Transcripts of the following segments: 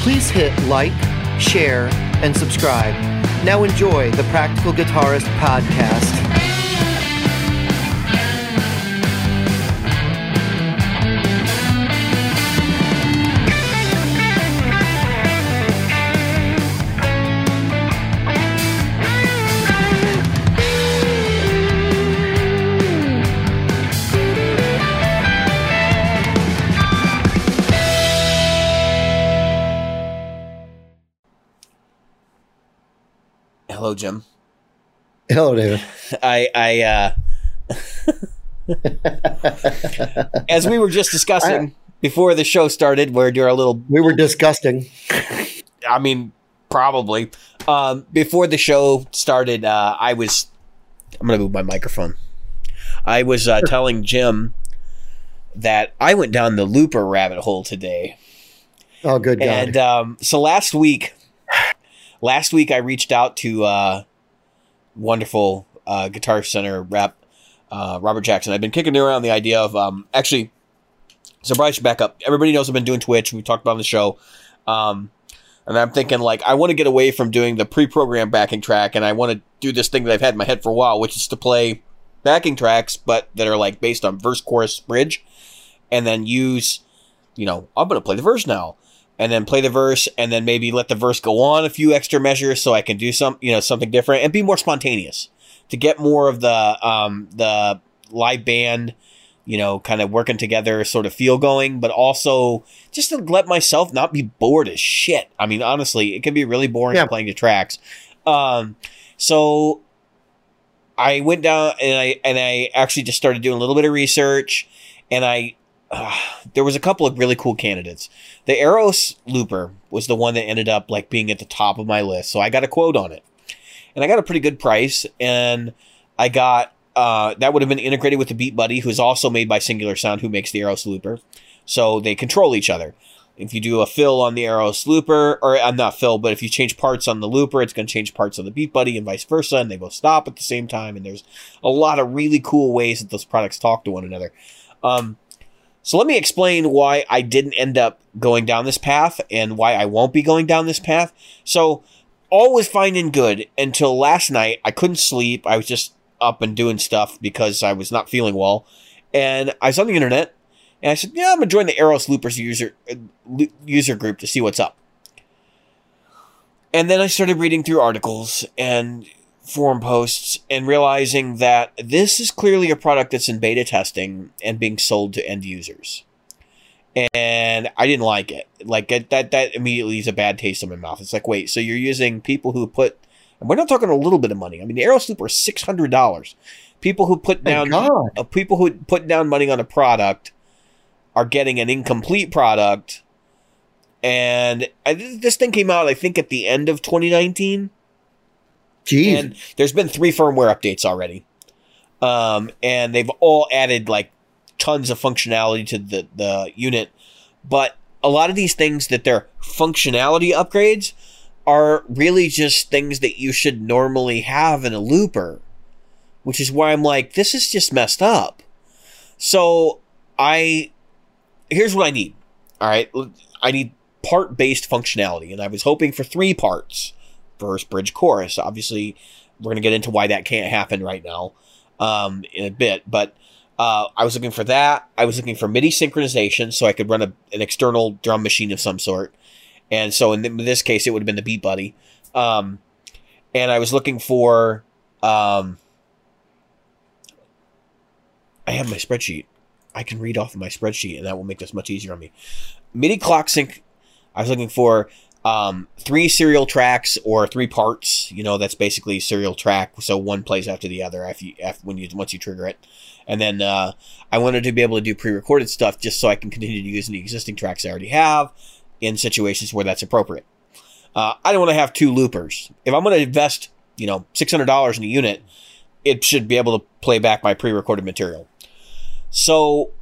Please hit like, share, and subscribe. Now enjoy the Practical Guitarist podcast. Hello, Jim. Hello, David. As we were just discussing before the show started, where you're a little... We were disgusting. I mean, probably. Before the show started, I was... I'm going to move my microphone. I was telling Jim that I went down the looper rabbit hole today. Oh, good God. And so last week, I reached out to wonderful Guitar Center rep, Robert Jackson. I've been kicking around the idea of so Brian should back up. Everybody knows I've been doing Twitch. We talked about it on the show. And I'm thinking, like, I want to get away from doing the pre-programmed backing track, and I want to do this thing that I've had in my head for a while, which is to play backing tracks, but that are, like, based on verse, chorus, bridge, and then use, you know, I'm going to play the verse now. And then play the verse, and then maybe let the verse go on a few extra measures, so I can do something different and be more spontaneous, to get more of the live band, kind of working together sort of feel going, but also just to let myself not be bored as shit. I mean, honestly, it can be really boring playing the tracks. So I went down and I actually just started doing a little bit of research, and there was a couple of really cool candidates. The Aeros looper was the one that ended up like being at the top of my list. So I got a quote on it, and I got a pretty good price. And I got that would have been integrated with the Beat Buddy, who's also made by Singular Sound, who makes the Aeros looper. So they control each other. If you do a fill on the Aeros looper, or not fill, but if you change parts on the looper, it's going to change parts on the Beat Buddy and vice versa, and they both stop at the same time. And there's a lot of really cool ways that those products talk to one another. So let me explain why I didn't end up going down this path and why I won't be going down this path. So all was fine and good until last night. I couldn't sleep. I was just up and doing stuff because I was not feeling well. And I was on the internet, and I said, I'm going to join the Aeros Loopers user group to see what's up. And then I started reading through articles and forum posts and realizing that this is clearly a product that's in beta testing and being sold to end users. And I didn't like it. Like that immediately is a bad taste in my mouth. It's like, wait, so you're using people who put, and we're not talking a little bit of money. I mean, the Aeros Looper is $600. People who put down money on a product are getting an incomplete product. And this thing came out, I think, at the end of 2019. Jeez. And there's been 3 firmware updates already. And they've all added like tons of functionality to the unit. But a lot of these things that they're functionality upgrades are really just things that you should normally have in a looper, which is why I'm like, this is just messed up. So here's what I need. All right. I need part-based functionality. And I was hoping for 3 parts. Verse, bridge, chorus. Obviously, we're going to get into why that can't happen right now in a bit. But I was looking for that. I was looking for MIDI synchronization so I could run an external drum machine of some sort. And so in this case, it would have been the Beat Buddy. And I was looking for... I have my spreadsheet. I can read off of my spreadsheet, and that will make this much easier on me. MIDI clock sync. I was looking for... 3 serial tracks or 3 parts, that's basically a serial track. So one plays after the other once you trigger it. And then, I wanted to be able to do pre-recorded stuff just so I can continue to use the existing tracks I already have in situations where that's appropriate. I don't want to have 2 loopers. If I'm going to invest, $600 in a unit, it should be able to play back my pre-recorded material. So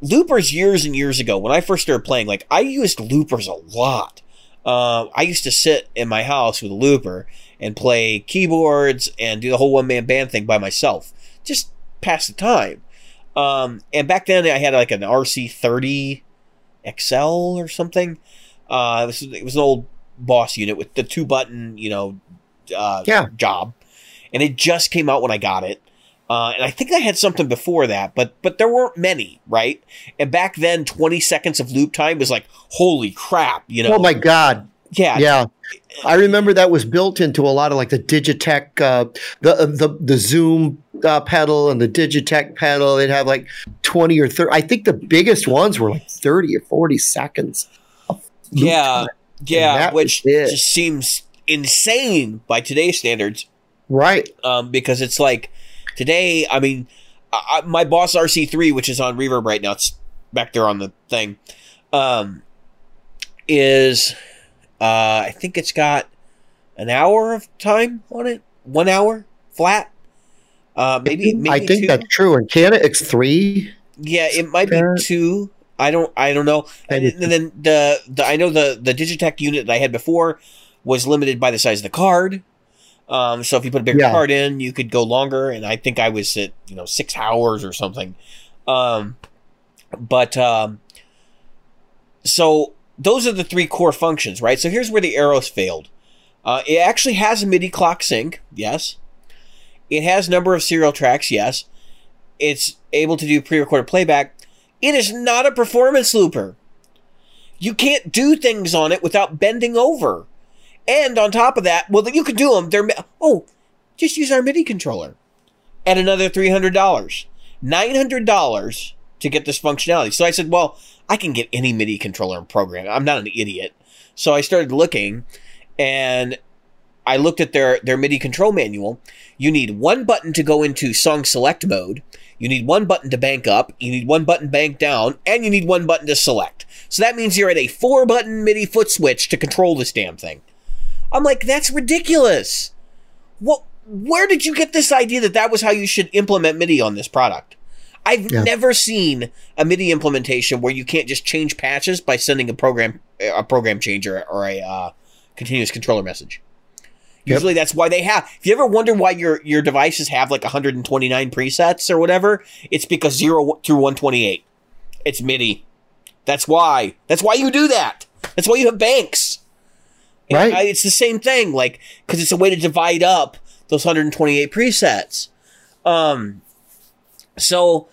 loopers years and years ago, when I first started playing, like I used loopers a lot. I used to sit in my house with a looper and play keyboards and do the whole one-man band thing by myself. Just pass the time. And back then I had like an RC3 XL or something. It was an old Boss unit with the two-button, job. And it just came out when I got it. And I think I had something before that, but there weren't many, right? And back then, 20 seconds of loop time was like, holy crap, Oh, my God. Yeah. Yeah. I remember that was built into a lot of like the Digitech, the Zoom pedal and the Digitech pedal. They'd have like 20 or 30. I think the biggest ones were like 30 or 40 seconds of loop time. Yeah, which just seems insane by today's standards. Right. Because it's like today, I mean, my Boss RC3, which is on Reverb right now, it's back there on the thing, is I think it's got an hour of time on it, 1 hour flat. Maybe I think two. That's true. In Canada, it's 3. Yeah, it might be 2. I don't know. And then I know the Digitech unit that I had before was limited by the size of the card. So if you put a bigger card in, you could go longer. And I think I was at 6 hours or something. So those are the 3 core functions, right? So here's where the Aeros failed. It actually has a MIDI clock sync. Yes. It has number of serial tracks. Yes. It's able to do pre-recorded playback. It is not a performance looper. You can't do things on it without bending over. And on top of that, well, you can do them. They're just use our MIDI controller at another $300. $900 to get this functionality. So I said, well, I can get any MIDI controller and program. I'm not an idiot. So I started looking, and I looked at their MIDI control manual. You need one button to go into song select mode. You need one button to bank up, you need one button bank down, and you need one button to select. So that means you're at a 4-button MIDI foot switch to control this damn thing. I'm like, that's ridiculous. What? Where did you get this idea that was how you should implement MIDI on this product? I've never seen a MIDI implementation where you can't just change patches by sending a program changer or a continuous controller message. Usually that's why they have. If you ever wonder why your devices have like 129 presets or whatever, it's because 0 through 128. It's MIDI. That's why. That's why you do that. That's why you have banks. Right. It's the same thing, like, because it's a way to divide up those 128 presets. So.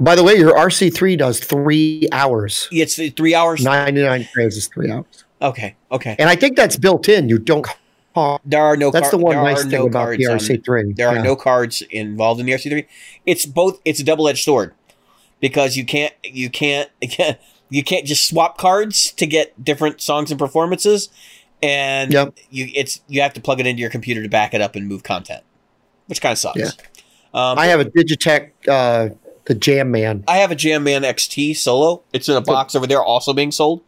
By the way, your RC3 does 3 hours. It's 3 hours. 99 frames is 3 hours. Okay. And I think that's built in. You don't. There are no. That's the one nice thing about the RC3. There are no cards involved in the RC3. It's both. It's a double-edged sword because you can't just swap cards to get different songs and performances, and you have to plug it into your computer to back it up and move content, which kind of sucks. Yeah. I have a Digitech. The Jam Man. I have a Jam Man XT Solo. It's in a box over there, also being sold.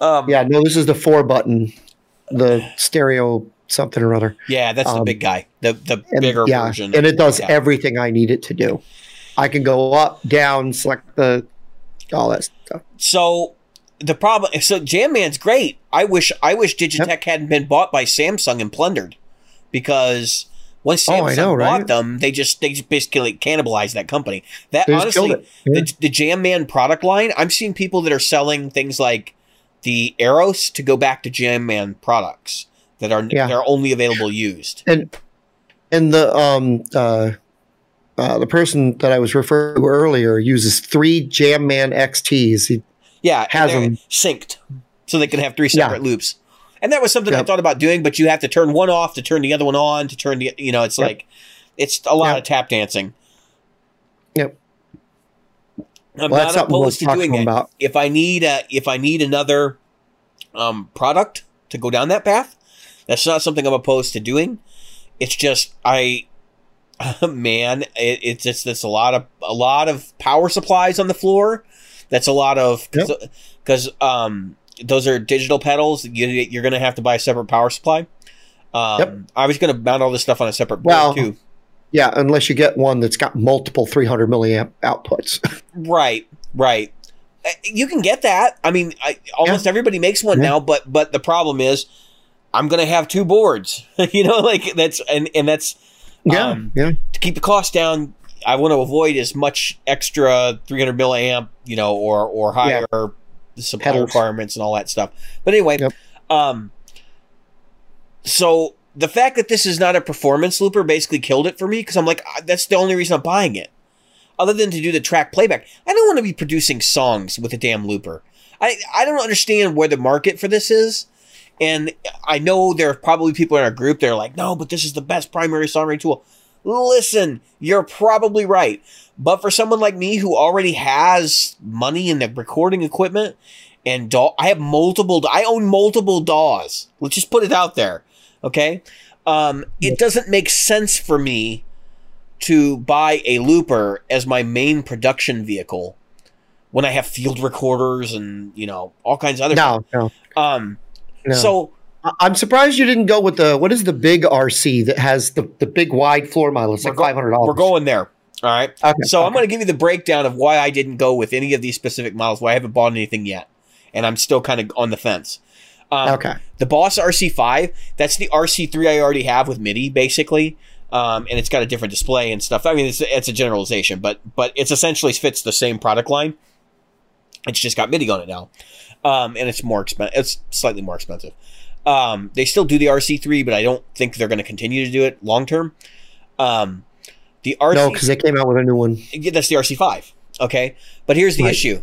This is the 4-button, the stereo something or other. Yeah, that's the big guy, the bigger version. And it does everything I need it to do. I can go up, down, select all that stuff. So the problem, Jam Man's great. I wish Digitech hadn't been bought by Samsung and plundered, because once Samsung bought them, they just basically cannibalized that company. That honestly, the Jam Man product line, I'm seeing people that are selling things like the Aeros to go back to Jam Man products that are they're only available used. And the person that I was referring to earlier uses 3 Jam Man XTs. Has them synced so they can have 3 separate loops. And that was something I thought about doing, but you have to turn one off to turn the other one on to turn the it's like it's a lot of tap dancing. Yep. I'm not opposed to doing it. About. If I need another product to go down that path, that's not something I'm opposed to doing. It's just it's a lot of power supplies on the floor. That's a lot of because those are digital pedals. You're going to have to buy a separate power supply. I was going to mount all this stuff on a separate board too. Yeah, unless you get one that's got multiple 300 milliamp outputs. Right. You can get that. I mean, almost everybody makes one now, but the problem is I'm going to have 2 boards. To keep the cost down, I want to avoid as much extra 300 milliamp, or higher some pedal requirements and all that stuff. But anyway, so the fact that this is not a performance looper basically killed it for me, because I'm like, that's the only reason I'm buying it. Other than to do the track playback. I don't want to be producing songs with a damn looper. I don't understand where the market for this is. And I know there are probably people in our group that are like, no, but this is the best primary songwriting tool. Listen, you're probably right. But for someone like me who already has money in the recording equipment and I own multiple DAWs. Let's just put it out there. Okay. It doesn't make sense for me to buy a looper as my main production vehicle when I have field recorders and, you know, all kinds of other stuff. No. So I'm surprised you didn't go with what is the big RC that has the big wide floor model? It's like $500. We're going there. All right. Okay, so I'm going to give you the breakdown of why I didn't go with any of these specific models, why I haven't bought anything yet. And I'm still kind of on the fence. The Boss RC5, that's the RC3 I already have with MIDI, basically. And it's got a different display and stuff. I mean, it's a generalization, but it's essentially fits the same product line. It's just got MIDI on it now. And it's more expensive. It's slightly more expensive. They still do the RC3, but I don't think they're going to continue to do it long term. No, because they came out with a new one. Yeah, that's the RC5. Okay, but here's the issue: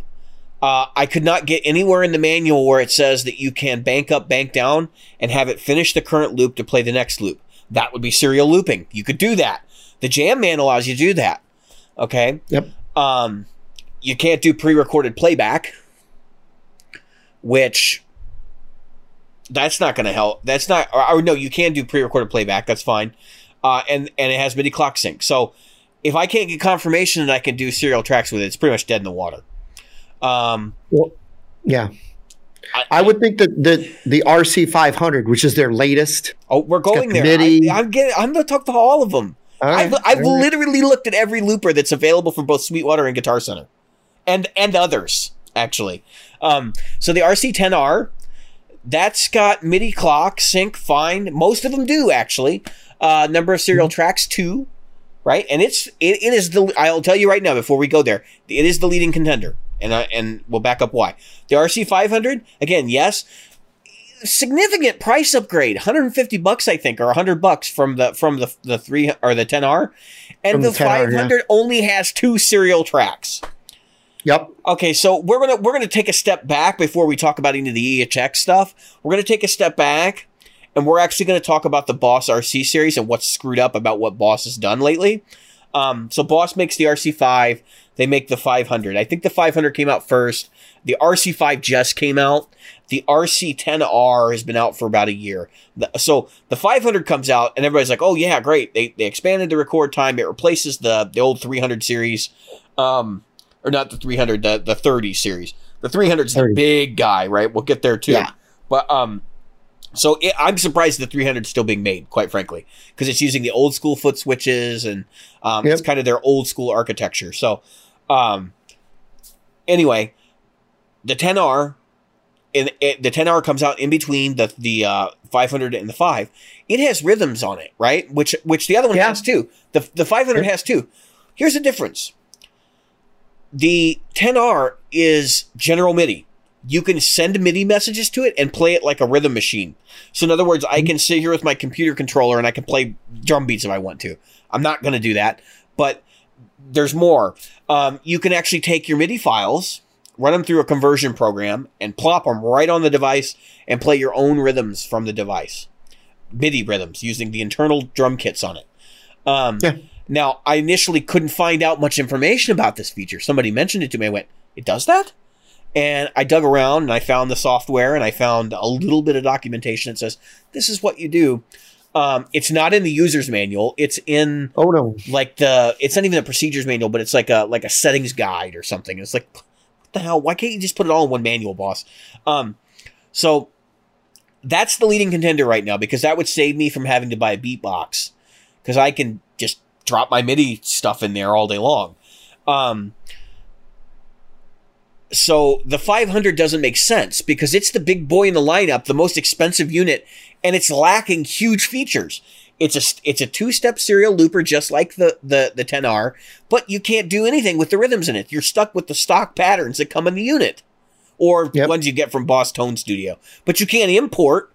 I could not get anywhere in the manual where it says that you can bank up, bank down, and have it finish the current loop to play the next loop. That would be serial looping. You could do that. The Jam Man allows you to do that. Okay. Yep. You can't do pre-recorded playback, which that's not going to help. That's not, or no, you can do pre-recorded playback. That's fine. And it has MIDI clock sync. So if I can't get confirmation that I can do serial tracks with it, it's pretty much dead in the water. I would think that the RC500, which is their latest. Oh, we're going there. MIDI. I'm going to talk to all of them. All right. I've literally looked at every looper that's available for both Sweetwater and Guitar Center. And others, actually. So the RC10R, that's got MIDI clock, sync, fine. Most of them do, actually. Number of serial tracks, 2, right? And it is I'll tell you right now before we go there, it is the leading contender. And we'll back up why. The RC500, again, yes, significant price upgrade, $150 I think, or $100 from the 3 or the 10R, and the 500 only has 2 serial tracks. Yep. Okay, so we're gonna take a step back before we talk about any of the EHX stuff. We're gonna take a step back, and we're actually gonna talk about the Boss RC series and what's screwed up about what Boss has done lately. So Boss makes the RC5. They make the 500. I think the 500 came out first. The RC5 just came out. The RC10R has been out for about a year. So the 500 comes out, and everybody's like, oh, yeah, great. They expanded the record time. It replaces the old 300 series. Or not the 300, the 30 series. The 300's the big guy, right? We'll get there, too. Yeah. But So I'm surprised the 300's still being made, quite frankly, because it's using the old school foot switches, and it's kind of their old school architecture. So... anyway, the 10R, the 10R comes out in between the 500 and the 5. It has rhythms on it, right? Which the other one has too. The 500 has too. Here's the difference. The 10R is general MIDI. You can send MIDI messages to it and play it like a rhythm machine. So in other words, I can sit here with my computer controller and I can play drum beats if I want to. I'm not going to do that, but there's more. You can actually take your MIDI files, run them through a conversion program, and plop them right on the device and play your own rhythms from the device. MIDI rhythms, using the internal drum kits on it. Now, I initially couldn't find out much information about this feature. Somebody mentioned it to me. I went, it does that? And I dug around, and I found the software, and I found a little bit of documentation that says, this is what you do. It's not in the user's manual. It's in it's not even a procedures manual, but it's like a settings guide or something. It's like, what the hell? Why can't you just put it all in one manual, boss? So that's the leading contender right now, because that would save me from having to buy a beatbox, because I can just drop my MIDI stuff in there all day long. So the 500 doesn't make sense because it's the big boy in the lineup, the most expensive unit, and it's lacking huge features. It's a 2-step serial looper just like the 10R, but you can't do anything with the rhythms in it. You're stuck with the stock patterns that come in the unit, or ones you get from Boss Tone Studio. But you can't import.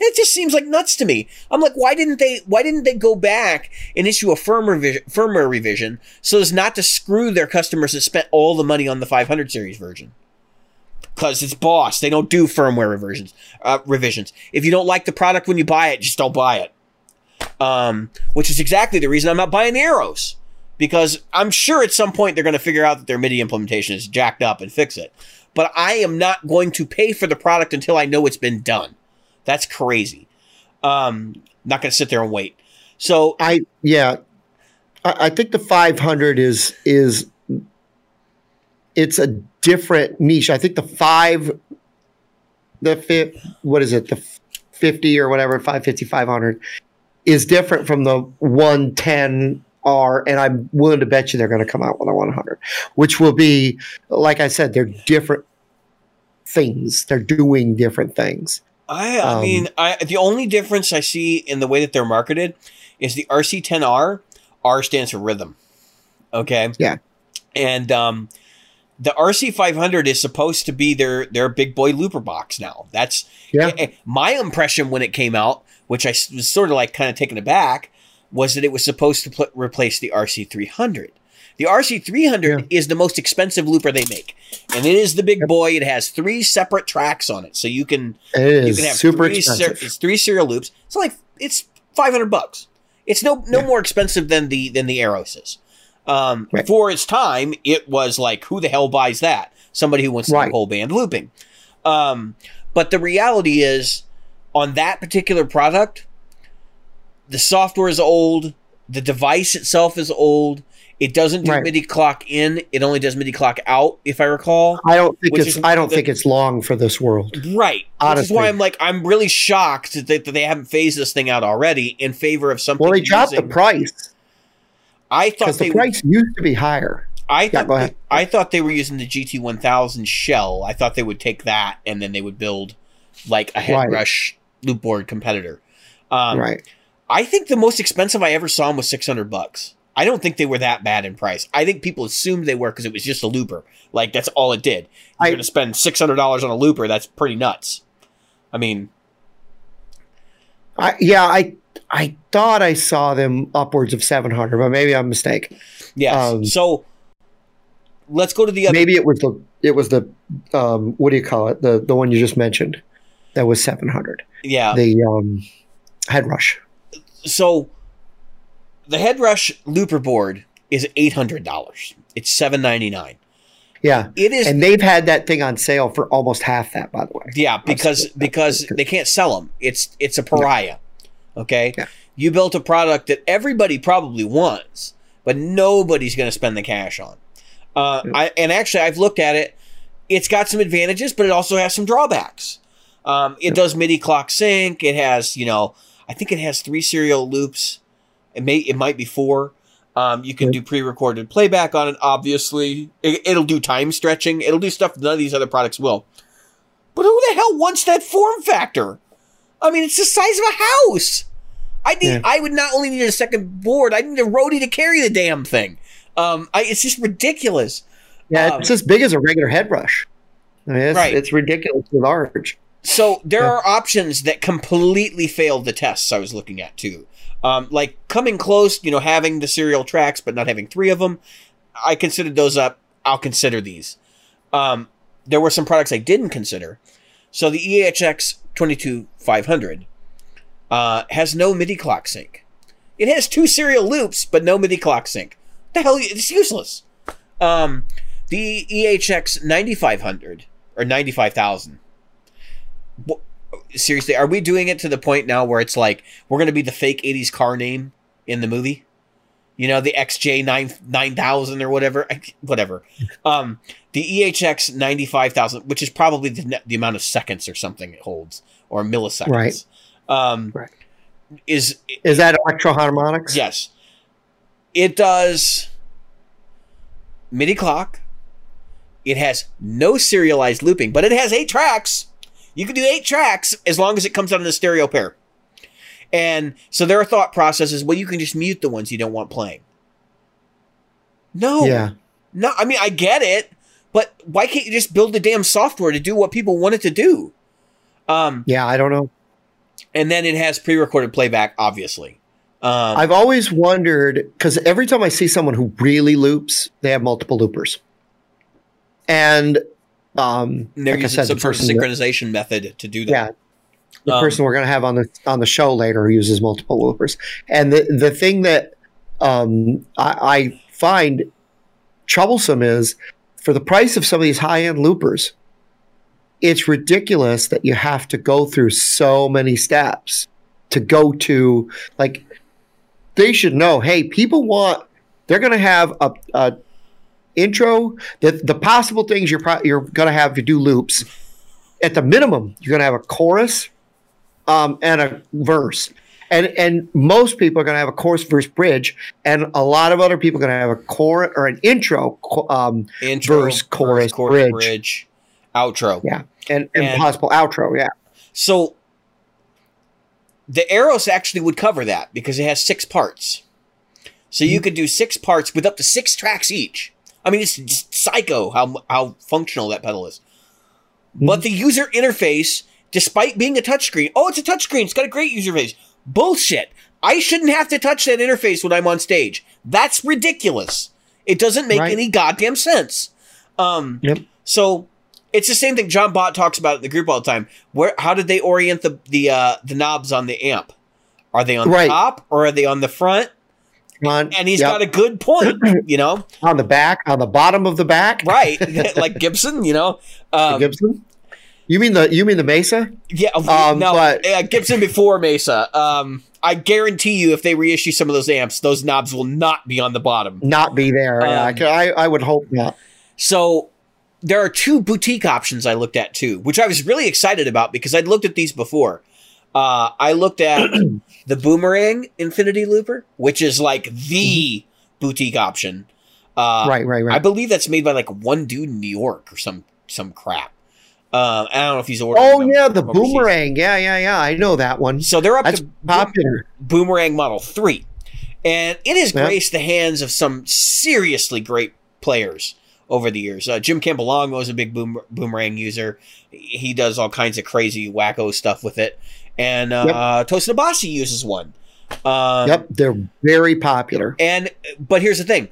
It just seems like nuts to me. I'm like, why didn't they go back and issue a firmware revision so as not to screw their customers that spent all the money on the 500 series version? Because it's Boss. They don't do firmware revisions. If you don't like the product when you buy it, just don't buy it. Which is exactly the reason I'm not buying Aeros. Because I'm sure at some point they're going to figure out that their MIDI implementation is jacked up and fix it. But I am not going to pay for the product until I know it's been done. That's crazy. Not going to sit there and wait. So I think the 500 is it's a different niche. I think the 50 or whatever, 550, 500 is different from the 110R, and I'm willing to bet you they're going to come out with a 100, which will be, like I said, they're different things. They're doing different things. I mean, the only difference I see in the way that they're marketed is the RC10R. R stands for rhythm. Okay? Yeah. And the RC500 is supposed to be their big boy looper box now. That's my impression when it came out, which I was sort of like kind of taken aback, was that it was supposed to replace the RC300. The RC300 is the most expensive looper they make, and it is the big boy. It has three separate tracks on it, so you can have super expensive. It's three serial loops. It's like it's $500. It's no more expensive than the Aeros is. For its time, it was like, who the hell buys that? Somebody who wants to do whole band looping. But the reality is, on that particular product, the software is old. The device itself is old. It doesn't do MIDI clock in. It only does MIDI clock out, if I recall. I don't think it's long for this world. Right. Honestly. Which is why I'm really shocked that they haven't phased this thing out already in favor of something. Well, they dropped the price. I thought because the price used to be higher. I thought they were using the GT1000 shell. I thought they would take that and then they would build like a head rush loop board competitor. I think the most expensive I ever saw them was $600. I don't think they were that bad in price. I think people assumed they were because it was just a looper. Like, that's all it did. You're going to spend $600 on a looper. That's pretty nuts. I mean. I thought I saw them upwards of 700, but maybe I'm mistaken. Yeah. So let's go to the other. Maybe it was the what do you call it? The one you just mentioned that was 700. Yeah. The head rush. So the head rush looper board is $800. It's $799. Yeah, it is, and they've had that thing on sale for almost half that. By the way, yeah, because they can't sell them. It's a pariah. No. Okay, yeah. You built a product that everybody probably wants, but nobody's going to spend the cash on. I've looked at it. It's got some advantages, but it also has some drawbacks. It does MIDI clock sync. It has I think it has three serial loops. It might be four. You can do pre-recorded playback on it, obviously. It'll do time stretching. It'll do stuff none of these other products will. But who the hell wants that form factor? I mean, it's the size of a house. I would not only need a second board, I need a roadie to carry the damn thing. It's just ridiculous. Yeah, it's as big as a regular head rush. I mean, it's ridiculously large. So there are options that completely failed the tests I was looking at, too. Like coming close, having the serial tracks, but not having three of them. I considered those up. I'll consider these. There were some products I didn't consider. So the EHX 22500 has no MIDI clock sync. It has two serial loops, but no MIDI clock sync. The hell, it's useless. The EHX 9500 or 95,000. Seriously, are we doing it to the point now where it's like we're going to be the fake 80s car name in the movie? The XJ 9000 or whatever. The EHX 95,000, which is probably the amount of seconds or something it holds, or milliseconds. Right. Is that Electro-Harmonix? Yes. It does MIDI clock. It has no serialized looping, but it has 8 tracks. You can do 8 tracks as long as it comes out in a stereo pair. And so there are thought processes. Well, you can just mute the ones you don't want playing. No. I mean, I get it, But why can't you just build the damn software to do what people want it to do? Yeah, I don't know. And then it has pre-recorded playback, obviously. I've always wondered, because every time I see someone who really loops, they have multiple loopers. And they're like using some sort of synchronization method to do that. Yeah, the person we're going to have on the show later uses multiple loopers. And the thing that I find troublesome is, for the price of some of these high-end loopers, it's ridiculous that you have to go through so many steps to go to, like, they should know, hey, people want, they're going to have a intro, the possible things you're going to have to do loops. At the minimum, you're going to have a chorus and a verse. And most people are going to have a chorus verse bridge, and a lot of other people are going to have a chorus or an intro verse, chorus bridge, outro. Yeah, and possible outro, yeah. So the Aeros actually would cover that because it has 6 parts. So you could do 6 parts with up to 6 tracks each. I mean, it's just psycho how functional that pedal is. But the user interface, despite being a touchscreen, oh, it's a touchscreen, it's got a great user interface. Bullshit. I shouldn't have to touch that interface when I'm on stage. That's ridiculous. It doesn't make any goddamn sense. So it's the same thing John Bott talks about in the group all the time. How did they orient the knobs on the amp? Are they on the top or are they on the front? And he's got a good point, you know? On the back, on the bottom of the back. Right. Like Gibson, you know? Gibson? You mean the Mesa? Yeah, no, but Gibson before Mesa. I guarantee you, if they reissue some of those amps, those knobs will not be on the bottom. Not be there. I would hope not. So there are 2 boutique options I looked at too, which I was really excited about because I'd looked at these before. I looked at the Boomerang Infinity Looper, which is like the boutique option. Right. I believe that's made by like one dude in New York or some crap. I don't know if he's ordering. Oh yeah, the Boomerang. Yeah. I know that one. So they're up to popular Boomerang Model 3, and it has graced the hands of some seriously great players over the years. Jim Campbellong was a big Boomerang user. He does all kinds of crazy wacko stuff with it, and Tosin Abasi uses one. They're very popular. But here's the thing: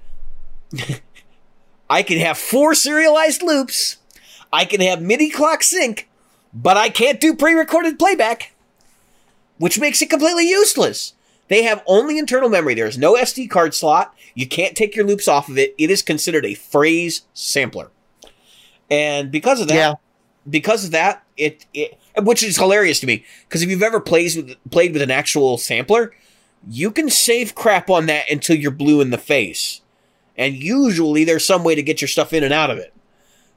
I can have 4 serialized loops. I can have MIDI clock sync, but I can't do pre-recorded playback, which makes it completely useless. They have only internal memory. There is no SD card slot. You can't take your loops off of it. It is considered a phrase sampler. And because of that, it which is hilarious to me, because if you've ever played with an actual sampler, you can save crap on that until you're blue in the face. And usually there's some way to get your stuff in and out of it.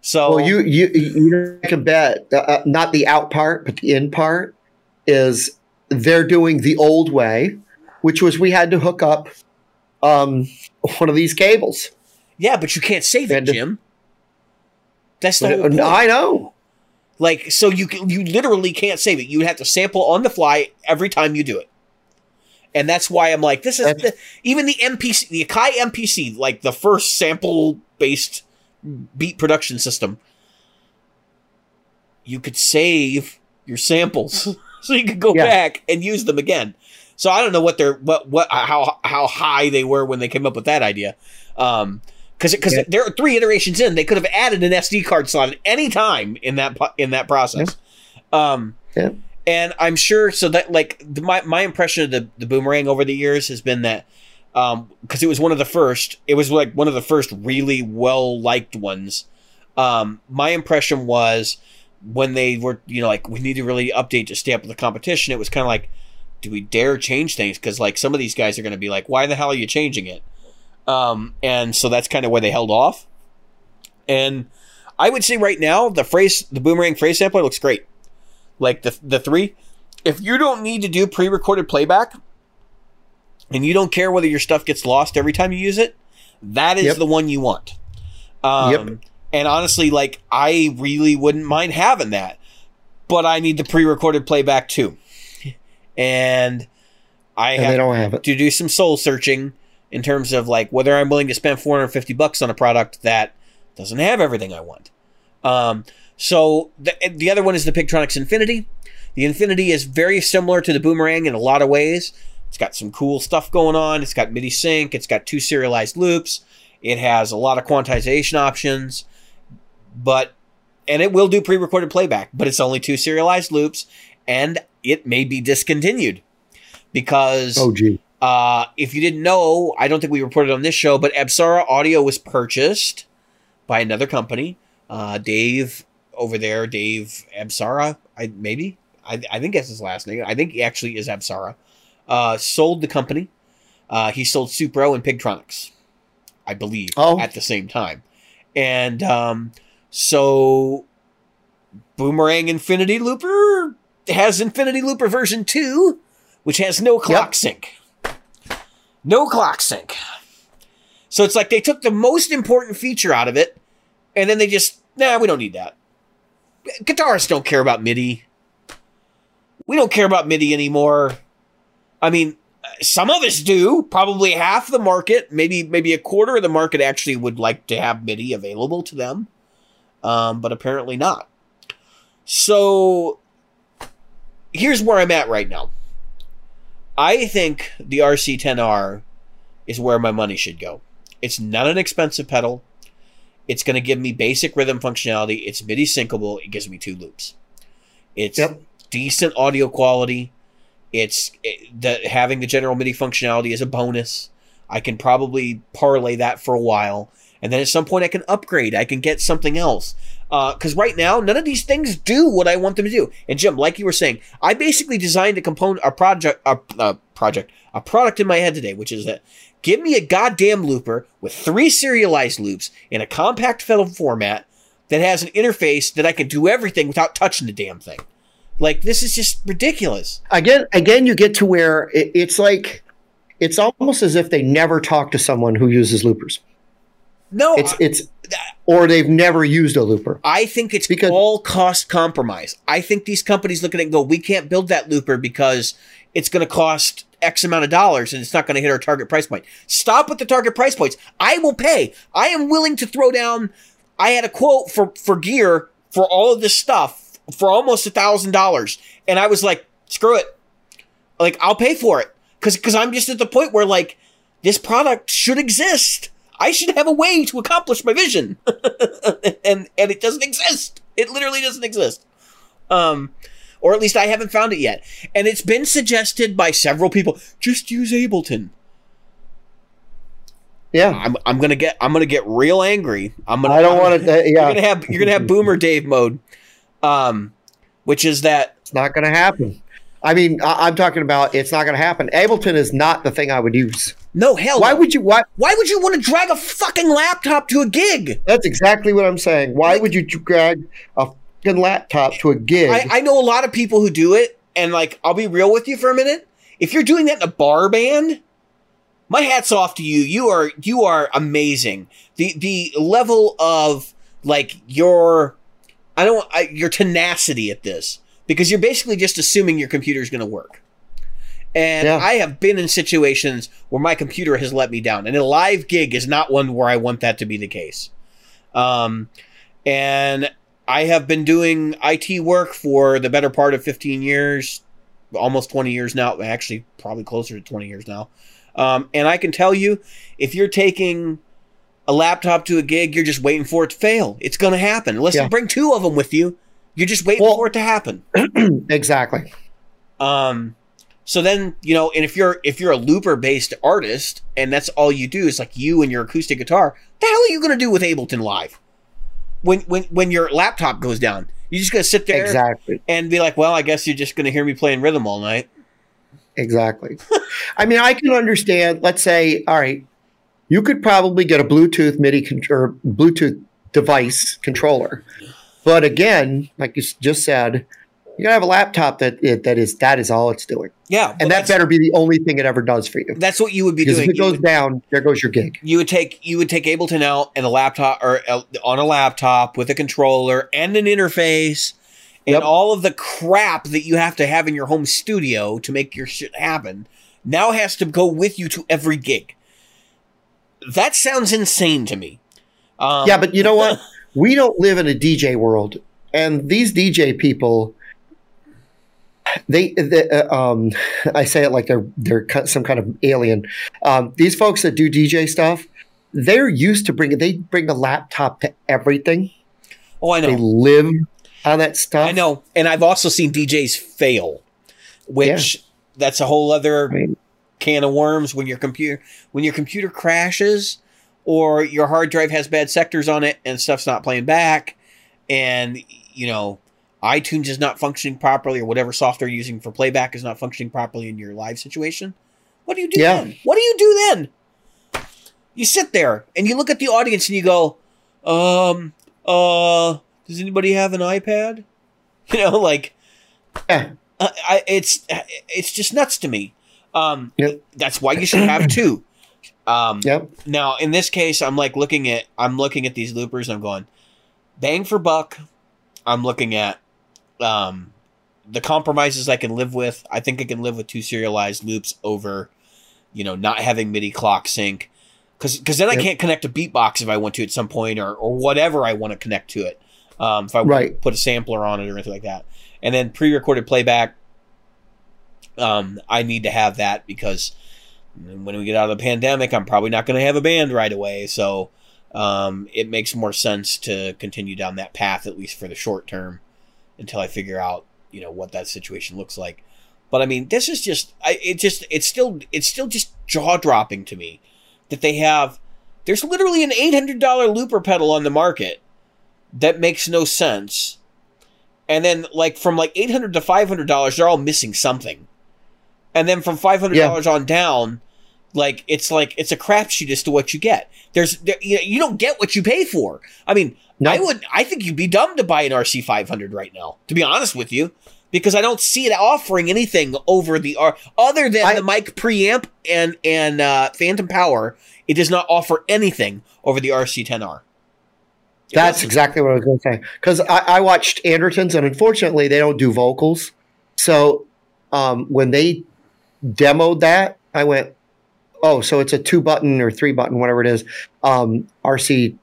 So you can bet not the out part, but the in part is they're doing the old way, which was we had to hook up one of these cables. Yeah, but you can't save it, Jim. That's the whole point. I know. Like, so you literally can't save it. You have to sample on the fly every time you do it. And that's why I'm like, this is even the MPC, the Akai MPC, like the first sample based beat production system, you could save your samples so you could go back and use them again. So I don't know how high they were when they came up with that idea, because there are 3 iterations in. They could have added an SD card slot at any time in that process. And I'm sure so that like my impression of the Boomerang over the years has been that. Because it was one of the first, it was like one of the first really well-liked ones. My impression was when they were, you know, like, we need to really update to stay up with the competition. It was kind of like, do we dare change things? Because, like, some of these guys are going to be like, why the hell are you changing it? And so that's kind of why they held off. And I would say right now, the Boomerang phrase sampler looks great. Like, the 3, if you don't need to do pre-recorded playback, and you don't care whether your stuff gets lost every time you use it, that is the one you want. And honestly, like, I really wouldn't mind having that, but I need the pre-recorded playback too. And I have to do some soul searching in terms of like whether I'm willing to spend $450 on a product that Doesn't have everything I want. So the other one is the Pictronics Infinity. The Infinity is very similar to the Boomerang in a lot of ways. It's got some cool stuff going on. It's got MIDI sync. It's got two serialized loops. It has a lot of quantization options, and it will do pre-recorded playback, but it's only two serialized loops, and it may be discontinued because if you didn't know, I don't think we reported on this show, but Absara Audio was purchased by another company. Dave over there, Dave Absara, I think that's his last name. I think he actually is Absara. Sold the company. He sold Supro and Pictronics, I believe, at the same time. And so Boomerang Infinity Looper has Infinity Looper version 2, which has no clock sync. No clock sync. So it's like they took the most important feature out of it, and then they just, we don't need that. Guitarists don't care about MIDI. We don't care about MIDI anymore. I mean, some of us do. Probably half the market, maybe a quarter of the market actually would like to have MIDI available to them, but apparently not. So here's where I'm at right now. I think the RC10R is where my money should go. It's not an expensive pedal. It's going to give me basic rhythm functionality. It's MIDI syncable. It gives me two loops. It's decent audio quality. Having the general MIDI functionality is a bonus. I can probably parlay that for a while. And then at some point I can upgrade. I can get something else. Because right now, none of these things do what I want them to do. And Jim, like you were saying, I basically designed a product in my head today, which is that give me a goddamn looper with three serialized loops in a compact film format that has an interface that I can do everything without touching the damn thing. Like, this is just ridiculous. Again, you get to where it's like, it's almost as if they never talk to someone who uses loopers. No, or they've never used a looper. I think it's all cost compromise. I think these companies look at it and go, we can't build that looper because it's going to cost X amount of dollars and it's not going to hit our target price point. Stop with the target price points. I will pay. I am willing to throw down. I had a quote for gear for all of this stuff for almost $1,000. And I was like, screw it. Like, I'll pay for it. Because I'm just at the point where, like, this product should exist. I should have a way to accomplish my vision. and it doesn't exist. It literally doesn't exist. Or at least I haven't found it yet. And it's been suggested by several people. Just use Ableton. Yeah. I'm gonna get real angry. You're gonna have Boomer Dave mode. Which is that it's not gonna happen. I mean, I'm talking about it's not going to happen. Ableton is not the thing I would use. No, hell. Why would you want to drag a fucking laptop to a gig? That's exactly what I'm saying. Why would you drag a fucking laptop to a gig? I know a lot of people who do it, and like, I'll be real with you for a minute. If you're doing that in a bar band, my hat's off to you. You are amazing. The level of like your tenacity at this. Because you're basically just assuming your computer is going to work. And I have been in situations where my computer has let me down. And a live gig is not one where I want that to be the case. And I have been doing IT work for the better part of 15 years, almost 20 years now. Actually, probably closer to 20 years now. And I can tell you, if you're taking a laptop to a gig, you're just waiting for it to fail. It's going to happen. Unless you bring two of them with you. You're just waiting for it to happen. Exactly. So then, you know, and if you're a looper-based artist and that's all you do is like you and your acoustic guitar, the hell are you going to do with Ableton Live? When your laptop goes down, you're just going to sit there and be like, well, I guess you're just going to hear me playing rhythm all night. Exactly. I mean, I can understand, let's say, all right, you could probably get a Bluetooth MIDI or Bluetooth device controller. But again, like you just said, you gotta have a laptop that is all it's doing. Yeah, and that better be the only thing it ever does for you. That's what you would be doing. If it goes down, there goes your gig. You would take Ableton out and a laptop or on a laptop with a controller and an interface and all of the crap that you have to have in your home studio to make your shit happen. Now has to go with you to every gig. That sounds insane to me. Yeah, but you know what? We don't live in a DJ world, and these DJ people, I say it like they're some kind of alien. These folks that do DJ stuff, they're used to bring a laptop to everything. Oh, I know. They live on that stuff. I know, and I've also seen DJs fail, which that's a whole other can of worms. When your computer crashes, or your hard drive has bad sectors on it, and stuff's not playing back, and you know iTunes is not functioning properly, or whatever software you're using for playback is not functioning properly in your live situation. What do you do then? What do you do then? You sit there and you look at the audience and you go, does anybody have an iPad? You know, like, it's just nuts to me. That's why you should have two. Now in this case, I'm looking at these loopers and I'm going, bang for buck. I'm looking at, the compromises I can live with. I think I can live with two serialized loops over, you know, not having MIDI clock sync. Because then I can't connect a beatbox if I want to at some point, or whatever I want to connect to it. If I want to put a sampler on it or anything like that. And then pre-recorded playback, I need to have that because when we get out of the pandemic, I'm probably not going to have a band right away. So it makes more sense to continue down that path, at least for the short term, until I figure out, you know, what that situation looks like. But I mean, this is just, it's still just jaw-dropping to me. That they have, there's literally an $800 looper pedal on the market that makes no sense. And then like from like $800 to $500, they're all missing something. And then from $500 on down, like it's a crapshoot as to what you get. You don't get what you pay for. I mean, I think you'd be dumb to buy an RC500 right now, to be honest with you, because I don't see it offering anything over the other than the mic preamp and phantom power. It does not offer anything over the RC10R. That's exactly what I was going to say. Because I watched Anderton's, and unfortunately, they don't do vocals. So when they demoed that, I went, oh, so it's a 2-button or 3-button, whatever it is, RC5.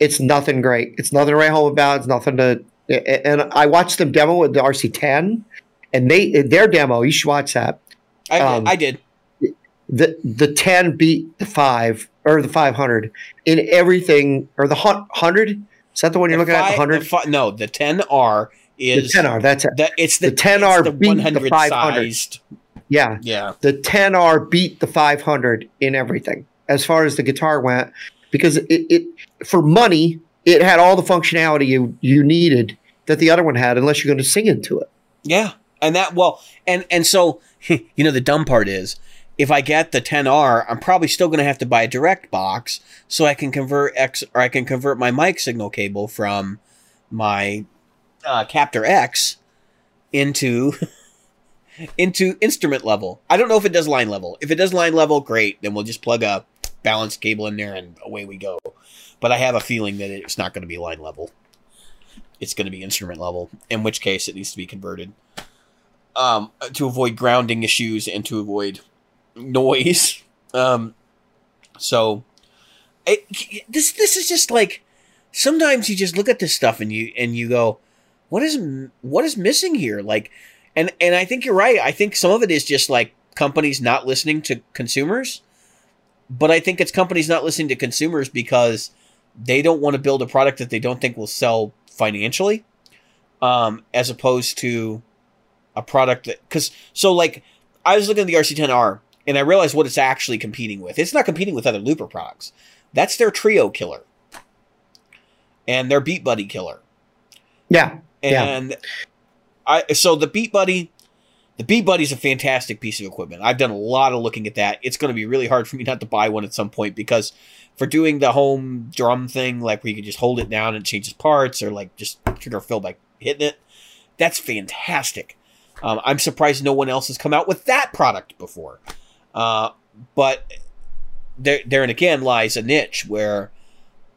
It's nothing great. It's nothing to write home about. It's nothing to... And I watched them demo with the RC10, and their demo. You should watch that. I did. The 10 beat the 5 or the 500 in everything, or the 100. Is that the one you're looking at? The 100? No, the 10R is the 10R. That's it. It's the 10R beat the 500. Yeah. The 10R beat the 500 in everything as far as the guitar went, because it for money. It had all the functionality you needed that the other one had, unless you're going to sing into it. Yeah, and so you know the dumb part is, if I get the 10R, I'm probably still going to have to buy a direct box so I can convert my mic signal cable from my Captor X into instrument level. I don't know if it does line level. If it does line level, great. Then we'll just plug a balanced cable in there and away we go. But I have a feeling that it's not going to be line level. It's going to be instrument level, in which case it needs to be converted to avoid grounding issues and to avoid noise. So this is just like, sometimes you just look at this stuff and you go, what is missing here? Like, and I think you're right. I think some of it is just like companies not listening to consumers, but I think it's companies not listening to consumers because they don't want to build a product that they don't think will sell financially, as opposed to a product that, because I was looking at the RC10R and I realized what it's actually competing with. It's not competing with other looper products. That's their trio killer and their Beat Buddy killer. Yeah. And so the Beat Buddy is a fantastic piece of equipment. I've done a lot of looking at that. It's going to be really hard for me not to buy one at some point, because for doing the home drum thing, like where you can just hold it down and it changes parts, or like just trigger fill by hitting it, that's fantastic. I'm surprised no one else has come out with that product before. But there and again lies a niche where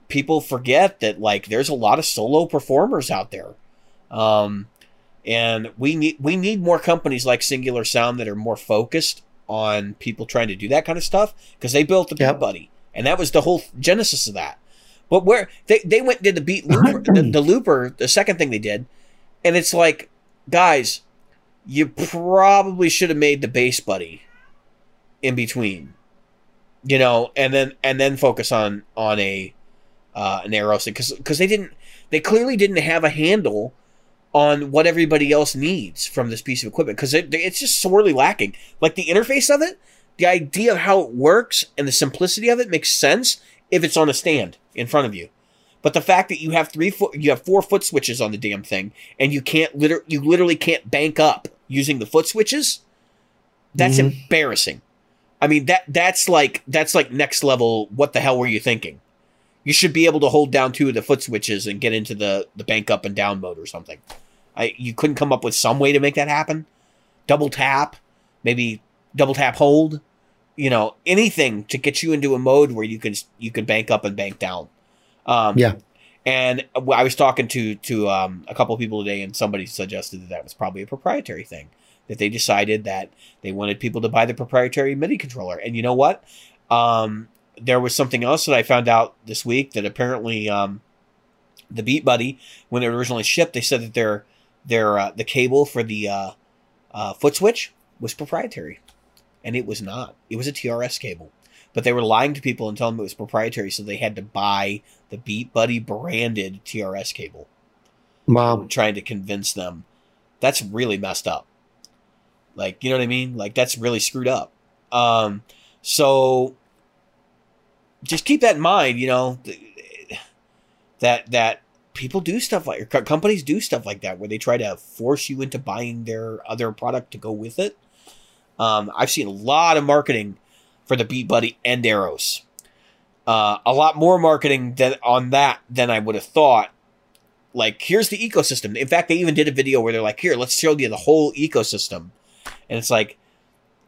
people forget that like there's a lot of solo performers out there. And we need more companies like Singular Sound that are more focused on people trying to do that kind of stuff, because they built the Beat Buddy And that was the whole genesis of that. But where they went and did the Beat Looper, the Looper, the second thing they did, and it's like, guys, you probably should have made the Bass Buddy in between, you know, and then focus on a an Aeros, because they clearly didn't have a handle on what everybody else needs from this piece of equipment, because it's just sorely lacking. Like the interface of it, the idea of how it works, and the simplicity of it makes sense if it's on a stand in front of you. But the fact that you have four foot switches on the damn thing, and you can't literally can't bank up using the foot switches, that's embarrassing. I mean, that's like next level. What the hell were you thinking? You should be able to hold down two of the foot switches and get into the bank up and down mode or something. You couldn't come up with some way to make that happen. Double tap, maybe double tap hold. You know, anything to get you into a mode where you can bank up and bank down. Yeah. And I was talking to a couple of people today, and somebody suggested that was probably a proprietary thing, that they decided that they wanted people to buy the proprietary MIDI controller. And you know what? There was something else that I found out this week, that apparently the Beat Buddy, when it originally shipped, they said that their the cable for the foot switch was proprietary. And it was not. It was a TRS cable. But they were lying to people and telling them it was proprietary, so they had to buy the Beat Buddy branded TRS cable. Wow. Trying to convince them. That's really messed up. Like, you know what I mean? Like, that's really screwed up. So just keep that in mind, you know, that people do stuff like, or companies do stuff like that, where they try to force you into buying their other product to go with it. I've seen a lot of marketing for the Beat Buddy and Aeros. A lot more marketing than I would have thought. Like, here's the ecosystem. In fact, they even did a video where they're like, here, let's show you the whole ecosystem. And it's like,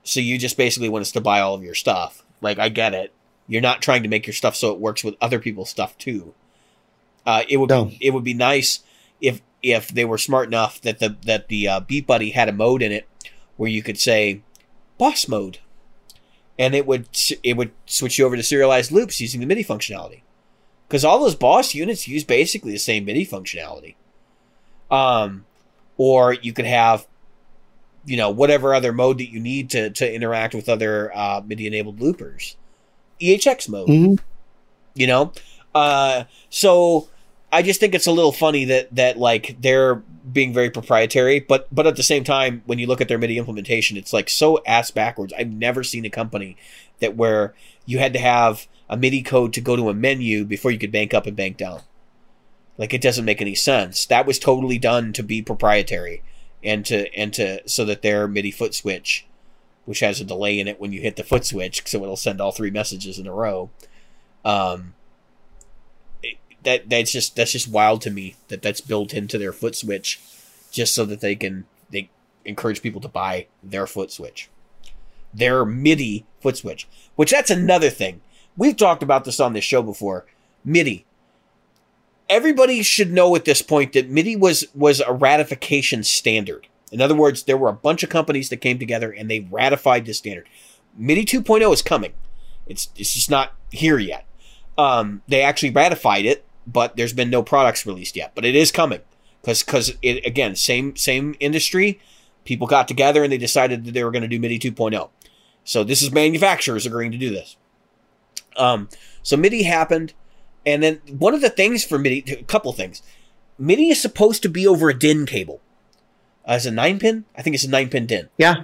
so you just basically want us to buy all of your stuff. Like, I get it. You're not trying to make your stuff so it works with other people's stuff too. It would be nice if they were smart enough that the Beat Buddy had a mode in it where you could say Boss mode, and it would switch you over to serialized loops using the MIDI functionality, because all those Boss units use basically the same MIDI functionality. Or you could have, you know, whatever other mode that you need to interact with other MIDI enabled loopers. EHX mode, you know. So I just think it's a little funny that like they're being very proprietary, but at the same time, when you look at their MIDI implementation, it's like so ass backwards. I've never seen a company that where you had to have a MIDI code to go to a menu before you could bank up and bank down. Like, it doesn't make any sense. That was totally done to be proprietary and to so that their MIDI foot switch, which has a delay in it when you hit the foot switch, so it'll send all three messages in a row. That's just wild to me that's built into their foot switch, just so that they encourage people to buy their foot switch, their MIDI foot switch. Which, that's another thing. We've talked about this on this show before. MIDI. Everybody should know at this point that MIDI was a ratification standard. In other words, there were a bunch of companies that came together and they ratified this standard. MIDI 2.0 is coming. It's just not here yet. They actually ratified it, but there's been no products released yet. But it is coming, because it, again, same industry. People got together and they decided that they were going to do MIDI 2.0. So this is manufacturers agreeing to do this. So MIDI happened, and then one of the things for MIDI, a couple things. MIDI is supposed to be over a DIN cable. Is it 9-pin? I think it's a 9-pin DIN. Yeah.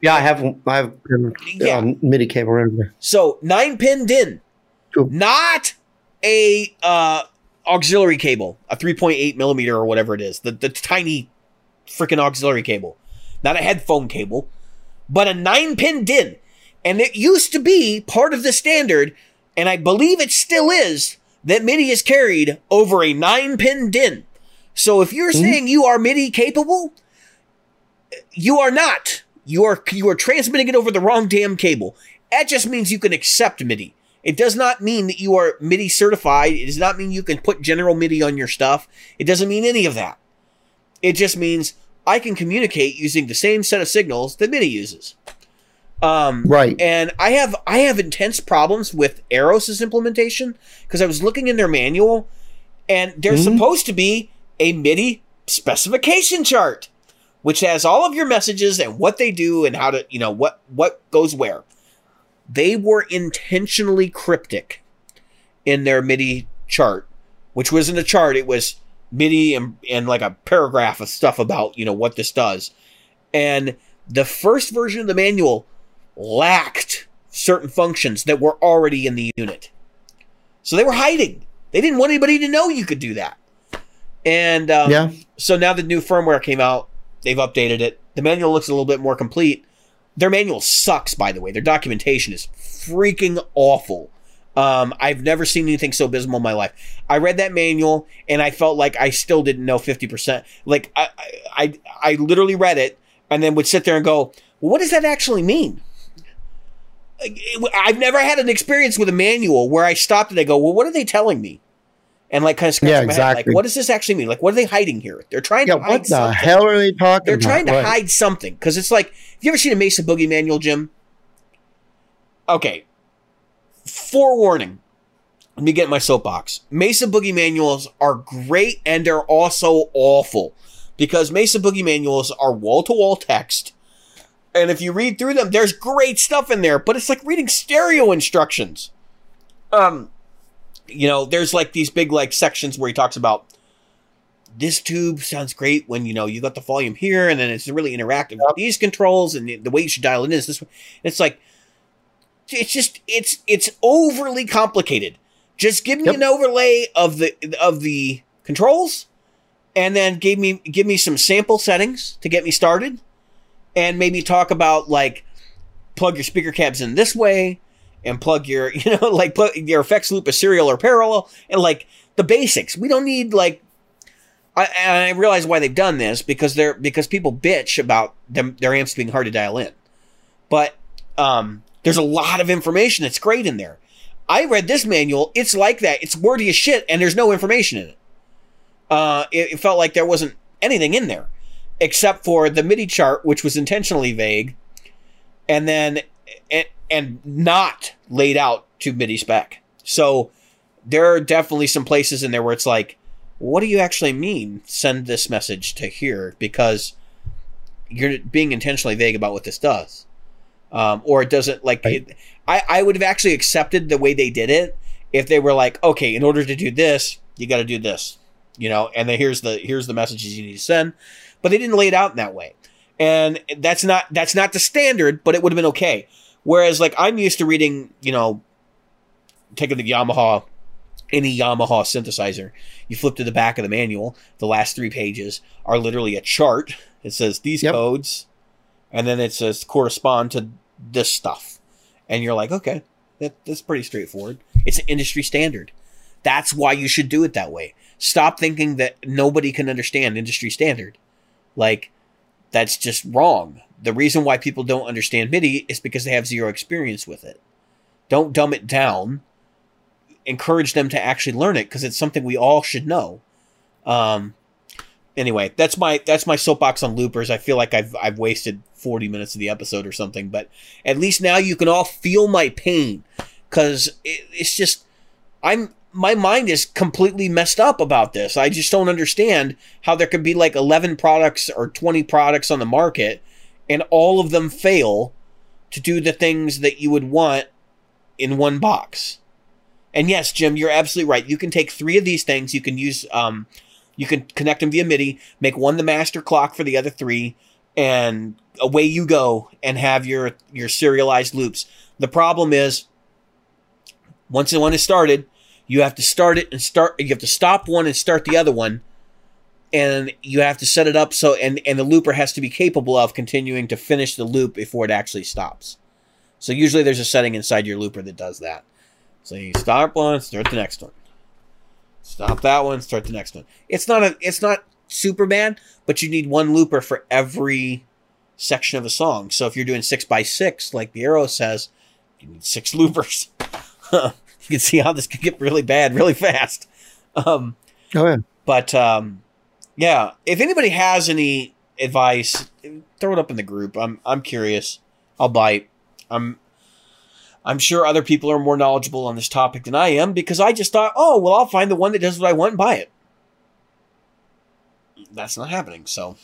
Yeah, I have MIDI cable right there. So 9-pin DIN. Cool. Not a auxiliary cable, a 3.8 millimeter or whatever it is, the tiny freaking auxiliary cable. Not a headphone cable, but a 9-pin DIN. And it used to be part of the standard, and I believe it still is, that MIDI is carried over a 9-pin DIN. So if you're saying you are MIDI capable, you are not. You are transmitting it over the wrong damn cable. That just means you can accept MIDI. It does not mean that you are MIDI certified. It does not mean you can put general MIDI on your stuff. It doesn't mean any of that. It just means I can communicate using the same set of signals that MIDI uses. Right. And I have intense problems with Aeros' implementation, because I was looking in their manual, and there's supposed to be a MIDI specification chart, which has all of your messages and what they do and how to, you know, what goes where. They were intentionally cryptic in their MIDI chart, which wasn't a chart. It was MIDI and like a paragraph of stuff about, you know, what this does. And the first version of the manual lacked certain functions that were already in the unit. So they were hiding. They didn't want anybody to know you could do that. And so now the new firmware came out. They've updated it. The manual looks a little bit more complete. Their manual sucks, by the way. Their documentation is freaking awful. I've never seen anything so abysmal in my life. I read that manual, and I felt like I still didn't know 50%. Like, I literally read it, and then would sit there and go, well, what does that actually mean? I've never had an experience with a manual where I stopped and I go, well, what are they telling me? And like kind of scratch my head. Like, what does this actually mean? Like, what are they hiding here? They're trying to hide what something. What the hell are they talking about? They're trying to hide something. Because it's like, have you ever seen a Mesa Boogie manual, Jim? Okay. Forewarning. Let me get my soapbox. Mesa Boogie manuals are great, and they're also awful. Because Mesa Boogie manuals are wall-to-wall text. And if you read through them, there's great stuff in there. But it's like reading stereo instructions. You know, there's like these big like sections where he talks about this tube sounds great when, you know, you got the volume here, and then it's really interactive with these controls, and the way you should dial it in is this way. It's like, it's just, it's overly complicated. Just give me an overlay of the controls, and then give me some sample settings to get me started, and maybe talk about like plug your speaker cabs in this way, and plug your, you know, like plug your effects loop is serial or parallel, and like the basics. We don't need like, I realize why they've done this, because people bitch about their amps being hard to dial in. But there's a lot of information that's great in there. I read this manual. It's like that. It's wordy as shit, and there's no information in it. It felt like there wasn't anything in there except for the MIDI chart, which was intentionally vague. And then and not laid out to MIDI spec. So there are definitely some places in there where it's like, what do you actually mean? Send this message to here, because you're being intentionally vague about what this does. Or it doesn't like, I would have actually accepted the way they did it if they were like, okay, in order to do this, you got to do this, you know, and then here's the messages you need to send, but they didn't lay it out in that way. And that's not the standard, but it would have been okay. Whereas, like, I'm used to reading, you know, taking the Yamaha, any Yamaha synthesizer, you flip to the back of the manual, the last three pages are literally a chart. It says these codes, and then it says correspond to this stuff. And you're like, okay, that's pretty straightforward. It's an industry standard. That's why you should do it that way. Stop thinking that nobody can understand industry standard. Like, that's just wrong. The reason why people don't understand MIDI is because they have zero experience with it. Don't dumb it down. Encourage them to actually learn it, because it's something we all should know. Anyway, that's my soapbox on loopers. I feel like I've wasted 40 minutes of the episode or something, but at least now you can all feel my pain, because it's just my mind is completely messed up about this. I just don't understand how there could be like 11 products or 20 products on the market, and all of them fail to do the things that you would want in one box. And yes, Jim, you're absolutely right. You can take three of these things. You can use, you can connect them via MIDI, make one the master clock for the other three, and away you go, and have your serialized loops. The problem is, once one is started, you have to start it and start. You have to stop one and start the other one. And you have to set it up so, and the looper has to be capable of continuing to finish the loop before it actually stops. So usually there's a setting inside your looper that does that. So you start one, start the next one. Stop that one, start the next one. It's not super bad, but you need one looper for every section of a song. So if you're doing 6x6, like the arrow says, you need 6 loopers. You can see how this could get really bad really fast. Go ahead. But yeah, if anybody has any advice, throw it up in the group. I'm curious. I'll bite. I'm sure other people are more knowledgeable on this topic than I am, because I just thought, oh, well, I'll find the one that does what I want and buy it. That's not happening, so.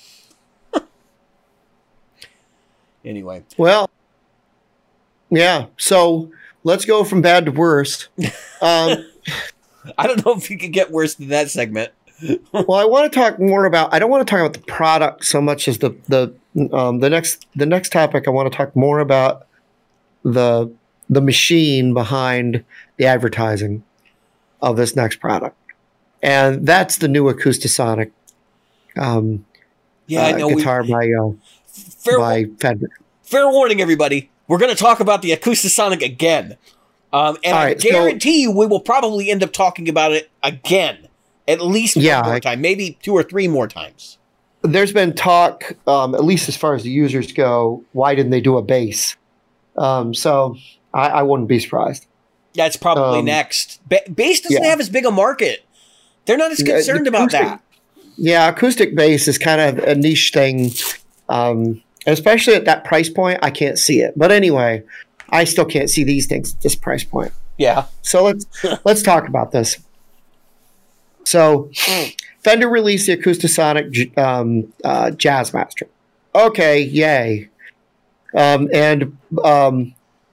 Anyway. Well, yeah, so let's go from bad to worst. I don't know if you could get worse than that segment. Well, I want to talk more about, I don't want to talk about the product so much as the next topic. I want to talk more about the machine behind the advertising of this next product. And that's the new Acoustasonic guitar by Fender. Fair warning, everybody. We're going to talk about the Acoustasonic again. And right, I guarantee you we will probably end up talking about it again. At least one more time, maybe two or three more times. There's been talk, at least as far as the users go, why didn't they do a bass? So I wouldn't be surprised. That's probably next. Bass doesn't have as big a market. They're not as concerned about that. Yeah, acoustic bass is kind of a niche thing. Especially at that price point, I can't see it. But anyway, I still can't see these things at this price point. Yeah. So let's talk about this. So Fender released the Acoustasonic Jazzmaster. Okay, yay.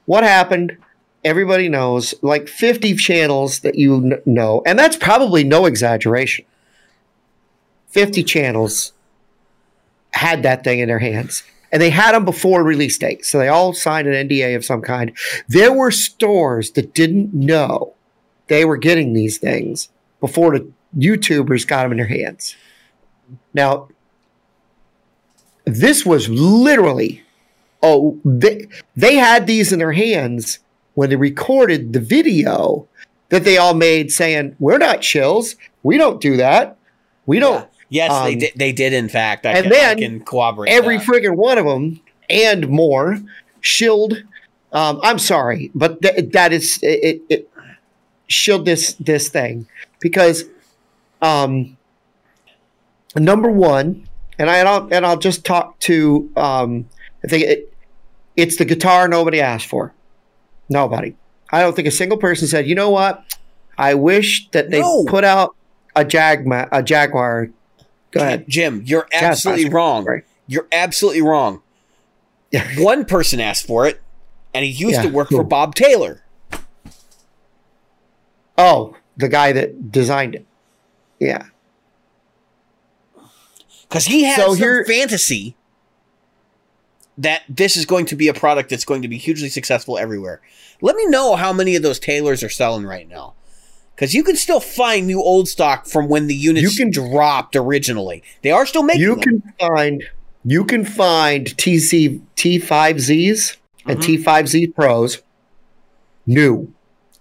What happened? Everybody knows, like 50 channels that you know, and that's probably no exaggeration. 50 channels had that thing in their hands, and they had them before release date, so they all signed an NDA of some kind. There were stores that didn't know they were getting these things before the YouTubers got them in their hands. Now, this was literally... Oh, they had these in their hands when they recorded the video that they all made saying, we're not shills. We don't do that. We don't. Yeah. Yes, they did. They did, in fact. I can corroborate every friggin' one of them and more shilled. I'm sorry, but that is it shilled this thing because number one, and I'll just talk to I think it's the guitar nobody asked for. Nobody. I don't think a single person said, you know what? I wish that they put out a Jaguar. Go ahead. Jim, you're absolutely wrong. Right. You're absolutely wrong. One person asked for it, and he used to work for Bob Taylor. Oh, the guy that designed it. Yeah. Because he has some fantasy that this is going to be a product that's going to be hugely successful everywhere. Let me know how many of those Taylors are selling right now. Because you can still find new old stock from when the units dropped originally. They are still making them. You can find T5Zs and T5Z Pros new.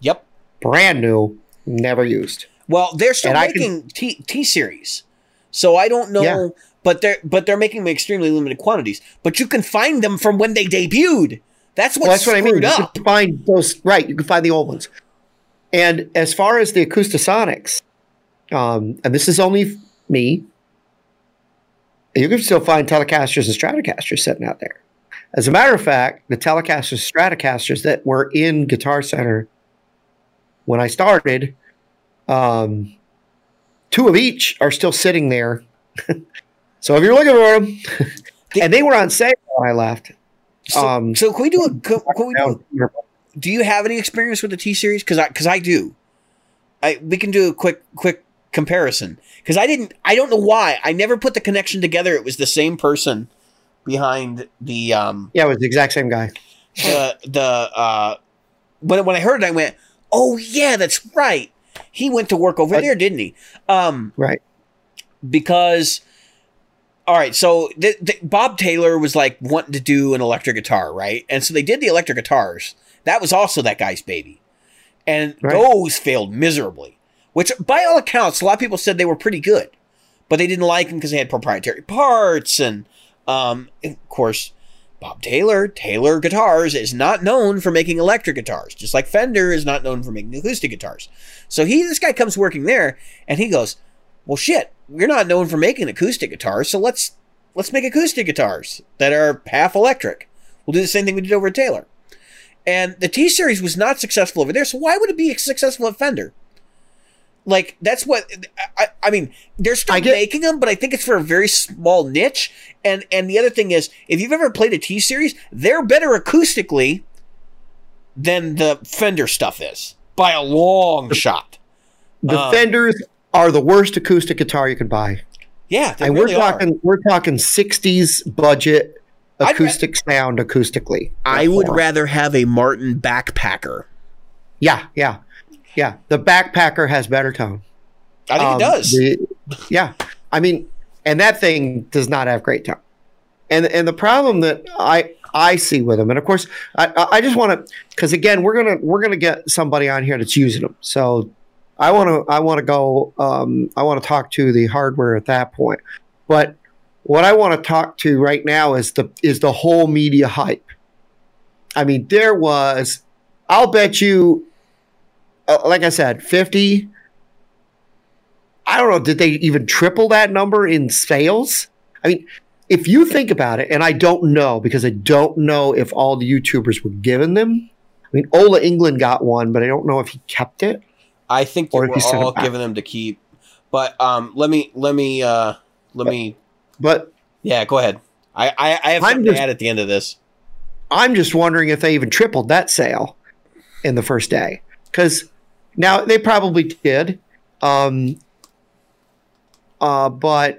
Yep. Brand new, never used. Well, they're still making T-Series. So I don't know... Yeah. But they're making them extremely limited quantities. But you can find them from when they debuted. That's what I mean. You can find those, right? You can find the old ones. And as far as the Acoustasonics, and this is only me, you can still find Telecasters and Stratocasters sitting out there. As a matter of fact, the Telecasters, Stratocasters that were in Guitar Center when I started, two of each are still sitting there. So if you're looking for them, and they were on sale when I left. So can we do a? Do you have any experience with the T-Series? Because I do. We can do a quick comparison. Because I don't know why I never put the connection together. It was the same person behind the. It was the exact same guy. When I heard it, I went, "Oh yeah, that's right. He went to work over there, didn't he?" Right. Because. All right, so Bob Taylor was like wanting to do an electric guitar, right? And so they did the electric guitars. That was also that guy's baby. And those failed miserably, which by all accounts, a lot of people said they were pretty good, but they didn't like them because they had proprietary parts. And of course, Bob Taylor Guitars is not known for making electric guitars, just like Fender is not known for making acoustic guitars. So this guy comes working there and he goes, well, shit, we're not known for making acoustic guitars, so let's make acoustic guitars that are half electric. We'll do the same thing we did over at Taylor. And the T-Series was not successful over there, so why would it be successful at Fender? Like, that's what I mean, they're still making them, but I think it's for a very small niche. And the other thing is, if you've ever played a T-Series, they're better acoustically than the Fender stuff is, by a long shot. The Fenders are the worst acoustic guitar you could buy. Yeah, they and really we're talking 60s budget acoustic sound acoustically. I would rather have a Martin backpacker. Yeah, the backpacker has better tone. I think it does. I mean, and that thing does not have great tone. And the problem that I see with them, and of course, I just want to, because again, we're gonna get somebody on here that's using them. So I want to talk to the hardware at that point. But what I want to talk to right now is the whole media hype. I mean, there was, I'll bet you. Like I said, 50. I don't know. Did they even triple that number in sales? I mean, if you think about it, and I don't know, because I don't know if all the YouTubers were given them. I mean, Ola England got one, but I don't know if he kept it. I think they were all given them to keep. But let me. But yeah, go ahead. I have something to add at the end of this. I'm just wondering if they even tripled that sale in the first day, because. Now, they probably did, but I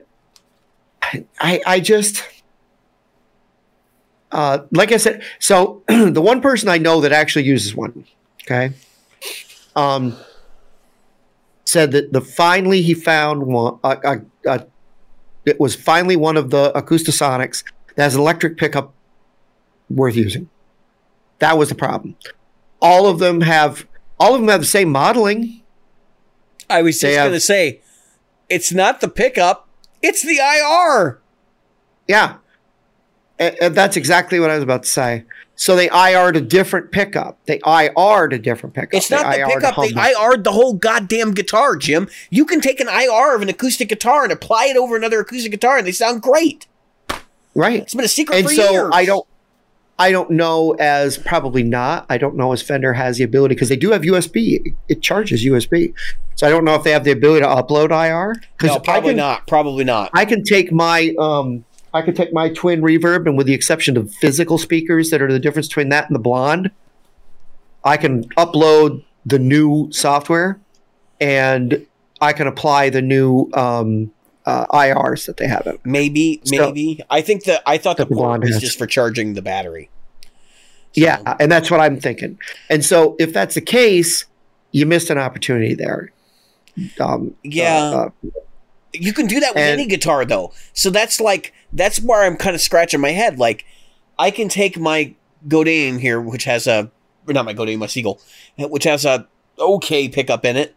just, like I said, so the one person I know that actually uses one, okay, said that finally he found one, it was finally one of the Acoustasonics that has an electric pickup worth using. That was the problem. All of them have the same modeling. I was just going to say, it's not the pickup, it's the IR. Yeah. And that's exactly what I was about to say. So they IR'd a different pickup. It's not the pickup. They IR'd the whole goddamn guitar, Jim. You can take an IR of an acoustic guitar and apply it over another acoustic guitar, and they sound great. Right. It's been a secret for years. And so I don't know as probably not. I don't know as Fender has the ability, because they do have USB. It charges USB. So I don't know if they have the ability to upload IR. No, probably not. I can take my twin reverb, and with the exception of physical speakers that are the difference between that and the Blonde, I can upload the new software, and I can apply the new IRs that they haven't. Maybe. I thought the port is just for charging the battery. So. Yeah, and that's what I'm thinking. And so, if that's the case, you missed an opportunity there. You can do that with any guitar, though. So that's where I'm kind of scratching my head. Like, I can take my Godin here, my Seagull, which has a okay pickup in it,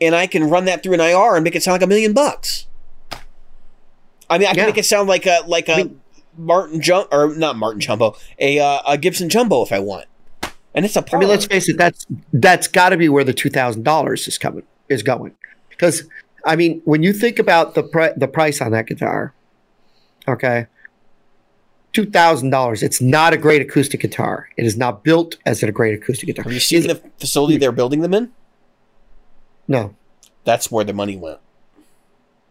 and I can run that through an IR and make it sound like $1 million. I mean, I can make it sound like a Martin Jumbo, or not Martin Jumbo, a Gibson Jumbo if I want. And it's a part. I mean, let's face it, that's got to be where the $2,000 is going. Because I mean, when you think about the price on that guitar, okay, $2,000. It's not a great acoustic guitar. It is not built as a great acoustic guitar. Have you seen the facility they're building them in? No, that's where the money went.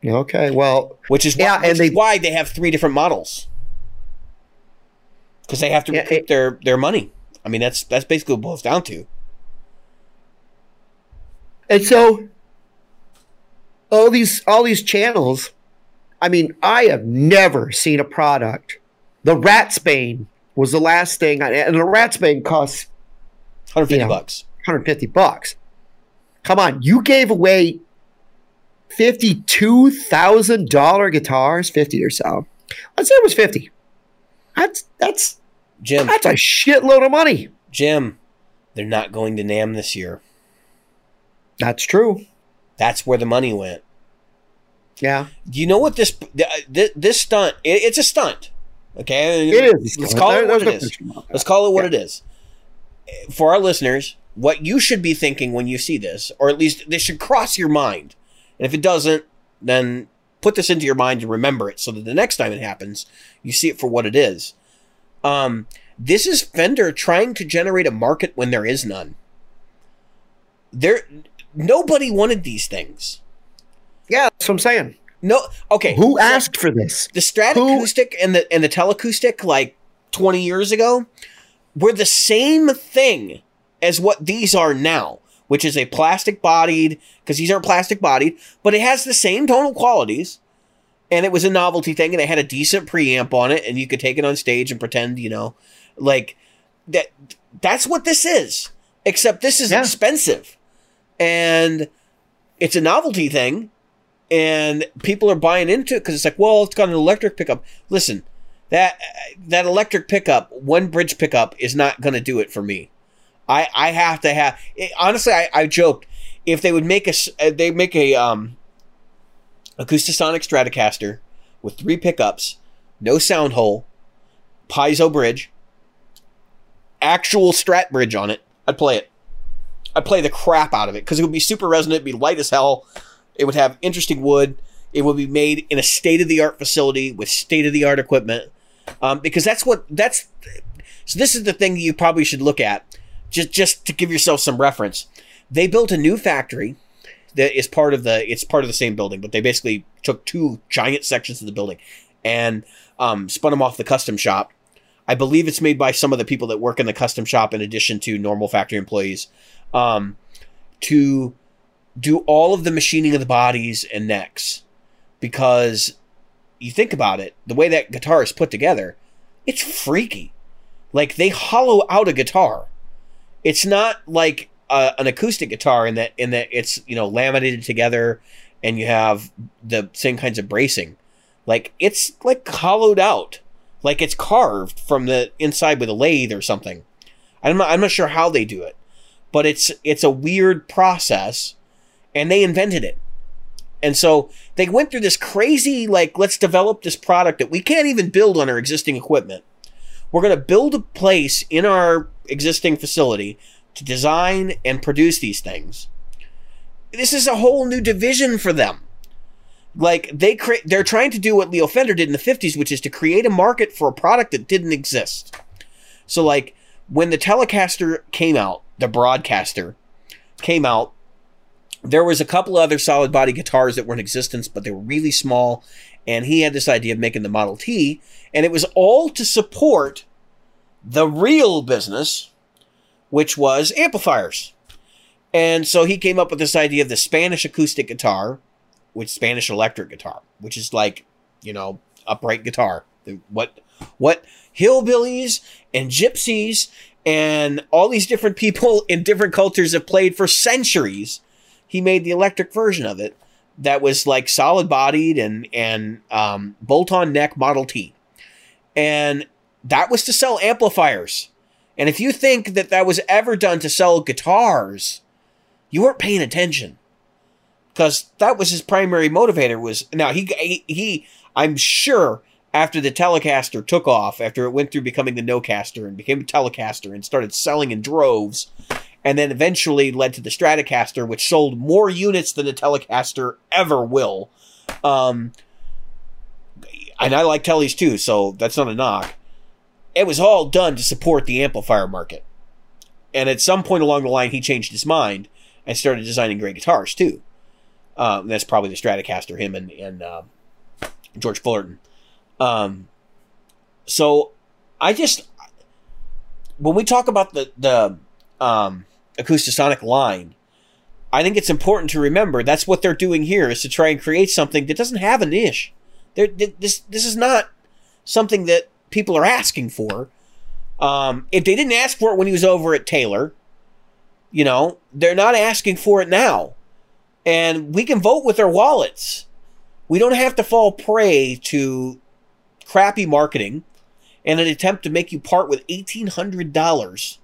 Okay, well, which is why they have three different models, because they have to recoup their money. I mean, that's basically what it boils down to. And so, all these channels. I mean, I have never seen a product. The Ratsbane was the last thing, and the Ratsbane costs $150. $150. Come on, you gave away $52,000 guitars, 50 or so. Let's say it was 50. That's Jim. That's a shitload of money. Jim, they're not going to NAMM this year. That's true. That's where the money went. Yeah. Do you know what this stunt? It's a stunt. Okay, it is. Let's call it what it is. Let's call it what it is. For our listeners, what you should be thinking when you see this, or at least this should cross your mind. And if it doesn't, then put this into your mind and remember it so that the next time it happens, you see it for what it is. This is Fender trying to generate a market when there is none. Nobody wanted these things. Yeah, that's what I'm saying. No, okay. Who asked for this? The Stratocaster and the Telecaster, like 20 years ago, were the same thing as what these are now, which is a plastic-bodied, because these are plastic-bodied, but it has the same tonal qualities, and it was a novelty thing, and it had a decent preamp on it, and you could take it on stage and pretend, you know, like, that's what this is, except this is expensive, and it's a novelty thing, and people are buying into it, because it's like, well, it's got an electric pickup. Listen, that electric pickup, one bridge pickup, is not going to do it for me. I have to have it, honestly. I joked if they would make a Acoustasonic Stratocaster with 3 pickups, no sound hole, piezo bridge, actual Strat bridge on it, I'd play it. I'd play the crap out of it because it would be super resonant, it'd be light as hell, it would have interesting wood, it would be made in a state of the art facility with state of the art equipment, because that's. So this is the thing that you probably should look at. Just to give yourself some reference, they built a new factory that is part of the same building, but they basically took 2 giant sections of the building and spun them off the custom shop. I believe it's made by some of the people that work in the custom shop in addition to normal factory employees, to do all of the machining of the bodies and necks. Because you think about it, the way that guitar is put together, it's freaky. Like, they hollow out a guitar. It's not like an acoustic guitar in that it's, you know, laminated together and you have the same kinds of bracing. Like, it's like hollowed out, like it's carved from the inside with a lathe or something. I'm not sure how they do it, but it's a weird process, and they invented it. And so they went through this crazy, like, let's develop this product that we can't even build on our existing equipment. We're going to build a place in our existing facility to design and produce these things. This is a whole new division for them. Like, they're trying to do what Leo Fender did in the 50s, which is to create a market for a product that didn't exist. So, like, when the Telecaster came out, the Broadcaster came out, there was a couple other solid body guitars that were in existence, but they were really small, and he had this idea of making the Model T, and it was all to support the real business, which was amplifiers. And so he came up with this idea of the Spanish acoustic guitar, which Spanish electric guitar, which is like, you know, upright guitar. What hillbillies and gypsies and all these different people in different cultures have played for centuries. He made the electric version of it that was like solid bodied and bolt-on neck Model T. And that was to sell amplifiers. And if you think that was ever done to sell guitars, you weren't paying attention, because that was his primary motivator. Was now he I'm sure after the Telecaster took off, after it went through becoming the No-Caster and became a Telecaster and started selling in droves, and then eventually led to the Stratocaster, which sold more units than the Telecaster ever will. And I like Tellies too, so that's not a knock. It was all done to support the amplifier market. And at some point along the line, he changed his mind and started designing great guitars, too. That's probably the Stratocaster, him and George Fullerton. So I just... When we talk about the Acoustasonic line, I think it's important to remember that's what they're doing here, is to try and create something that doesn't have a niche. This is not something that people are asking for. If they didn't ask for it when he was over at Taylor, you know, they're not asking for it now. And we can vote with our wallets. We don't have to fall prey to crappy marketing and an attempt to make you part with $1,800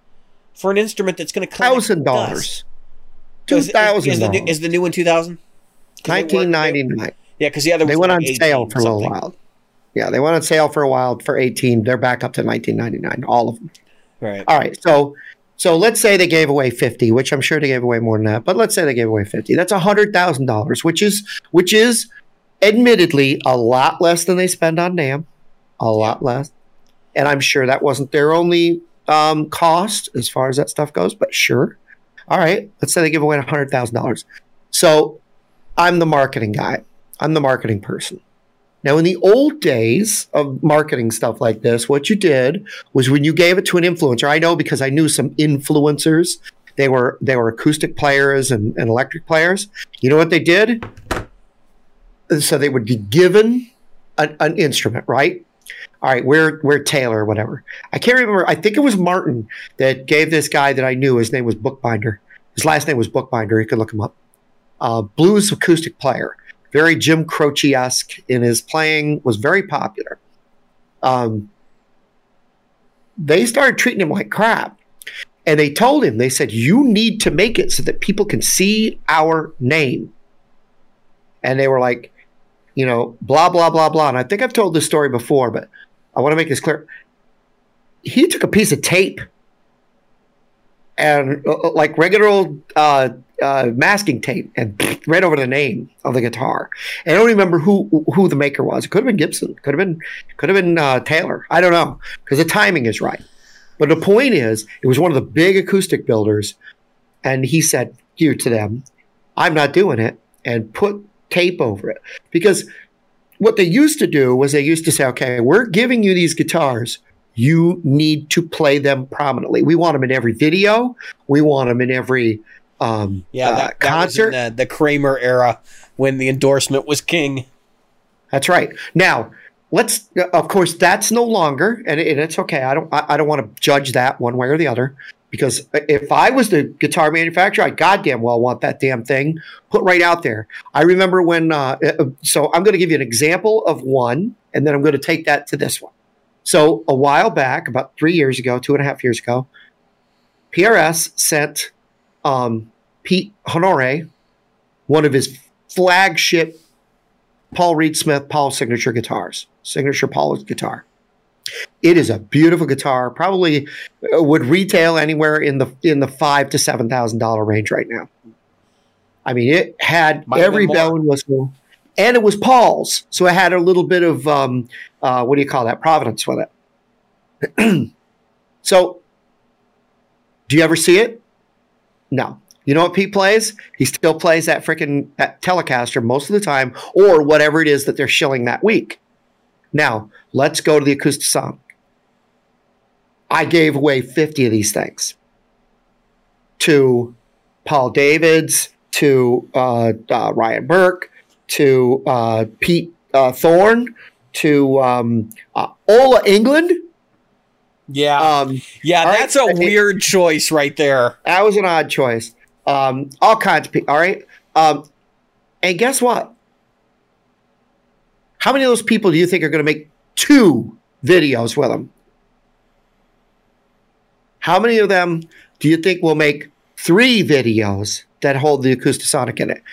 for an instrument that's going to come $1,000. $2,000. Is the new one $2,000? $1,999. Yeah, because the other one, they went on sale for a little while. Yeah, they went on sale for a while for 18. They're back up to 1999, all of them. Right. All right. So let's say they gave away 50, which I'm sure they gave away more than that. But let's say they gave away 50. That's $100,000, which is admittedly a lot less than they spend on NAMM, a lot less. And I'm sure that wasn't their only cost as far as that stuff goes, but sure. All right, let's say they give away $100,000. So I'm the marketing guy. I'm the marketing person. Now, in the old days of marketing stuff like this, what you did was when you gave it to an influencer, I know because I knew some influencers, they were acoustic players and electric players. You know what they did? So they would be given an instrument, right? All right, we're Taylor or whatever. I can't remember. I think it was Martin that gave this guy that I knew. His name was Bookbinder. His last name was Bookbinder. You could look him up. Blues acoustic player. Very Jim Croce-esque in his playing. Was very popular. They started treating him like crap. And they told him, they said, you need to make it so that people can see our name. And they were like, you know, blah, blah, blah, blah. And I think I've told this story before, but I want to make this clear. He took a piece of tape and like regular old masking tape and right over the name of the guitar. And I don't remember who the maker was. It could have been Gibson. Could have been Taylor. I don't know, because the timing is right. But the point is, it was one of the big acoustic builders, and he said to them, I'm not doing it, and put tape over it. Because what they used to do was they used to say, okay, we're giving you these guitars. You need to play them prominently. We want them in every video. We want them in every that concert. Was in the Kramer era when the endorsement was king. That's right. Now, of course, that's no longer, and it's okay. I don't want to judge that one way or the other, because if I was the guitar manufacturer, I goddamn well want that damn thing put right out there. I remember when, so I'm going to give you an example of one, and then I'm going to take that to this one. So a while back, about 2.5 years ago, PRS sent Pete Honore one of his flagship Paul Reed Smith, Paul signature guitars, signature Paul's guitar. It is a beautiful guitar. Probably would retail anywhere in the $5,000 to $7,000 range right now. I mean, it had every bell and whistle, and it was Paul's, so it had a little bit of provenance with it. So, do you ever see it? No. You know what Pete plays? He still plays that freaking Telecaster most of the time, or whatever it is that they're shilling that week. Now, let's go to the Acoustasonic. I gave away 50 of these things to Paul Davids, to Ryan Burke, to Pete Thorne, to Ola England. Yeah, that's a weird choice right there. That was an odd choice. All kinds of people, all right? And guess what? How many of those people do you think are going to make 2 videos with them? How many of them do you think will make 3 videos that hold the Acoustasonic in it?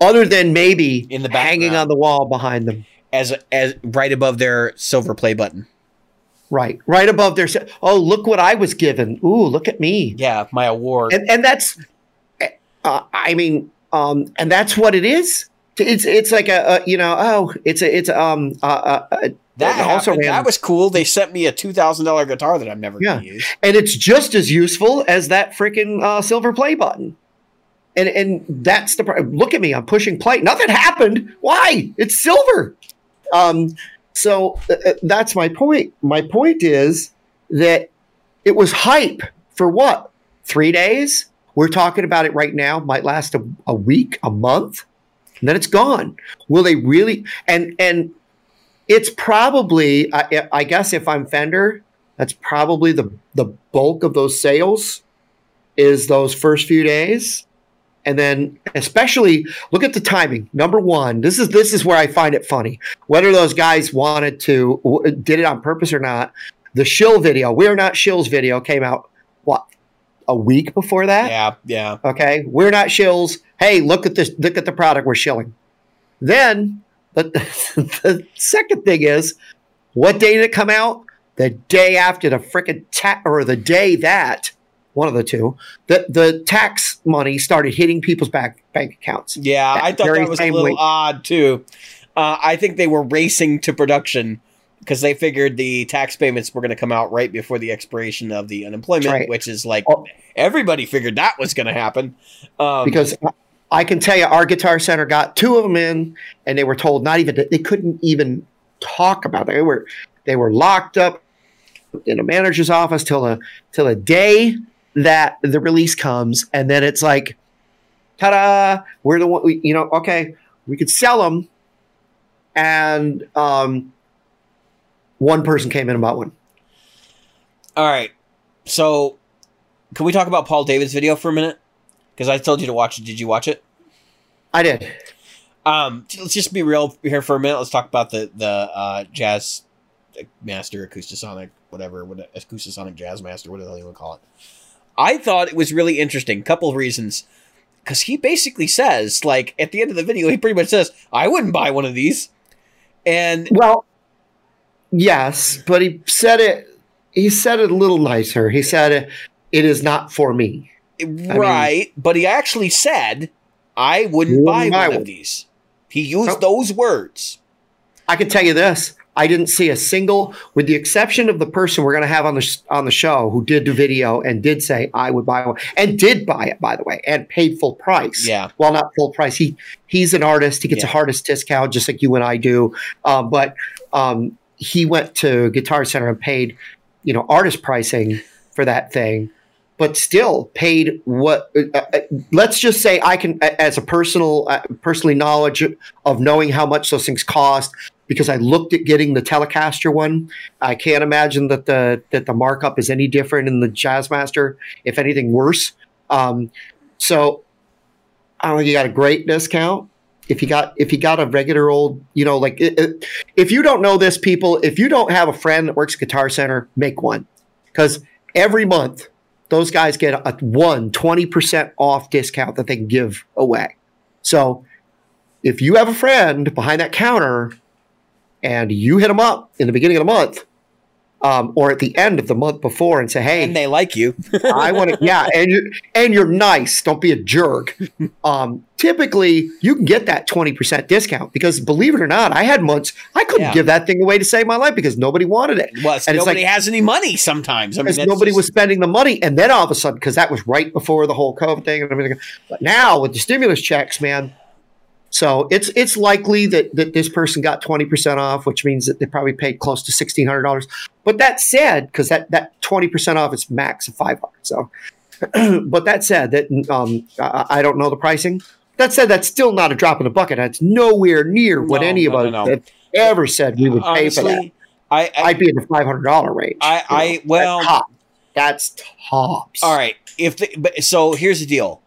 Other than maybe in the background, hanging on the wall behind them. As right above their silver play button. Right above their, oh, look what I was given. Ooh, look at me. Yeah, my award. And that's... and that's what it is. It's like that was cool. They sent me a $2,000 guitar that I'm never going to use, and it's just as useful as that freaking silver play button. And that's the look at me. I'm pushing play. Nothing happened. Why? It's silver. So that's my point. My point is that it was hype for what? 3 days. We're talking about it right now. Might last a week, a month, and then it's gone. Will they really? And it's probably, I guess, if I'm Fender, that's probably the bulk of those sales is those first few days, and then especially look at the timing. Number one, this is where I find it funny. Whether those guys did it on purpose or not, the shill video, We're Not Shills video came out what? A week before that? Yeah. Okay. We're not shills. Hey, look at this. Look at the product we're shilling. Then, but the second thing is, what day did it come out? The day after the frickin' or the day that, one of the two, the tax money started hitting people's bank accounts. Yeah, I thought that was a little odd, too. I think they were racing to production because they figured the tax payments were going to come out right before the expiration of the unemployment, right, which is like, everybody figured that was going to happen. Because I can tell you, our Guitar Center got two of them in, and they were told not even that they couldn't even talk about it. They were locked up in a manager's office till a day that the release comes, and then it's like, ta-da! We're the one. We could sell them, and one person came in and bought one. All right, so can we talk about Paul David's video for a minute? Because I told you to watch it. Did you watch it? I did. Let's just be real here for a minute. Let's talk about the Jazzmaster, Acoustasonic, whatever, Acoustasonic Jazzmaster, whatever the hell you want to call it. I thought it was really interesting. Couple of reasons. Because he basically says, like, at the end of the video, he pretty much says, I wouldn't buy one of these. And well, yes, but he said it a little nicer. He said, it is not for me. Right, but he actually said, I wouldn't buy one of these. He used those words. I can tell you this. I didn't see a single, with the exception of the person we're going to have on the show who did the video and did say, I would buy one, and did buy it, by the way, and paid full price. Yeah. Well, not full price. He's an artist. He gets a hardest discount, just like you and I do. But he went to Guitar Center and paid, artist pricing for that thing, but still paid what let's just say I can, as a personally knowledge of knowing how much those things cost, because I looked at getting the Telecaster one. I can't imagine that the markup is any different in the Jazzmaster, if anything worse. So I don't think you got a great discount. If you got a regular old, if you don't know this, people, if you don't have a friend that works at Guitar Center, make one, because every month those guys get a 20% off discount that they can give away. So if you have a friend behind that counter and you hit them up in the beginning of the month, or at the end of the month before, and say, hey, and they like you, I want to, yeah. And you're nice. Don't be a jerk. Typically you can get that 20% discount, because believe it or not, I had months I couldn't give that thing away to save my life because nobody wanted it. Well, and nobody has any money sometimes. I mean, nobody was spending the money. And then all of a sudden, cause that was right before the whole COVID thing and everything. But now with the stimulus checks, man, so it's likely that this person got 20% off, which means that they probably paid close to $1,600. But that said, because that 20% off is max of $500. So, but that said, that I don't know the pricing. That said, that's still not a drop in the bucket. That's nowhere near what any of us have ever said we would pay for that. I'd be in the $500 range. That's tops. All right. So here's the deal.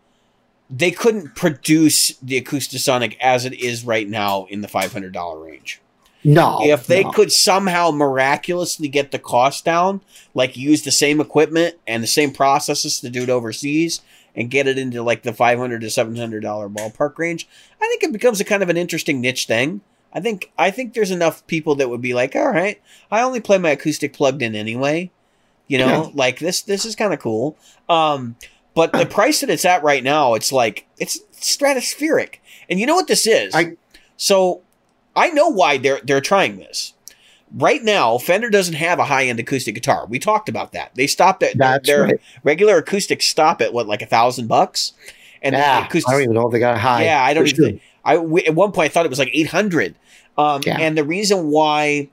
They couldn't produce the Acoustasonic as it is right now in the $500 range. No. If they could somehow miraculously get the cost down, like use the same equipment and the same processes to do it overseas and get it into like the $500 to $700 ballpark range, I think it becomes a kind of an interesting niche thing. I think there's enough people that would be like, all right, I only play my acoustic plugged in anyway. Like this is kind of cool. But the price that it's at right now, it's like, it's stratospheric. And you know what this is? So I know why they're trying this. Right now, Fender doesn't have a high-end acoustic guitar. We talked about that. They stopped at their regular acoustics stop at like $1,000. And I don't even know if they got high. Yeah, I don't even think. At one point I thought it was like $800. And the reason why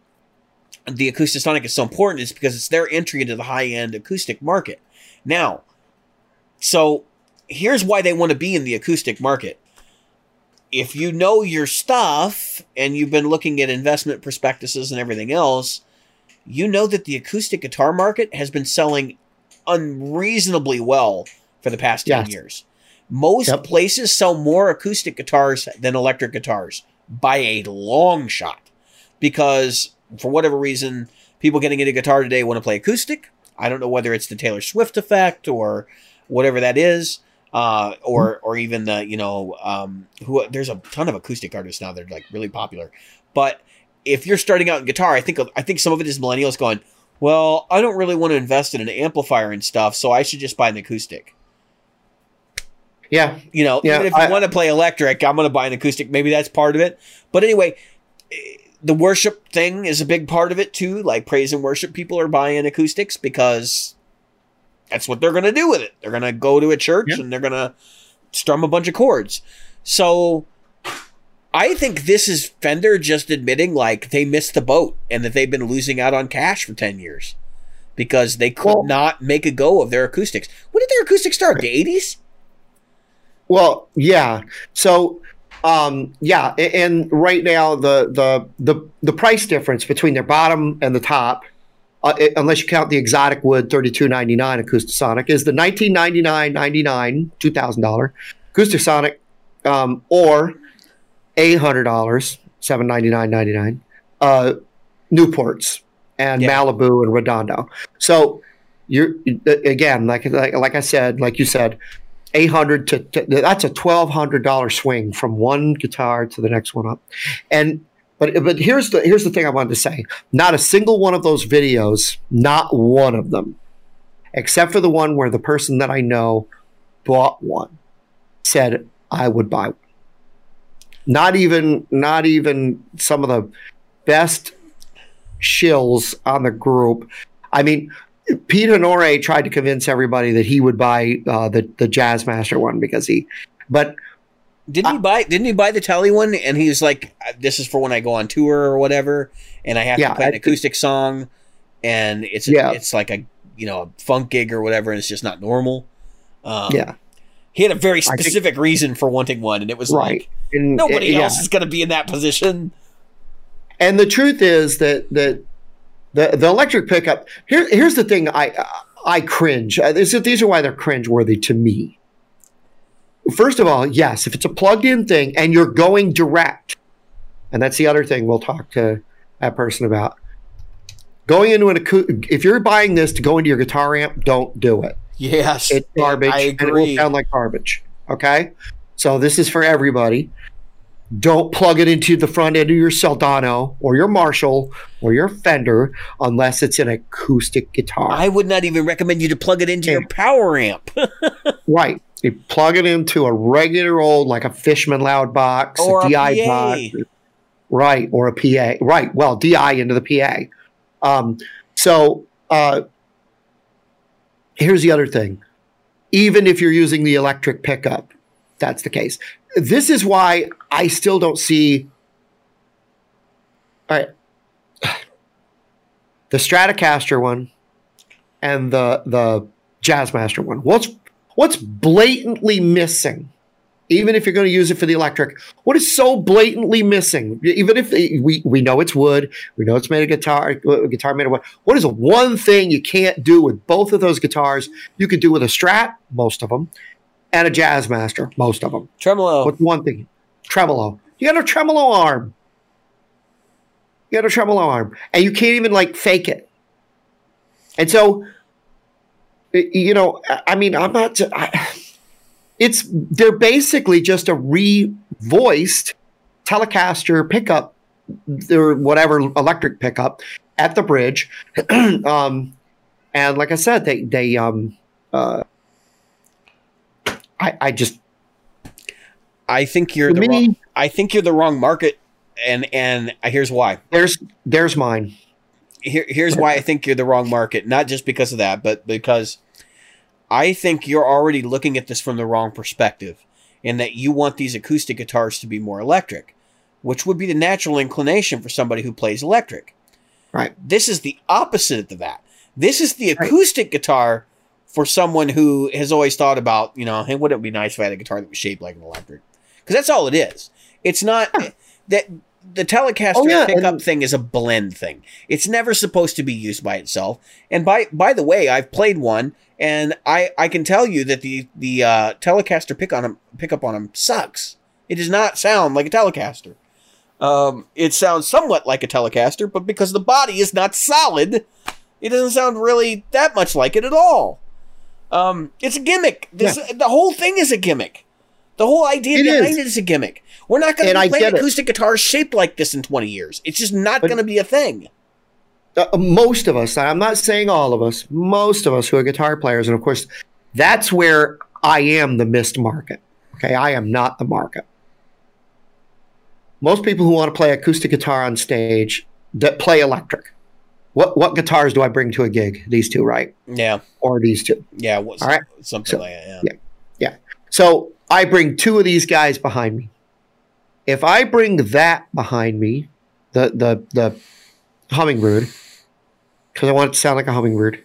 the Acoustasonic is so important is because it's their entry into the high-end acoustic market. Now, so here's why they want to be in the acoustic market. If you know your stuff and you've been looking at investment prospectuses and everything else, you know that the acoustic guitar market has been selling unreasonably well for the past 10 years. Most places sell more acoustic guitars than electric guitars by a long shot, because for whatever reason, people getting into guitar today want to play acoustic. I don't know whether it's the Taylor Swift effect or whatever that is, or even the, who, there's a ton of acoustic artists now that are like really popular. But if you're starting out in guitar, I think some of it is millennials going, well, I don't really want to invest in an amplifier and stuff, so I should just buy an acoustic. Yeah. Even if I want to play electric, I'm going to buy an acoustic. Maybe that's part of it. But anyway, The worship thing is a big part of it, too. Like, praise and worship people are buying acoustics because that's what they're going to do with it. They're going to go to a church and they're going to strum a bunch of chords. So I think this is Fender just admitting, like, they missed the boat and that they've been losing out on cash for 10 years because they could not make a go of their acoustics. When did their acoustics start? The 80s? Well, yeah. So... yeah, and right now the price difference between their bottom and the top, unless you count the exotic wood $32.99 Acoustasonic, is the $1999.99 $2,000 Acoustasonic, or $800 $799.99 Newports and Malibu and Redondo. So you're again like I said, like you said. That's a $1,200 swing from one guitar to the next one up, but here's the thing I wanted to say. Not a single one of those videos, not one of them, except for the one where the person that I know bought one, said I would buy one. Not even some of the best shills on the group. I mean, Pete Honore tried to convince everybody that he would buy the Jazzmaster one because didn't he buy the Tele one? And he was like, "This is for when I go on tour or whatever, and I have to play an acoustic song, and it's like a a funk gig or whatever, and it's just not normal." He had a very specific reason for wanting one, and it was like nobody else is going to be in that position. And the truth is that. The electric pickup. Here's the thing. I cringe. These are why they're cringeworthy to me. First of all, yes, if it's a plugged-in thing and you're going direct, and that's the other thing we'll talk to that person about. Going into if you're buying this to go into your guitar amp, don't do it. Yes, it's garbage. I agree. And it will sound like garbage. Okay, so this is for everybody. Don't plug it into the front end of your Soldano or your Marshall or your Fender unless it's an acoustic guitar. I would not even recommend you to plug it into your power amp. Right. You plug it into a regular old, like a Fishman loud box, or a DI box. Right. Or a PA. Right. Well, DI into the PA. So here's the other thing. Even if you're using the electric pickup, that's the case. This is why I still don't see. All right, the Stratocaster one and the Jazzmaster one. What's blatantly missing? Even if you're going to use it for the electric, what is so blatantly missing? Even if we know it's wood, we know it's made of guitar made of wood. What is the one thing you can't do with both of those guitars? You could do with a Strat, most of them. And a Jazzmaster, most of them. Tremolo. What's one thing? Tremolo. You got a tremolo arm. And you can't even, fake it. And so, I'm not... They're basically just a revoiced Telecaster pickup, or whatever, electric pickup at the bridge. And like I said, I think you're the wrong market, and here's why. There's mine. Here's why I think you're the wrong market. Not just because of that, but because I think you're already looking at this from the wrong perspective, and that you want these acoustic guitars to be more electric, which would be the natural inclination for somebody who plays electric. Right. This is the opposite of that. This is the acoustic guitar. For someone who has always thought about, hey, wouldn't it be nice if I had a guitar that was shaped like an electric? Because that's all it is. It's not that the Telecaster pickup thing is a blend thing. It's never supposed to be used by itself. And by the way, I've played one, and I can tell you that the Telecaster pickup on them sucks. It does not sound like a Telecaster. It sounds somewhat like a Telecaster, but because the body is not solid, it doesn't sound really that much like it at all. It's a gimmick. The whole thing is a gimmick. The whole idea behind it is a gimmick. We're not going to play acoustic guitars shaped like this in 20 years. It's just not going to be a thing. Most of us, and I'm not saying all of us, most of us who are guitar players, and of course, that's where I am the missed market. Okay, I am not the market. most people who want to play acoustic guitar on stage that play electric. What guitars do I bring to a gig? These two, right? Yeah. Or these two. Yeah. What's, all right. Something so, like that. Yeah. Yeah. So I bring two of these guys behind me. If I bring that behind me, the hummingbird, because I want it to sound like a hummingbird.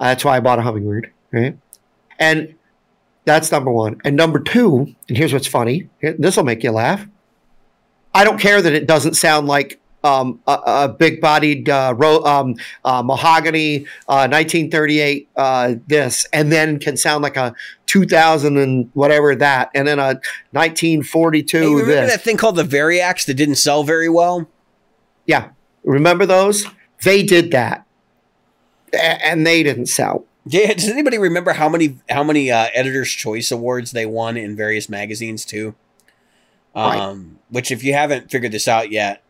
That's why I bought a hummingbird, right? And that's number one. And number two, and here's what's funny. This will make you laugh. I don't care that it doesn't sound like a big-bodied mahogany 1938 this, and then can sound like a 2000 and whatever that, and then a 1942 hey, you remember this. That thing called the Variax that didn't sell very well? Yeah. Remember those? They did that, and they didn't sell. Yeah. Does anybody remember how many Editor's Choice Awards they won in various magazines, too? Right. Which, if you haven't figured this out yet,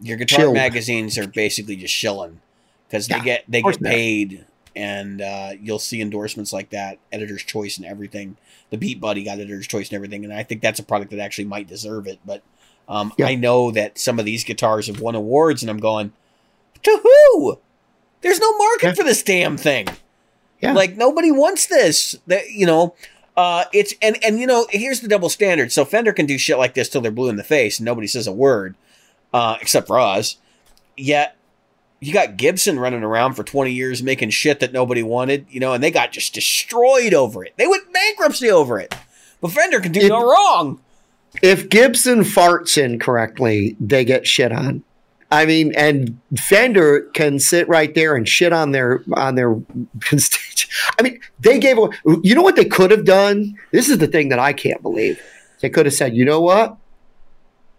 your guitar Chilled. Magazines are basically just shilling because yeah, they get paid, and you'll see endorsements like that, Editor's Choice and everything. The Beat Buddy got Editor's Choice and everything, and I think that's a product that actually might deserve it. But yeah. I know that some of these guitars have won awards, and I'm going, to who? There's no market for this damn thing. Yeah. Like, nobody wants this. That, you know, it's and you know, here's the double standard. So Fender can do shit like this till they're blue in the face, and nobody says a word. Except for us. Yet you got Gibson running around for 20 years making shit that nobody wanted, you know, and they got just destroyed over it. They went bankruptcy over it. But Fender can do no wrong. If Gibson farts incorrectly, they get shit on. I mean, and Fender can sit right there and shit on their stage. I mean, they gave away. You know what they could have done? This is the thing that I can't believe. They could have said, you know what?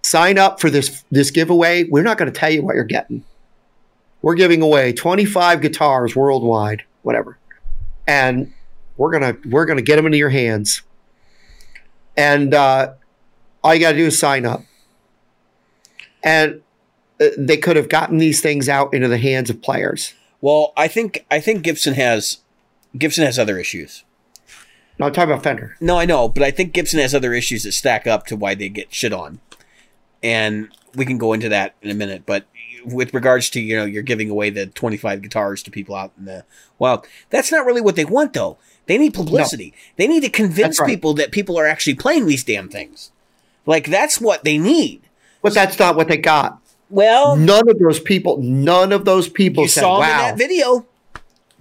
Sign up for this giveaway. We're not going to tell you what you're getting. We're giving away 25 guitars worldwide, whatever, and we're gonna get them into your hands. And all you got to do is sign up. And they could have gotten these things out into the hands of players. Well, I think Gibson has other issues. No, I'm talking about Fender. No, I know, but I think Gibson has other issues that stack up to why they get shit on. And we can go into that in a minute, but with regards to, you know, you're giving away the 25 guitars to people out in the wild, that's not really what they want, though. They need publicity. No. They need to convince people that people are actually playing these damn things. Like, that's what they need. But that's not what they got. Well, none of those people you said, saw them in that video.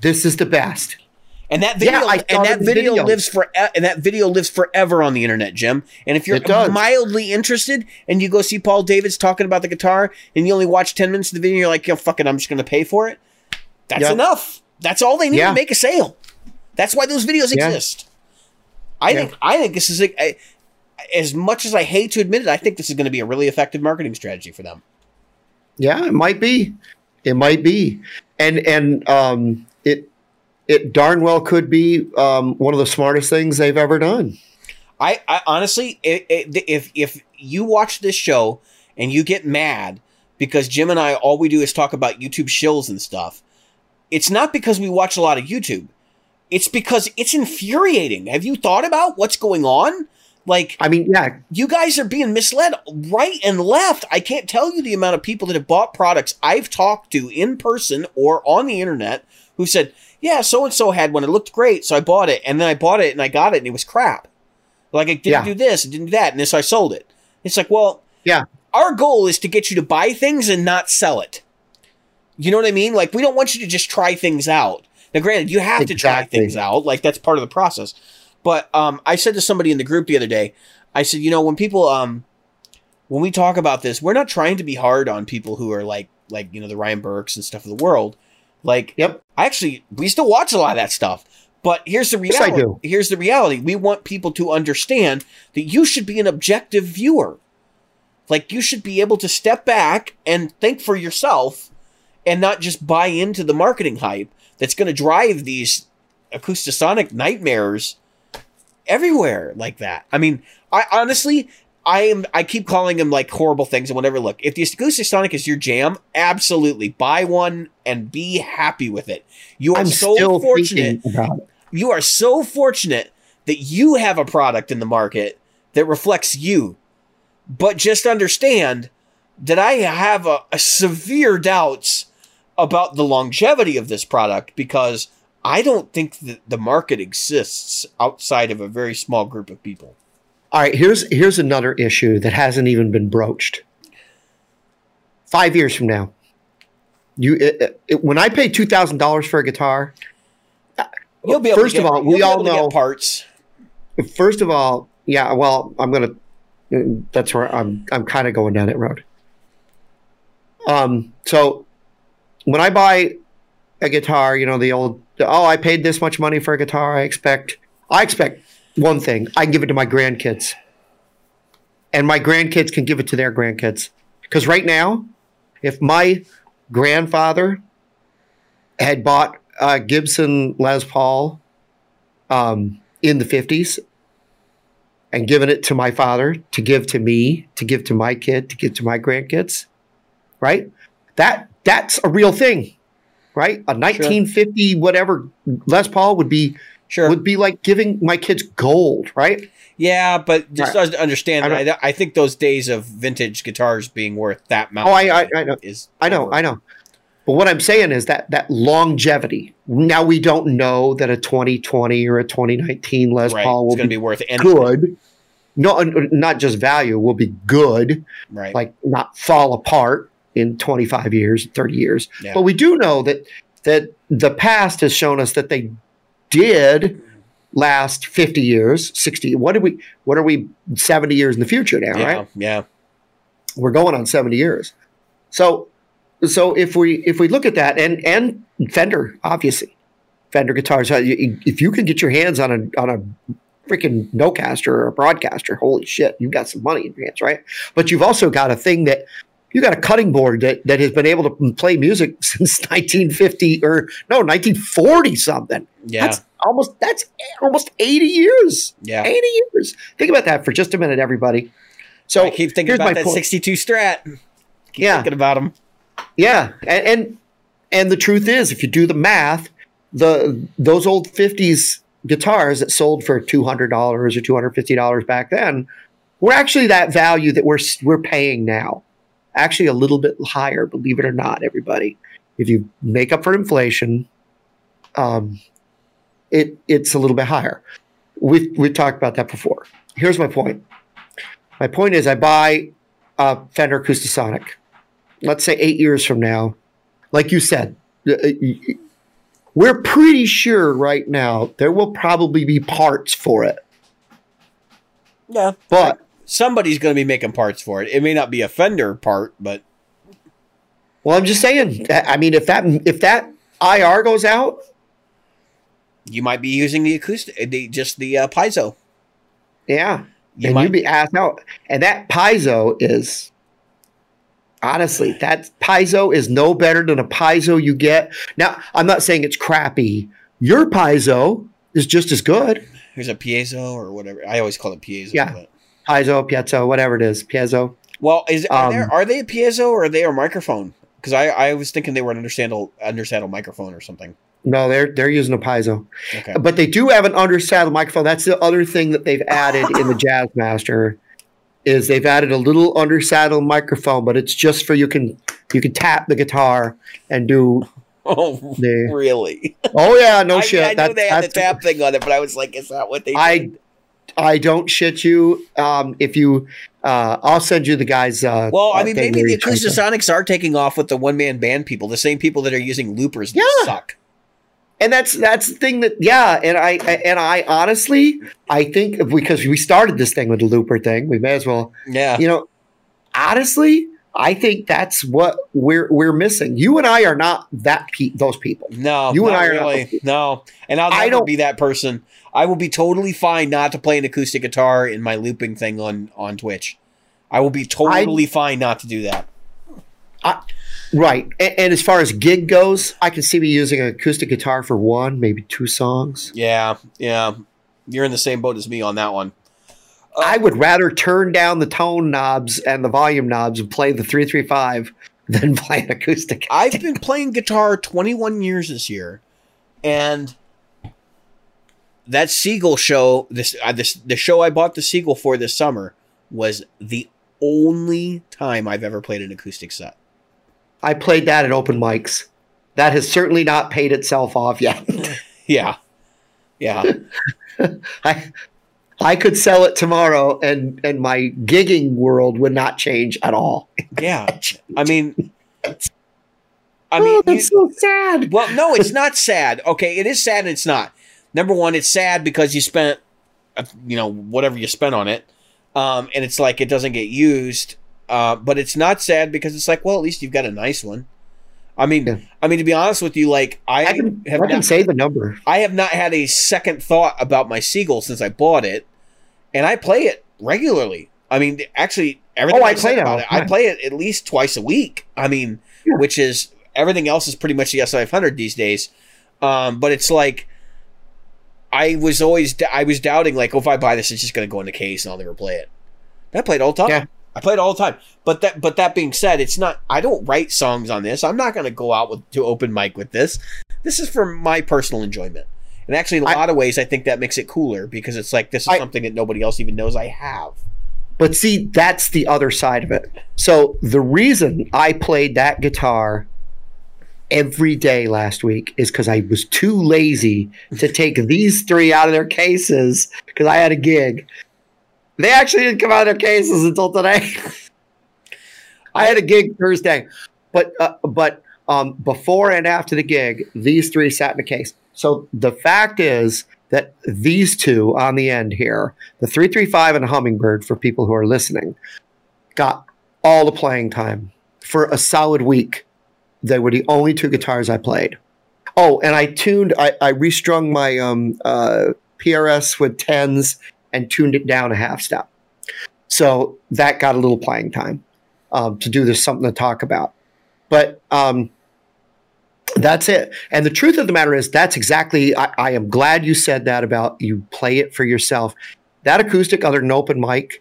This is the best. And that video, lives forever on the internet, Jim. And if you're mildly interested, and you go see Paul Davids talking about the guitar, and you only watch 10 minutes of the video, you're like, "Yo, fuck it, I'm just going to pay for it." That's enough. That's all they need to make a sale. That's why those videos exist. I think this is as much as I hate to admit it, I think this is going to be a really effective marketing strategy for them. Yeah, it might be. It might be, and it. It darn well could be one of the smartest things they've ever done. I honestly, if you watch this show and you get mad because Jim and I, all we do is talk about YouTube shills and stuff, it's not because we watch a lot of YouTube. It's because it's infuriating. Have you thought about what's going on? Like, I mean, yeah, you guys are being misled right and left. I can't tell you the amount of people that have bought products I've talked to in person or on the internet who said, yeah, so-and-so had one. It looked great, so I bought it. And then I bought it, and I got it, and it was crap. Like, it didn't do this, it didn't do that, and this I sold it. It's like, well, our goal is to get you to buy things and not sell it. You know what I mean? Like, we don't want you to just try things out. Now, granted, you have to try things out. Like, that's part of the process. But I said to somebody in the group the other day, I said, you know, when people when we talk about this, we're not trying to be hard on people who are like you know, the Ryan Burks and stuff of the world. Like, we still watch a lot of that stuff, but here's the reality. Yes, I do. Here's the reality. We want people to understand that you should be an objective viewer. Like, you should be able to step back and think for yourself and not just buy into the marketing hype that's going to drive these acoustasonic nightmares everywhere like that. I mean, I honestly, I keep calling them like horrible things and whatever. Look, if the Acoustasonic is your jam, absolutely buy one and be happy with it. You are so fortunate. You are so fortunate that you have a product in the market that reflects you. But just understand that I have a severe doubts about the longevity of this product, because I don't think that the market exists outside of a very small group of people. All right, here's another issue that hasn't even been broached. 5 years from now, when I pay $2,000 for a guitar, you'll be able first to get, of all, we all know parts. First of all, yeah. Well, that's where I'm kind of going down that road. So when I buy a guitar, you know, I paid this much money for a guitar. I expect one thing. I can give it to my grandkids, and my grandkids can give it to their grandkids. Because right now, if my grandfather had bought a Gibson Les Paul in the 50s and given it to my father to give to me, to give to my kid, to give to my grandkids, right? That's a real thing, right? A 1950 whatever Les Paul would be like giving my kids gold, right? Yeah, but just understand, I think those days of vintage guitars being worth that amount. Oh, I know. But what I'm saying is that longevity. Now we don't know that a 2020 or a 2019 Les Paul will be worth anything. Good. No, not just value, will be good. Right. Like not fall apart in 25 years, 30 years. Yeah. But we do know that the past has shown us that they did last 50 years, 60. What are we 70 years in the future now, right? Yeah. We're going on 70 years. So if we look at that, and Fender, obviously, Fender guitars, if you can get your hands on a freaking Nocaster or a Broadcaster, holy shit, you've got some money in your hands, right? But you've also got a thing that you got a cutting board that has been able to play music since 1950 or no 1940 something. Yeah, that's almost 80 years. Yeah, 80 years. Think about that for just a minute, everybody. So I keep thinking about that 62 Strat. Keep thinking about them. Yeah, and the truth is, if you do the math, those old 50s guitars that sold for $200 or $250 back then were actually that value that we're paying now. Actually, a little bit higher, believe it or not, everybody. If you make up for inflation, it's a little bit higher. We've talked about that before. Here's my point. My point is, I buy a Fender Acoustasonic. Let's say 8 years from now, like you said, we're pretty sure right now there will probably be parts for it. Yeah. But somebody's going to be making parts for it. It may not be a Fender part, but. Well, I'm just saying, I mean, if that IR goes out, you might be using the acoustic, just the piezo. Yeah. You'd be asked out. And that piezo is. Honestly, that piezo is no better than a piezo you get. Now, I'm not saying it's crappy. Your piezo is just as good. There's a piezo or whatever. I always call it piezo. Yeah, but. Piezo, piezo, whatever it is, piezo. Well, are they a piezo or are they a microphone? Because I was thinking they were an undersaddle microphone or something. No, they're using a piezo. Okay. But they do have an undersaddle microphone. That's the other thing that they've added in the Jazzmaster. Is they've added a little undersaddle microphone, but it's just for you can tap the guitar and do. Oh, really? Oh yeah, no shit. I knew they had the tap thing on it, but I was like, is that what they? Did? I don't shit you. If you, I'll send you the guys. Maybe the Acoustasonics are taking off with the one-man band people, the same people that are using loopers. Yeah. That suck. And that's the thing that, yeah, and I honestly, I think because we started this thing with the looper thing, we may as well, yeah. You know, honestly, I think that's what we're missing. You and I are not those people. No, you and I are not. No, and I don't be that person. I will be totally fine not to play an acoustic guitar in my looping thing on Twitch. I will be totally fine not to do that. Right. And as far as gig goes, I can see me using an acoustic guitar for one, maybe two songs. Yeah. You're in the same boat as me on that one. I would rather turn down the tone knobs and the volume knobs and play the 335 than play an acoustic. I've been playing guitar 21 years this year, and that Seagull show, the show I bought the Seagull for this summer was the only time I've ever played an acoustic set. I played that at open mics. That has certainly not paid itself off yet. Yeah. Yeah. I could sell it tomorrow and my gigging world would not change at all. Yeah. I mean, that's so sad. Well, no, it's not sad. Okay, it is sad and it's not. Number one, it's sad because you spent, whatever you spent on it. And it's like it doesn't get used. But it's not sad because it's like, well, at least you've got a nice one. I mean, to be honest with you, like I can say the number. I have not had a second thought about my Seagull since I bought it, and I play it regularly. I mean, actually, everything I play about it, I play it at least twice a week. I mean, yeah. Which is everything else is pretty much the S500 these days. But it's like I was doubting, like, oh, if I buy this, it's just going to go in the case and I'll never play it. And I played all the time. Yeah. I play it all the time, but that being said, it's not. I don't write songs on this. I'm not going to go out to open mic with this. This is for my personal enjoyment, and actually, in a lot of ways, I think that makes it cooler because it's like this is something that nobody else even knows I have. But see, that's the other side of it. So the reason I played that guitar every day last week is because I was too lazy to take these three out of their cases because I had a gig. They actually didn't come out of their cases until today. I had a gig Thursday, but before and after the gig, these three sat in the case. So the fact is that these two on the end here, the 335 and Hummingbird, for people who are listening, got all the playing time for a solid week. They were the only two guitars I played. Oh, and I restrung my PRS with 10s. And tuned it down a half step. So that got a little playing time to do this, something to talk about. But that's it. And the truth of the matter is that's exactly, I am glad you said that about you play it for yourself. That acoustic, other than open mic,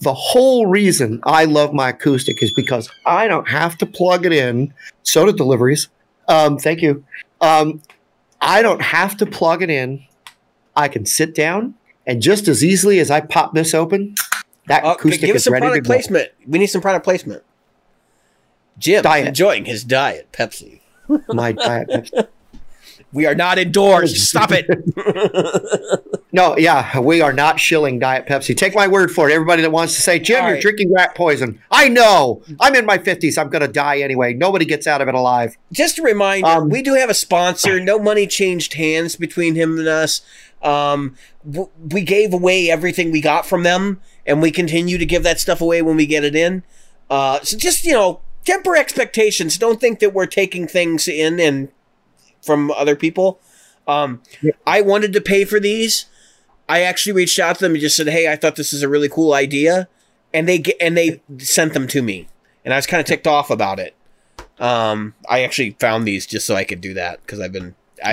the whole reason I love my acoustic is because I don't have to plug it in. So do deliveries. Thank you. I don't have to plug it in. I can sit down. And just as easily as I pop this open, that acoustic is ready to go. Give us some product placement. We need some product placement. Jim's enjoying his diet Pepsi. My diet Pepsi. We are not indoors. Stop it. No, yeah, we are not shilling diet Pepsi. Take my word for it. Everybody that wants to say, Jim, you're drinking rat poison. I know. I'm in my 50s. I'm going to die anyway. Nobody gets out of it alive. Just a reminder, we do have a sponsor. No money changed hands between him and us. We gave away everything we got from them, and we continue to give that stuff away when we get it in. So just, temper expectations. Don't think that we're taking things in and from other people. I wanted to pay for these. I actually reached out to them and just said, hey, I thought this is a really cool idea. And they sent them to me, and I was kind of ticked off about it. I actually found these just so I could do that because I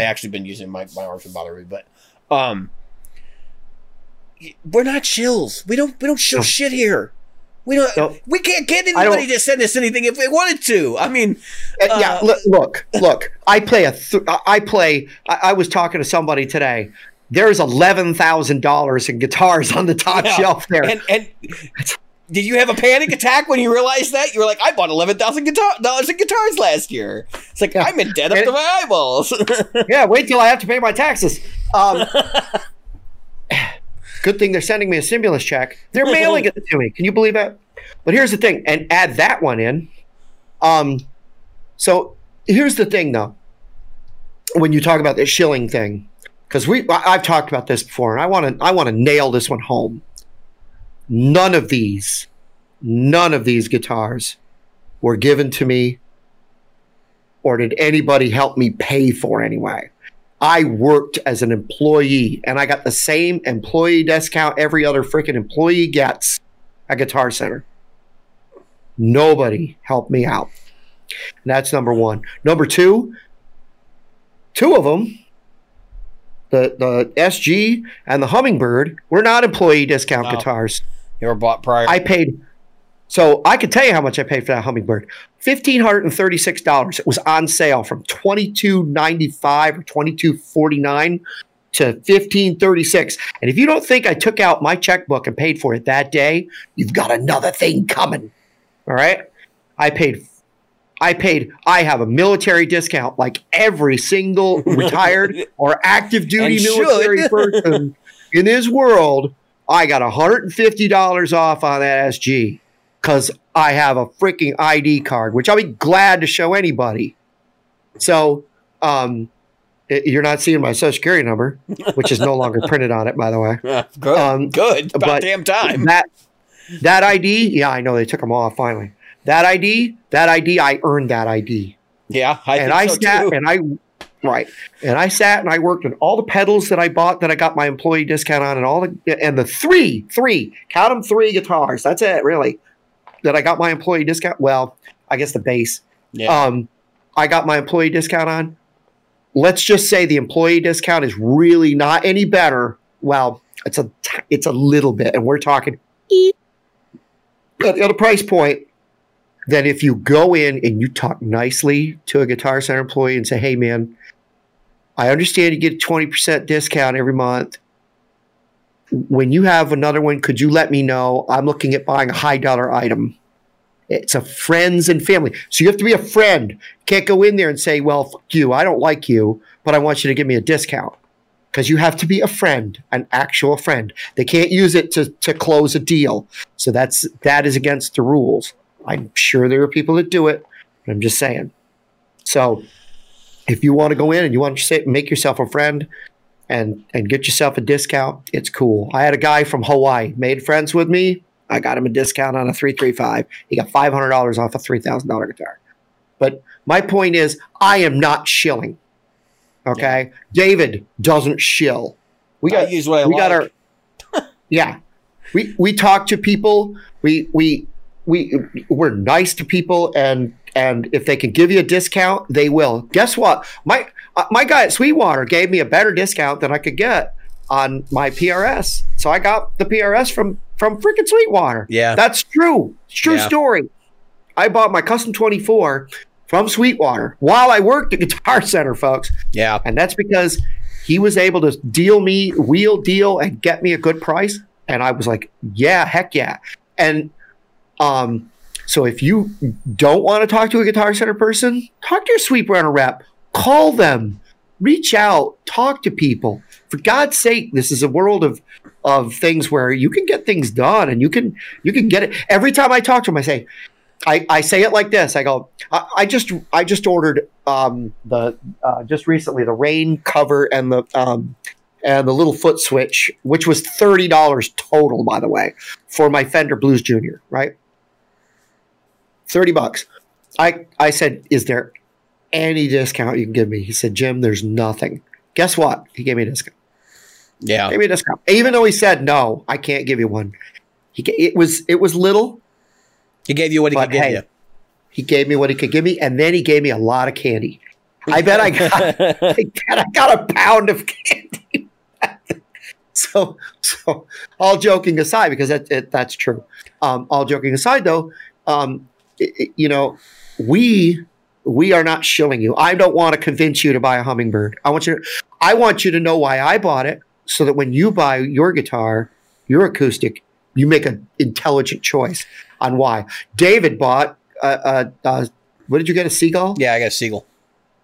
actually been using my arms to bother me, but. We're not shills. We don't shill shit here. We can't get anybody to send us anything if they wanted to. I mean, yeah. Look. I was talking to somebody today. There's $11,000 in guitars on the top shelf there. And did you have a panic attack when you realized that? You were like, I bought $11,000 in guitars last year. It's like, I'm in debt up to my eyeballs. Yeah, wait till I have to pay my taxes. Good thing they're sending me a stimulus check. They're mailing it to me. Can you believe that? But here's the thing, and add that one in. So here's the thing, though, when you talk about this shilling thing, because I've talked about this before, and I want to nail this one home. None of these guitars were given to me or did anybody help me pay for anyway. I worked as an employee, and I got the same employee discount every other freaking employee gets at Guitar Center. Nobody helped me out. And that's number one. Number two, two of them, the SG and the Hummingbird, were not employee discount guitars. They were bought prior. I paid, so I can tell you how much I paid for that Hummingbird. $1,536. It was on sale from $2,295 or $2,249 to 1536. And if you don't think I took out my checkbook and paid for it that day, you've got another thing coming. All right. I have a military discount like every single retired or active duty military person in this world. I got $150 off on that SG because I have a freaking ID card, which I'll be glad to show anybody. So you're not seeing my Social Security number, which is no longer printed on it, by the way. Good. Good. About damn time. That ID. Yeah, I know they took them off finally. That ID, I earned that ID. Yeah, And I worked on all the pedals that I bought that I got my employee discount on, and the three, count them, three guitars. That's it, really, that I got my employee discount. Well, I guess the bass. Yeah. I got my employee discount on. Let's just say the employee discount is really not any better. Well, it's a little bit, and we're talking at a price point. That if you go in and you talk nicely to a Guitar Center employee and say, hey, man, I understand you get a 20% discount every month. When you have another one, could you let me know? I'm looking at buying a high-dollar item. It's a friends and family. So you have to be a friend. You can't go in there and say, well, fuck you, I don't like you, but I want you to give me a discount. Because you have to be a friend, an actual friend. They can't use it to close a deal. So that is against the rules. I'm sure there are people that do it, but I'm just saying. So if you want to go in and you want to make yourself a friend and get yourself a discount, it's cool. I had a guy from Hawaii made friends with me. I got him a discount on a 335. He got $500 off a $3,000 guitar. But my point is, I am not shilling. Okay? Yeah. David doesn't shill. Yeah. We talk to people. We're nice to people, and if they can give you a discount, they will. Guess what? My guy at Sweetwater gave me a better discount than I could get on my PRS. So I got the PRS from freaking Sweetwater. Yeah. That's true. It's a true story. I bought my Custom 24 from Sweetwater while I worked at Guitar Center, folks. Yeah. And that's because he was able to deal and get me a good price. And I was like, yeah, heck yeah. And so if you don't want to talk to a Guitar Center person, talk to your Sweetwater rep, call them, reach out, talk to people. For God's sake, this is a world of things where you can get things done and you can get it. Every time I talk to them, I say, I say it like this. I go, I just ordered just recently the rain cover and the little foot switch, which was $30 total, by the way, for my Fender Blues Junior, right? $30. I said, is there any discount you can give me? He said, Jim, there's nothing. Guess what? He gave me a discount. Yeah. Gave me a discount. Even though he said, no, I can't give you one. It was little. He gave you what he could give you. He gave me what he could give me, and then he gave me a lot of candy. I bet I got a pound of candy. So all joking aside, because that's true. All joking aside, though, we are not shilling you. I don't want to convince you to buy a Hummingbird. I want you to know why I bought it, so that when you buy your guitar, your acoustic, you make an intelligent choice on why. David bought what did you get, a Seagull? Yeah, I got a Seagull.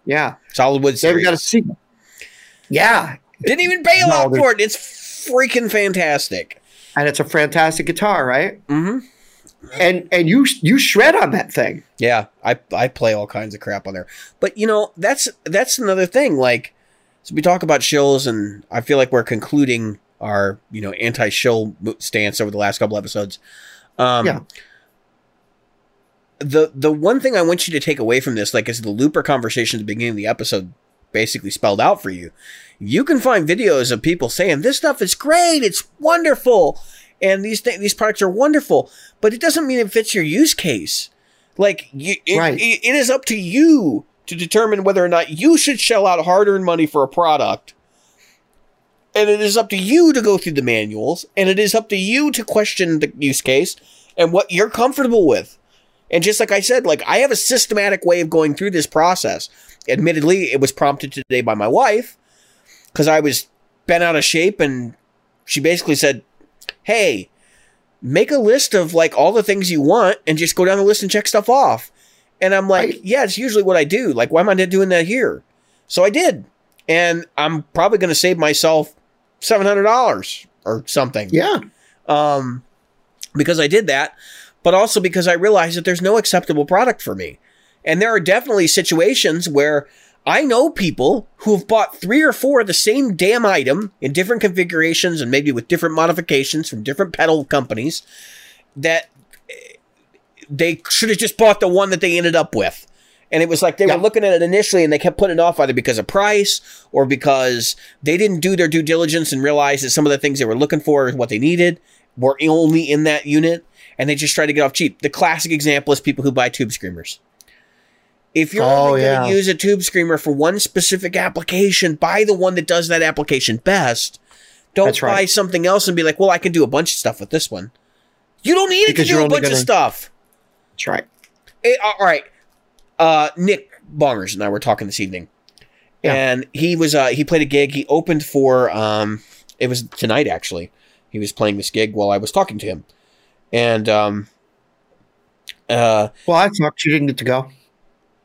Yeah. Solid wood series. They got a Seagull. Yeah. Didn't even bail out for it. It's freaking fantastic. And it's a fantastic guitar, right? Mm-hmm. And you shred on that thing. Yeah. I play all kinds of crap on there. But, you know, that's another thing. Like, so we talk about shills, and I feel like we're concluding our, you know, anti-shill stance over the last couple episodes. Yeah. The one thing I want you to take away from this, like, is the looper conversation at the beginning of the episode basically spelled out for you. You can find videos of people saying, this stuff is great, it's wonderful, and these products are wonderful, but it doesn't mean it fits your use case. Like, it is up to you to determine whether or not you should shell out hard-earned money for a product. And it is up to you to go through the manuals, and it is up to you to question the use case and what you're comfortable with. And just like I said, like, I have a systematic way of going through this process. Admittedly, it was prompted today by my wife because I was bent out of shape, and she basically said, hey, make a list of like all the things you want and just go down the list and check stuff off. And I'm like, yeah, it's usually what I do. Like, why am I not doing that here? So I did. And I'm probably going to save myself $700 or something. Yeah. Because I did that, but also because I realized that there's no acceptable product for me. And there are definitely situations where I know people who have bought 3 or 4 of the same damn item in different configurations and maybe with different modifications from different pedal companies that they should have just bought the one that they ended up with. And it was like they were looking at it initially and they kept putting it off either because of price or because they didn't do their due diligence and realize that some of the things they were looking for and what they needed were only in that unit. And they just tried to get off cheap. The classic example is people who buy tube screamers. If you're going to use a tube screamer for one specific application, buy the one that does that application best. Don't buy something else and be like, well, I can do a bunch of stuff with this one. You don't need it to do a bunch of stuff. That's right. All right. Nick Bongers and I were talking this evening, and he was he played a gig. He opened for it was tonight actually. He was playing this gig while I was talking to him, and well, I talked. You didn't get to go.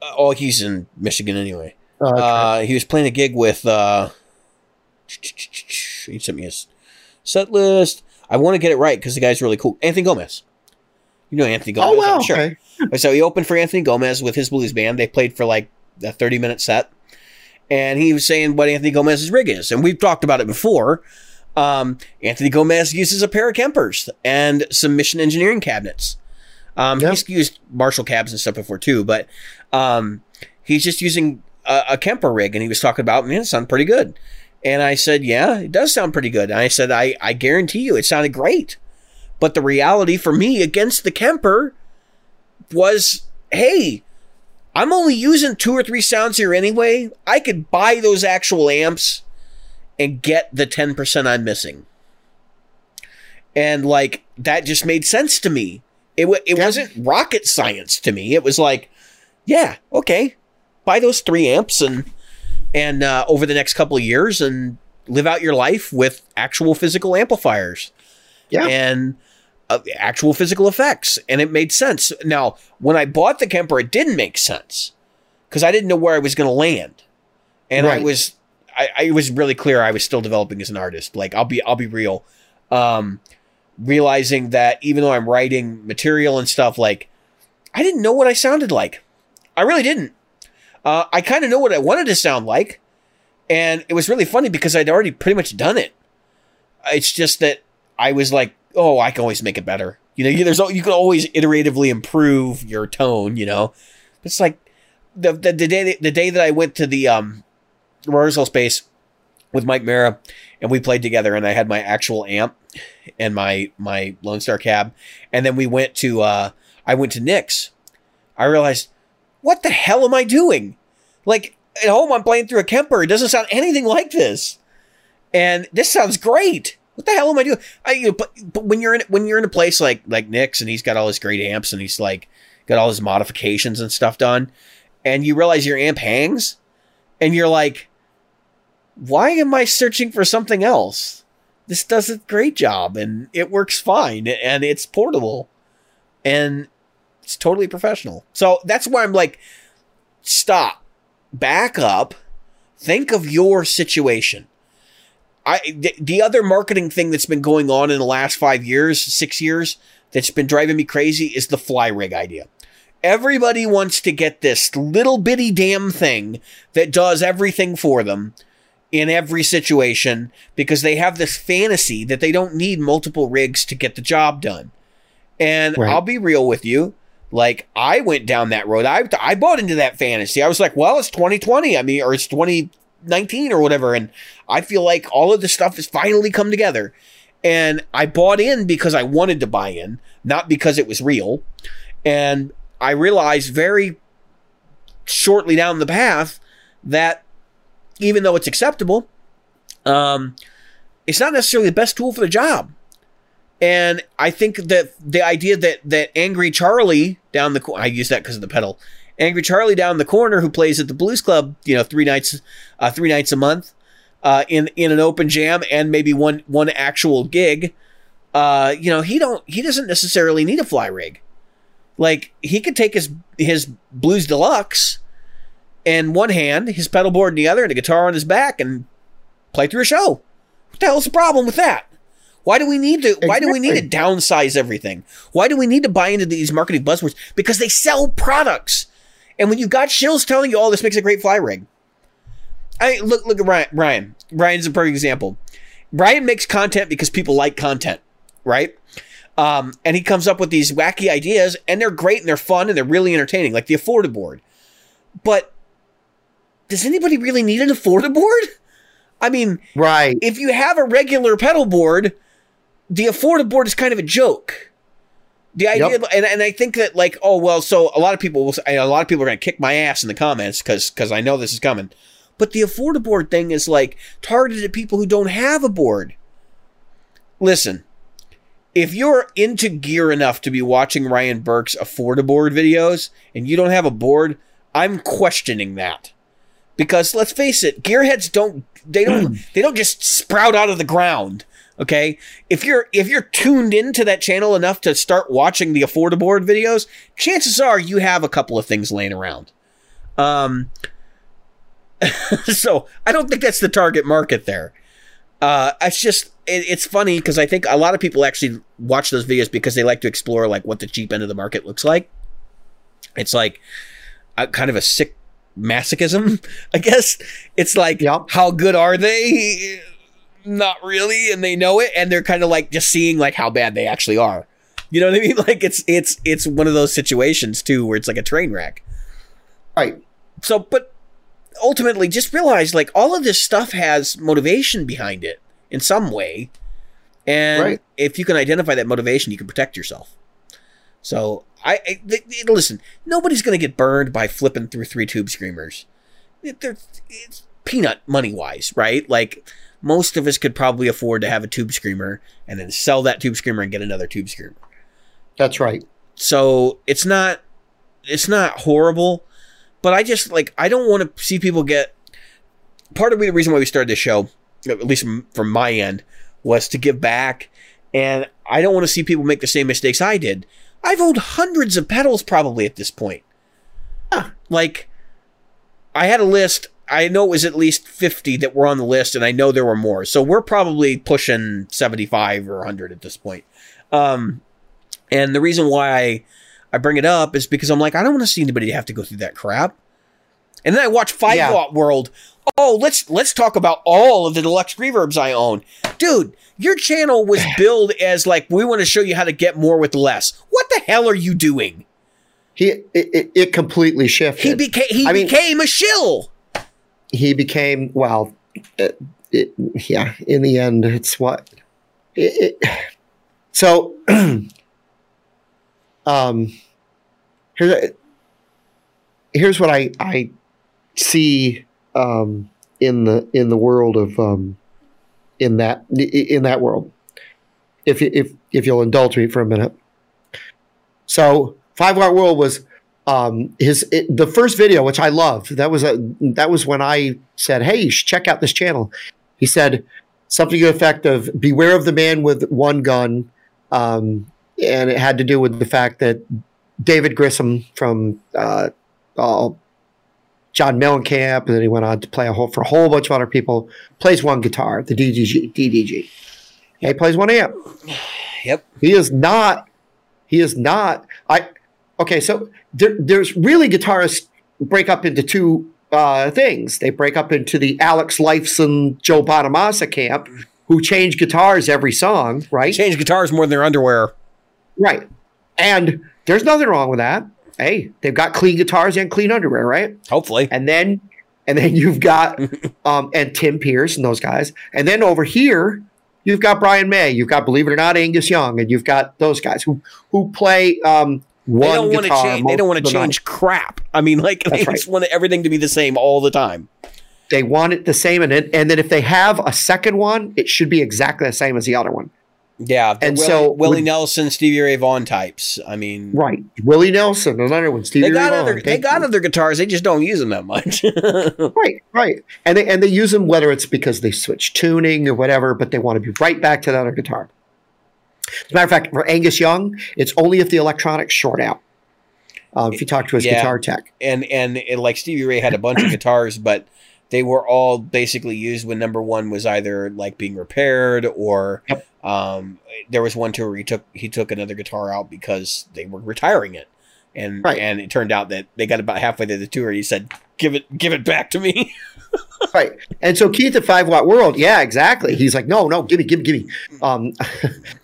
Oh, he's in Michigan anyway. Oh, okay. He was playing a gig with. He sent me his set list. I want to get it right because the guy's really cool. Anthony Gomez. You know Anthony Gomez. Oh, wow. I'm sure. Okay. So he opened for Anthony Gomez with his blues band. They played for like a 30-minute set. And he was saying what Anthony Gomez's rig is. And we've talked about it before. Anthony Gomez uses a pair of Kempers and some Mission Engineering cabinets. He's used Marshall cabs and stuff before too. But he's just using a Kemper rig. And he was talking about, man, it sounded pretty good. And I said, yeah, it does sound pretty good. And I said, I guarantee you it sounded great. But the reality for me against the Kemper was, hey, I'm only using 2 or 3 sounds here anyway. I could buy those actual amps and get the 10% I'm missing. And like, that just made sense to me. It wasn't rocket science to me. It was like, yeah, okay, buy those 3 amps and over the next couple of years and live out your life with actual physical amplifiers. Yeah. And actual physical effects, and it made sense. Now, when I bought the Kemper, it didn't make sense because I didn't know where I was going to land, and right. I was really clear I was still developing as an artist. Like I'll be real, realizing that even though I'm writing material and stuff, like I didn't know what I sounded like. I really didn't. I kind of know what I wanted to sound like, and it was really funny because I'd already pretty much done it. It's just that I was like, oh, I can always make it better. You know, you can always iteratively improve your tone, you know. It's like the day that I went to the rehearsal space with Mike Mara and we played together and I had my actual amp and my Lone Star cab. And then we went to I went to Nick's. I realized, what the hell am I doing? Like at home I'm playing through a Kemper. It doesn't sound anything like this. And this sounds great. What the hell am I doing? But when you're in a place like Nick's and he's got all his great amps and he's like got all his modifications and stuff done, and you realize your amp hangs, and you're like, why am I searching for something else? This does a great job and it works fine and it's portable and it's totally professional. So that's why I'm like, stop, back up, think of your situation. The other marketing thing that's been going on in the last 6 years, that's been driving me crazy is the fly rig idea. Everybody wants to get this little bitty damn thing that does everything for them in every situation because they have this fantasy that they don't need multiple rigs to get the job done. And right. I'll be real with you. Like, I went down that road. I bought into that fantasy. I was like, well, it's 2020. I mean, or it's 2019 or whatever, and I feel like all of this stuff has finally come together, and I bought in because I wanted to buy in, not because it was real. And I realized very shortly down the path that even though it's acceptable, it's not necessarily the best tool for the job. And I think that the idea that Angry Charlie down the I use that because of the pedal. Angry Charlie down the corner, who plays at the Blues Club, you know, three nights a month, in an open jam and maybe one actual gig, you know, he doesn't necessarily need a fly rig. Like, he could take his Blues Deluxe in one hand, his pedal board in the other, and a guitar on his back, and play through a show. What the hell's the problem with that? Why do we need to downsize everything? Why do we need to buy into these marketing buzzwords? Because they sell products. And when you've got shills telling you, oh, this makes a great fly rig. I look at Ryan. Ryan's a perfect example. Ryan makes content because people like content, right? And he comes up with these wacky ideas, and they're great, and they're fun, and they're really entertaining, like the Affordaboard. But does anybody really need an Affordaboard? I mean, right. If you have a regular pedal board, the Affordaboard is kind of a joke. The idea, yep. and I think that, like, oh well, so a lot of people are going to kick my ass in the comments because I know this is coming. But the Affordaboard thing is, like, targeted at people who don't have a board. Listen, if you're into gear enough to be watching Ryan Burke's Affordaboard videos and you don't have a board, I'm questioning that. Because let's face it, gearheads don't just sprout out of the ground. Okay, if you're tuned into that channel enough to start watching the Affordaboard videos, chances are you have a couple of things laying around. So I don't think that's the target market there. It's just it's funny because I think a lot of people actually watch those videos because they like to explore, like, what the cheap end of the market looks like. It's like a kind of a sick masochism, I guess. It's like, yep. How good are they? Not really, and they know it, and they're kind of like just seeing, like, how bad they actually are. You know what I mean? Like, it's one of those situations too where it's like a train wreck, right? So, but ultimately, just realize, like, all of this stuff has motivation behind it in some way, and right. If you can identify that motivation, you can protect yourself. So listen, nobody's going to get burned by flipping through 3-tube screamers. It's peanut money wise, right? Like, most of us could probably afford to have a tube screamer and then sell that tube screamer and get another tube screamer. That's right. So it's not horrible, but I just, like, I don't want to see people get, part of the reason why we started this show, at least from my end, was to give back. And I don't want to see people make the same mistakes I did. I've owned hundreds of pedals probably at this point. Huh. Like, I had a list. I know it was at least 50 that were on the list, and I know there were more. So we're probably pushing 75 or 100 at this point. And the reason why I bring it up is because I'm like, I don't want to see anybody have to go through that crap. And then I watch 5-Watt World. Oh, let's talk about all of the deluxe reverbs I own. Dude, your channel was billed as, like, we want to show you how to get more with less. What the hell are you doing? It completely shifted. He became a shill. He became, well, yeah, in the end, it's what. So, here's what I see in the world of in that world. If you'll indulge me for a minute. So 5-Watt World was. The first video, which I loved, that was when I said, "Hey, you should check out this channel." He said something to the effect of "Beware of the man with one gun," and it had to do with the fact that David Grissom from John Mellencamp, and then he went on to play for a whole bunch of other people, plays one guitar, the DDG. He plays one amp. Yep. He is not. Okay, so there's really guitarists break up into two things. They break up into the Alex Lifeson, Joe Bonamassa camp, who change guitars every song, right? Change guitars more than their underwear. Right. And there's nothing wrong with that. Hey, they've got clean guitars and clean underwear, right? Hopefully. And then you've got and Tim Pierce and those guys. And then over here, you've got Brian May. You've got, believe it or not, Angus Young. And you've got those guys who play... They don't want to change crap. I mean, like, just want everything to be the same all the time. They want it the same, and then if they have a second one, it should be exactly the same as the other one. Yeah, and so Willie Nelson, Stevie Ray Vaughan types. I mean, right? Willie Nelson, another one. Stevie Ray Vaughan. They got other guitars. They just don't use them that much. Right, right. And they use them whether it's because they switch tuning or whatever, but they want to be right back to that other guitar. As a matter of fact, for Angus Young, it's only if the electronics short out. If you talk to his guitar tech, and like Stevie Ray had a bunch of guitars, but they were all basically used when number one was either like being repaired or there was one tour where he took another guitar out because they were retiring it, and and it turned out that they got about halfway through the tour and he said, "Give it back to me." Right, and so Keith at 5 Watt World, yeah, exactly. He's like, no, give me.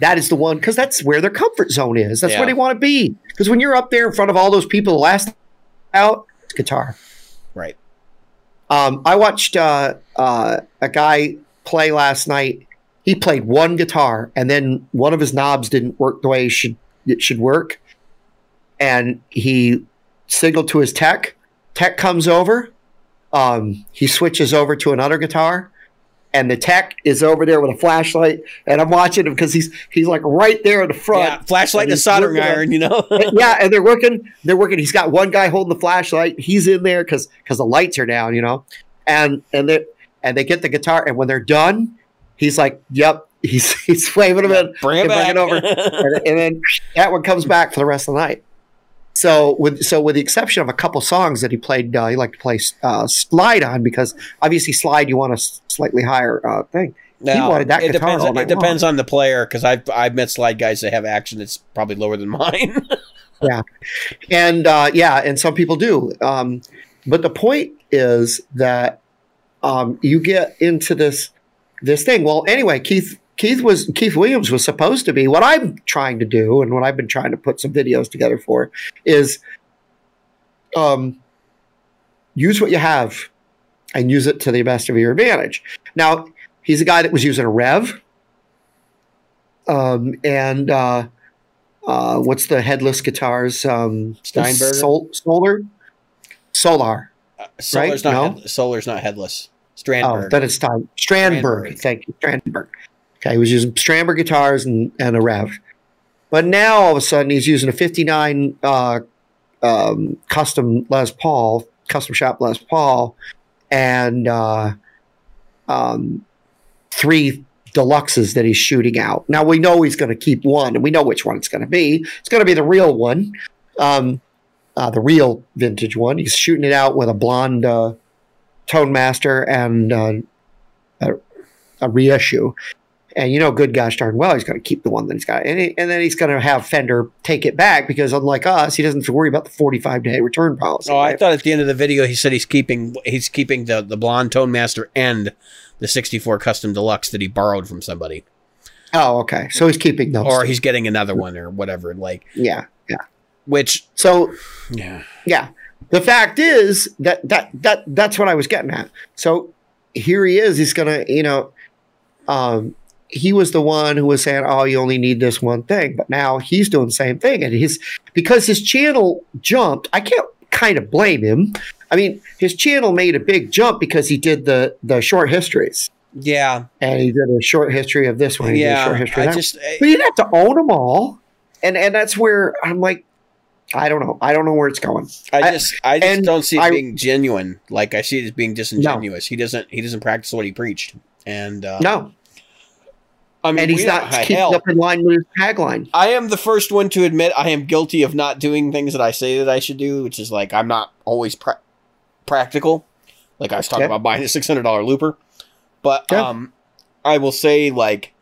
That is the one because that's where their comfort zone is. That's where they want to be. Because when you're up there in front of all those people, the last out it's guitar, right. I watched a guy play last night. He played one guitar, and then one of his knobs didn't work the way it should work. And he signaled to his tech. Tech comes over. He switches over to another guitar, and the tech is over there with a flashlight. And I'm watching him because he's like right there in the front. Yeah, flashlight and a soldering iron, you know. Yeah, and they're working. He's got one guy holding the flashlight. He's in there because the lights are down, you know. And they get the guitar, and when they're done, he's like, "Yep." He's waving them in, bring it over, and then that one comes back for the rest of the night. So with the exception of a couple songs that he played, he liked to play slide on because obviously slide you want a slightly higher thing. No, he wanted that guitar. It depends on the player because I've met slide guys that have action that's probably lower than mine. Yeah, and some people do. But the point is that you get into this thing. Well, anyway, Keith Williams was supposed to be what I'm trying to do, and what I've been trying to put some videos together for is use what you have and use it to the best of your advantage. Now, he's a guy that was using a Rev and what's the headless guitars? Steinberg? Solar. Solar's right? Solar's not headless. Strandberg. Oh, then it's time. Strandberg. Thank you, Strandberg. Okay, he was using Strandberg guitars and a Rev. But now, all of a sudden, he's using a 59 custom Les Paul, custom shop Les Paul, and three deluxes that he's shooting out. Now, we know he's going to keep one, and we know which one it's going to be. It's going to be the real one, the real vintage one. He's shooting it out with a blonde Tone Master and a reissue. And you know, good gosh darn well, he's going to keep the one that he's got. And then he's going to have Fender take it back because, unlike us, he doesn't have to worry about the 45-day return policy. Oh, right? I thought at the end of the video he said he's keeping the blonde Tone Master and the 64 Custom Deluxe that he borrowed from somebody. Oh, okay. So he's keeping those. Or he's getting another one or whatever. Like, yeah. Which, so, yeah. The fact is that's what I was getting at. So here he is. He's going to, you know, he was the one who was saying, oh, you only need this one thing. But now he's doing the same thing. And because his channel jumped, I can't kind of blame him. I mean, his channel made a big jump because he did the short histories. Yeah. And he did a short history of this one. Yeah. But you have to own them all. And that's where I'm like, I don't know where it's going. I just don't see it being genuine. Like, I see it as being disingenuous. No. He doesn't practice what he preached. And no. I mean, and he's not keeping up in line with his tagline. I am the first one to admit I am guilty of not doing things that I say that I should do, which is like, I'm not always practical. Like, I was talking about buying a $600 looper. But I will say, like,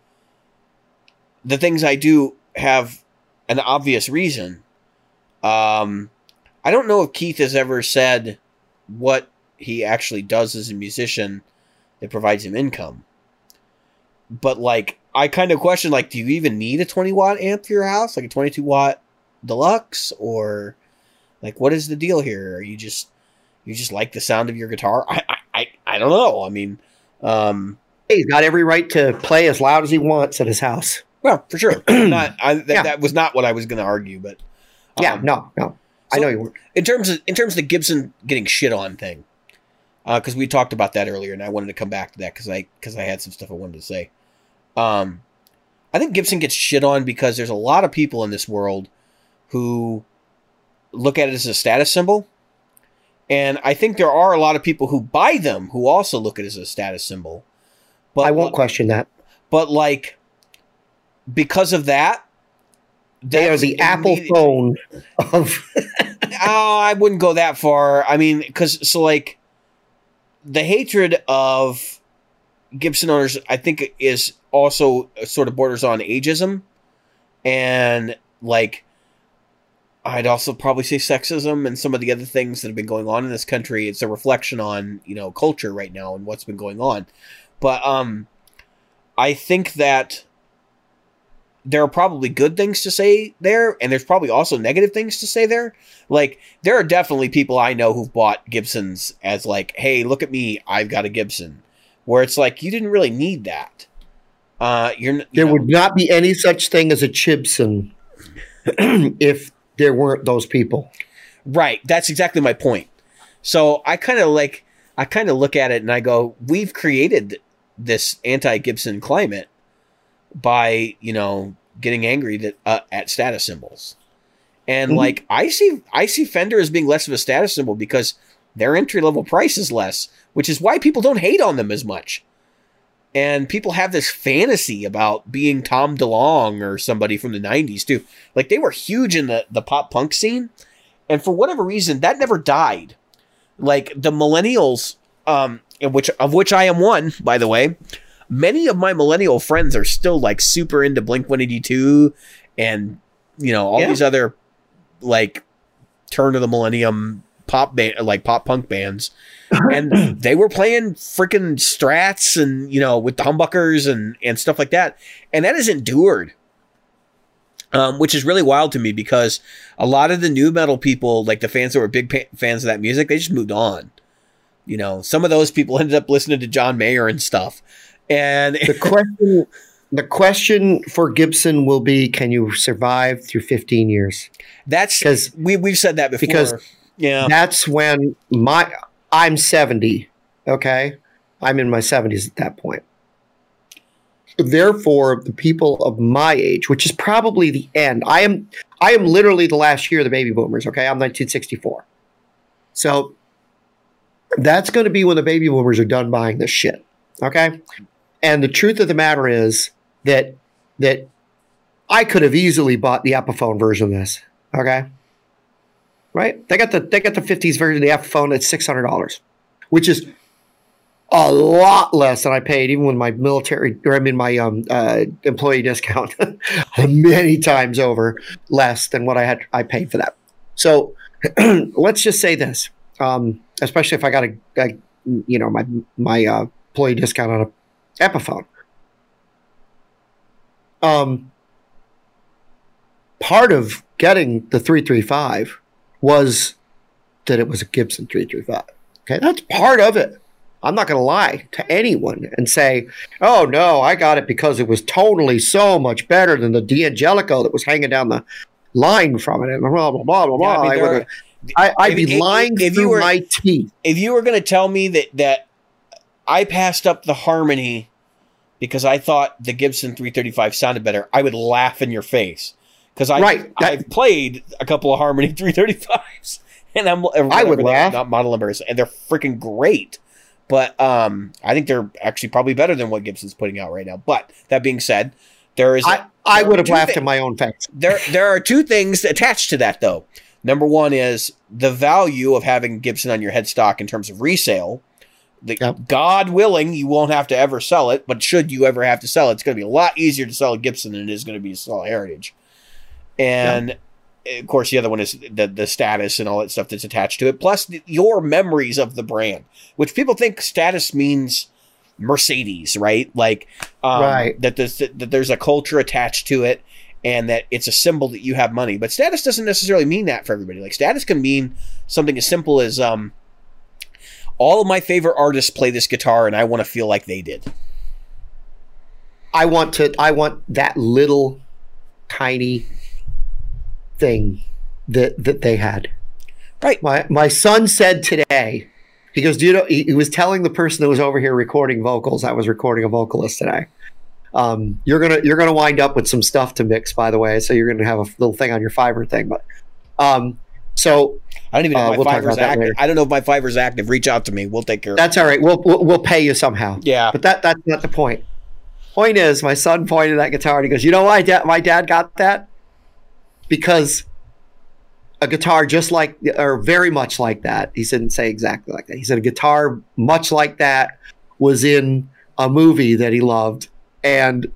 the things I do have an obvious reason. I don't know if Keith has ever said what he actually does as a musician that provides him income. But, like, I kind of question, like, do you even need a 20-watt amp for your house? Like a 22-watt deluxe? Or, like, what is the deal here? Are you just like the sound of your guitar? I don't know. I mean, he's got every right to play as loud as he wants at his house. Well, for sure. That was not what I was going to argue, but... Yeah, no. So I know you were. In terms of the Gibson getting shit on thing, because we talked about that earlier, and I wanted to come back to that because I had some stuff I wanted to say. I think Gibson gets shit on because there's a lot of people in this world who look at it as a status symbol. And I think there are a lot of people who buy them who also look at it as a status symbol. But I won't question that. But like, because of that, they are the Apple phone of. Oh, I wouldn't go that far. I mean, because so like, the hatred of Gibson owners, I think, is also sort of borders on ageism, and like, I'd also probably say sexism and some of the other things that have been going on in this country. It's a reflection on, you know, culture right now and what's been going on. But I think that there are probably good things to say there, and there's probably also negative things to say there. Like, there are definitely people I know who've bought Gibsons as like, hey, look at me, I've got a Gibson. Where it's like, you didn't really need that. There would not be any such thing as a Chibson if there weren't those people. Right. That's exactly my point. So I kind of look at it and I go, we've created this anti-Gibson climate by, you know, getting angry at status symbols. And mm-hmm. like, I see Fender as being less of a status symbol because their entry-level price is less, which is why people don't hate on them as much. And people have this fantasy about being Tom DeLonge or somebody from the 90s, too. Like, they were huge in the pop-punk scene. And for whatever reason, that never died. Like, the millennials, of which I am one, by the way, many of my millennial friends are still, like, super into Blink-182 and, you know, all these other, like, turn-of-the-millennium pop band, like pop-punk bands. And they were playing freaking Strats and, you know, with the humbuckers and stuff like that. And that has endured, which is really wild to me because a lot of the new metal people, like the fans that were big fans of that music, they just moved on. You know, some of those people ended up listening to John Mayer and stuff. And the question for Gibson will be, can you survive through 15 years? That's because we've said that before. Because that's when I'm 70, okay? I'm in my 70s at that point. Therefore, the people of my age, which is probably the end, I am literally the last year of the baby boomers, okay? I'm 1964. So that's going to be when the baby boomers are done buying this shit, okay? And the truth of the matter is that I could have easily bought the Epiphone version of this, okay? Right? They got the 50s version of the Epiphone at $600, which is a lot less than I paid even with my employee discount, many times over less than what I paid for that. So let's just say this, especially if I got my employee discount on an Epiphone. Part of getting the 335 was that it was a Gibson 335. Okay, that's part of it. I'm not going to lie to anyone and say, oh, no, I got it because it was totally so much better than the D'Angelico that was hanging down the line from it. And blah, blah, blah, blah, blah. I'd be lying through my teeth. If you were going to tell me that I passed up the Harmony because I thought the Gibson 335 sounded better, I would laugh in your face. Because I've played a couple of Harmony 335s, and I would laugh. Not model numbers, and they're freaking great. But I think they're actually probably better than what Gibson's putting out right now. But that being said, I would have laughed in my own face. There are two things attached to that, though. Number one is the value of having Gibson on your headstock in terms of resale. God willing, you won't have to ever sell it. But should you ever have to sell it, it's going to be a lot easier to sell a Gibson than it is going to be to sell a Heritage. And, of course, the other one is the status and all that stuff that's attached to it, plus your memories of the brand, which people think status means Mercedes, right? Like, that there's a culture attached to it and that it's a symbol that you have money. But status doesn't necessarily mean that for everybody. Like, status can mean something as simple as all of my favorite artists play this guitar and I want to feel like they did. I want that little tiny thing that they had. Right. My son said today, he goes, do you know, he was telling the person that was over here recording vocals, I was recording a vocalist today. You're gonna wind up with some stuff to mix, by the way. So you're gonna have a little thing on your Fiverr thing, but so I don't even know if my Fiverr's active. I don't know if my Fiverr's active. Reach out to me. We'll take care of it. That's all right. We'll pay you somehow. Yeah. But that's not the point. Point is, my son pointed that guitar and he goes, "You know why my dad got that? Because a guitar just like, or very much like that." He didn't say exactly like that. He said a guitar much like that was in a movie that he loved, and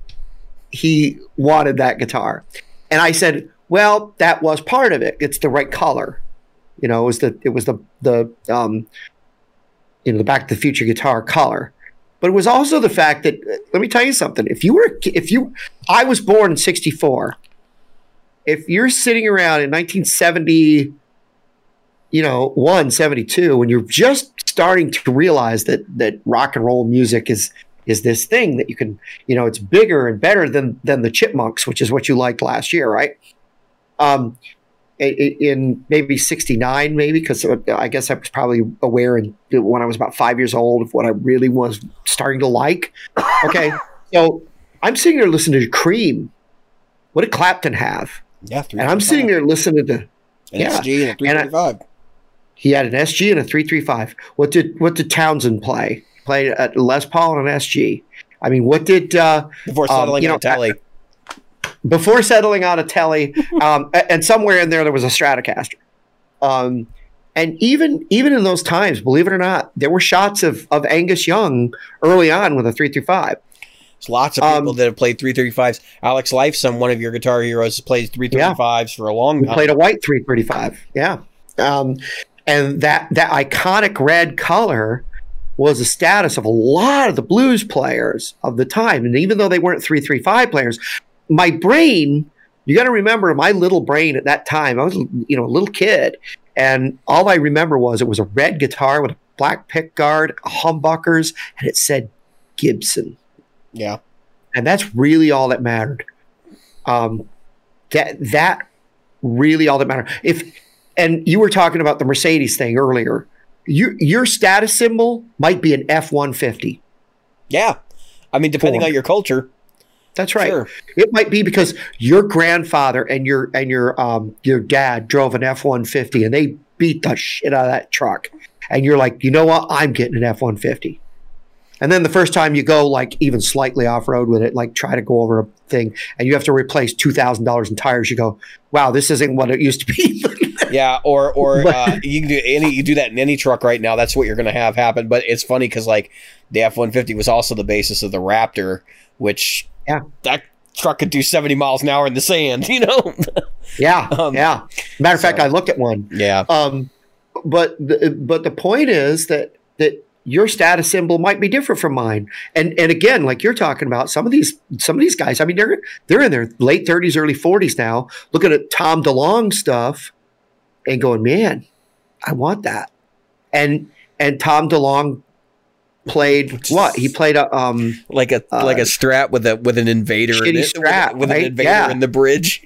he wanted that guitar. And I said, well, that was part of it. It's the right color. You know, it was the Back to the Future guitar color. But it was also the fact that, let me tell you something. I was born in 1964. If you're sitting around in 1970, you know, 1972, when you're just starting to realize that rock and roll music is this thing that you can, you know, it's bigger and better than the Chipmunks, which is what you liked last year, right? In maybe 1969, maybe, because I guess I was probably aware when I was about 5 years old of what I really was starting to like. Okay, so I'm sitting there listening to Cream. What did Clapton have? Yeah, and I'm sitting there listening to SG and a 335. He had an SG and a 335. What did Townsend play? Played a Les Paul and an SG. I mean, what did before settling on Tele? Before settling on a Tele, and somewhere in there was a Stratocaster. And even in those times, believe it or not, there were shots of Angus Young early on with a 335. There's lots of people that have played 335s. Alex Lifeson, one of your guitar heroes, plays 335s for a long time. He played a white 335, yeah. And that iconic red color was the status of a lot of the blues players of the time. And even though they weren't 335 players, my brain, you got to remember, my little brain at that time, I was, you know, a little kid, and all I remember was it was a red guitar with a black pickguard, humbuckers, and it said Gibson. Yeah, and that's really all that mattered. That really all that mattered. And you were talking about the Mercedes thing earlier. Your status symbol might be an F-150. Yeah, I mean, depending on your culture. That's right. Sure. It might be because your grandfather and your dad drove an F-150 and they beat the shit out of that truck. And you're like, you know what? I'm getting an F-150. And then the first time you go like even slightly off-road with it, like try to go over a thing, and you have to replace $2,000 in tires, you go, wow, this isn't what it used to be. Yeah, or you do that in any truck right now. That's what you're going to have happen. But it's funny because like the F-150 was also the basis of the Raptor, which... Yeah, that truck could do 70 miles an hour in the sand, you know? Yeah, yeah. Matter of fact, I looked at one. Yeah. But the point is that your status symbol might be different from mine. And again, like you're talking about, some of these guys, I mean, they're in their late 30s, early 40s now, looking at Tom DeLonge stuff and going, man, I want that. And Tom DeLonge played what? He played a like a Strat with an invader in it, Strat, with an invader, yeah, in the bridge.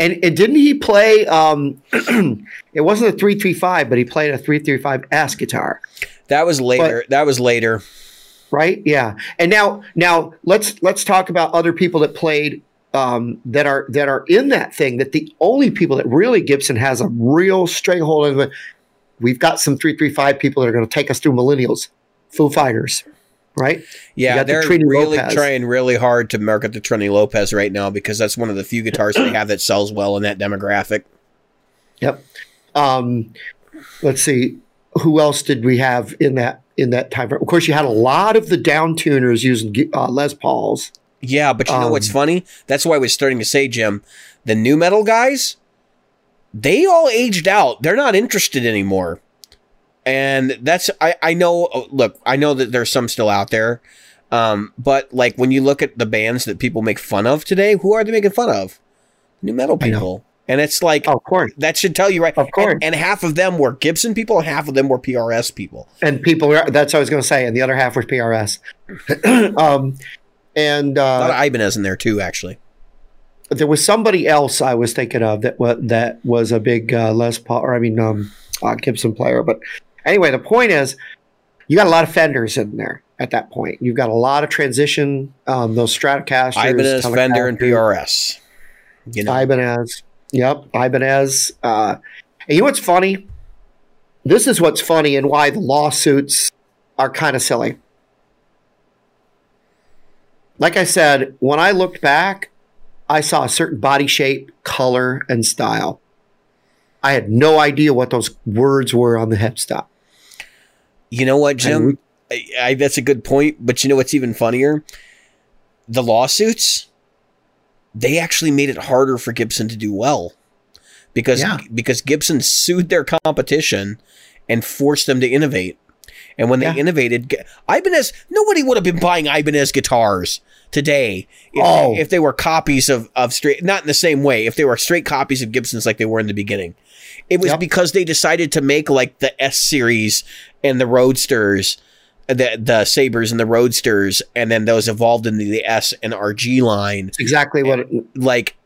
And didn't he play it wasn't a 335, but he played a 335 ass guitar. That was later. Right? Yeah. And now let's talk about other people that played that are in that thing, that the only people that really Gibson has a real stranglehold on. We've got some 335 people that are going to take us through millennials. Foo Fighters, right? Yeah, they're really trying really hard to market the Trini Lopez right now because that's one of the few guitars they have that sells well in that demographic. Yep. Let's see, who else did we have in that time? Of course, you had a lot of the down tuners using Les Pauls. Yeah, but you know what's funny? That's why I was starting to say, Jim, the nu metal guys, they all aged out. They're not interested anymore. And that's, I know that there's some still out there, but like when you look at the bands that people make fun of today, who are they making fun of? Nu metal people. And it's like, of course, that should tell you, right? Of course. And half of them were Gibson people, and half of them were PRS people. And people, that's what I was going to say, and the other half was PRS. A lot of Ibanez in there too, actually. There was somebody else I was thinking of that was a big Les Paul, or I mean, Gibson player, but. Anyway, the point is, you got a lot of Fenders in there. at that point. You've got a lot of transition. Those Stratocasters, Ibanez, Fender, and PRS. You know. Ibanez. Yep, Ibanez. And you know what's funny? This is what's funny and why the lawsuits are kind of silly. Like I said, when I looked back, I saw a certain body shape, color, and style. I had no idea what those words were on the headstock. You know what, Jim? I that's a good point, but you know what's even funnier? The lawsuits, they actually made it harder for Gibson to do well. Because Gibson sued their competition and forced them to innovate. And when they innovated, Ibanez, nobody would have been buying Ibanez guitars today if they were copies of straight, not in the same way, if they were straight copies of Gibsons like they were in the beginning. It was because they decided to make like the S-Series and the Roadsters, the Sabres and the Roadsters, and then those evolved into the S and RG line. That's exactly what it... Like,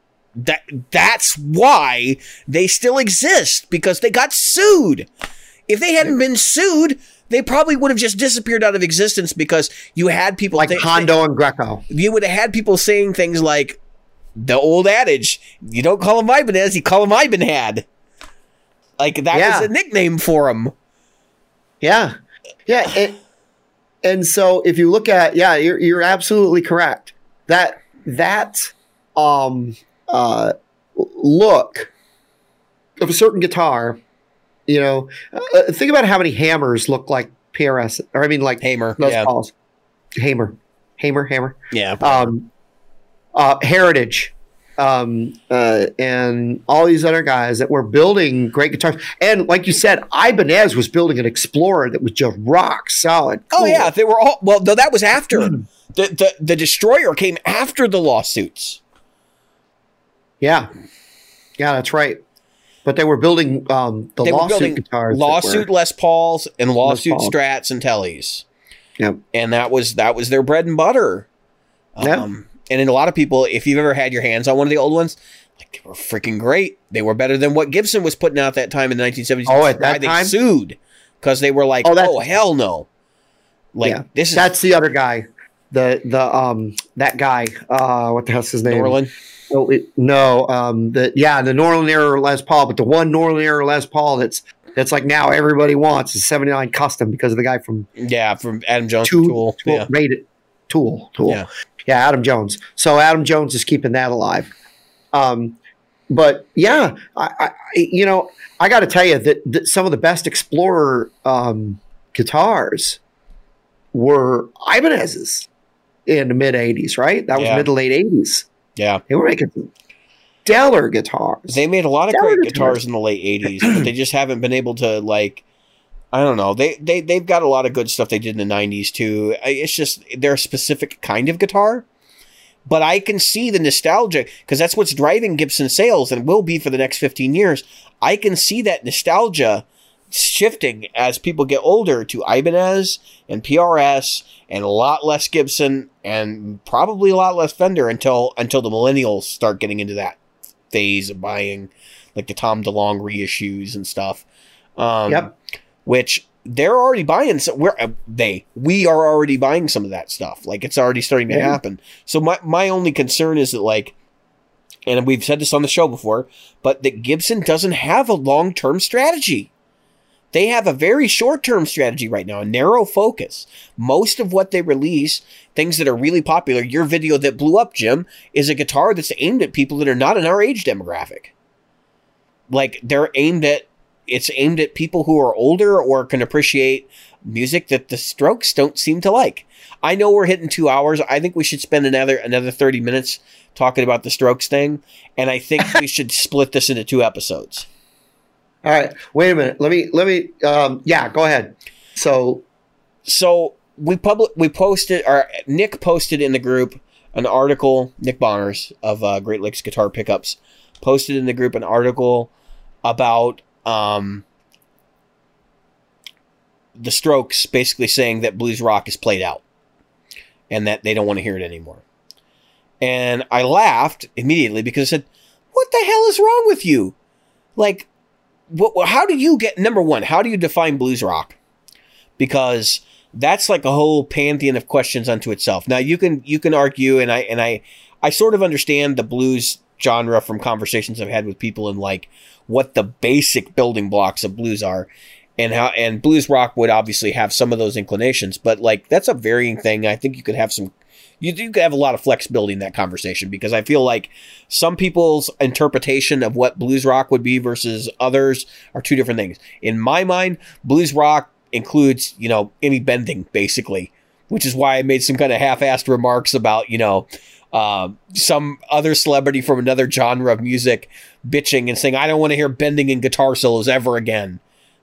that's why they still exist, because they got sued. If they hadn't been sued... They probably would have just disappeared out of existence, because you had people like Hondo and Greco. You would have had people saying things like the old adage, you don't call him Ibanez, you call him Ibanhad. Like that was a nickname for him. Yeah. Yeah. And so if you look at, you're absolutely correct. That look of a certain guitar. You know, think about how many hammers look like PRS, or I mean, like Hamer, those calls. Hammer. Yeah. Heritage, and all these other guys that were building great guitars. And like you said, Ibanez was building an Explorer that was just rock solid. Cool. Oh yeah, they were all. Well, no, that was after the Destroyer came after the lawsuits. Yeah, that's right. But they were building they lawsuit were building guitars. Lawsuit Les Pauls and lawsuit Strats and Tellys. Yep. And that was their bread and butter. And in a lot of people, if you've ever had your hands on one of the old ones, like, they were freaking great. They were better than what Gibson was putting out that time in the 1970s. Oh, at that time? They sued because they were like, oh, hell no. Like this is... That's the other guy. That guy. What the hell's his name? Norlin. The Norlin era Les Paul, but the one Norlin era Les Paul that's like now everybody wants is '79 custom because of the guy from Adam Jones Tool. Tool. Yeah, Adam Jones. So Adam Jones is keeping that alive. But yeah, I you know, I got to tell you that some of the best Explorer guitars were Ibanez's in the mid '80s, right? That was mid to late '80s. Yeah, they were making stellar guitars. They made a lot of great guitars in the late '80s, but they just haven't been able to, like, I don't know. They've got a lot of good stuff they did in the '90s too. It's just they're a specific kind of guitar, but I can see the nostalgia, because that's what's driving Gibson sales and will be for the next 15 years. I can see that nostalgia shifting as people get older to Ibanez and PRS and a lot less Gibson and probably a lot less Fender until the millennials start getting into that phase of buying like the Tom DeLonge reissues and stuff. Which they're already buying. So we are already buying some of that stuff. Like, it's already starting to happen. So my only concern is that, like, and we've said this on the show before, but that Gibson doesn't have a long-term strategy. They have a very short-term strategy right now, a narrow focus. Most of what they release, things that are really popular, your video that blew up, Jim, is a guitar that's aimed at people that are not in our age demographic. Like, it's aimed at people who are older or can appreciate music that the Strokes don't seem to like. I know we're hitting 2 hours. I think we should spend another 30 minutes talking about the Strokes thing, and I think we should split this into 2 episodes. All right, wait a minute. Let me. Go ahead. So we posted, or Nick posted in the group an article. Nick Bonners of Great Lakes Guitar Pickups posted in the group an article about the Strokes, basically saying that blues rock is played out and that they don't want to hear it anymore. And I laughed immediately because I said, "What the hell is wrong with you?" Like, how do you define blues rock? Because that's like a whole pantheon of questions unto itself. Now you can argue, and I sort of understand the blues genre from conversations I've had with people, and like what the basic building blocks of blues are, and how, and blues rock would obviously have some of those inclinations, but like that's a varying thing. I think you could have some, you do have a lot of flexibility in that conversation, because I feel like some people's interpretation of what blues rock would be versus others are two different things. In my mind, blues rock includes, you know, any bending basically, which is why I made some kind of half-assed remarks about, you know, some other celebrity from another genre of music bitching and saying, I don't want to hear bending in guitar solos ever again.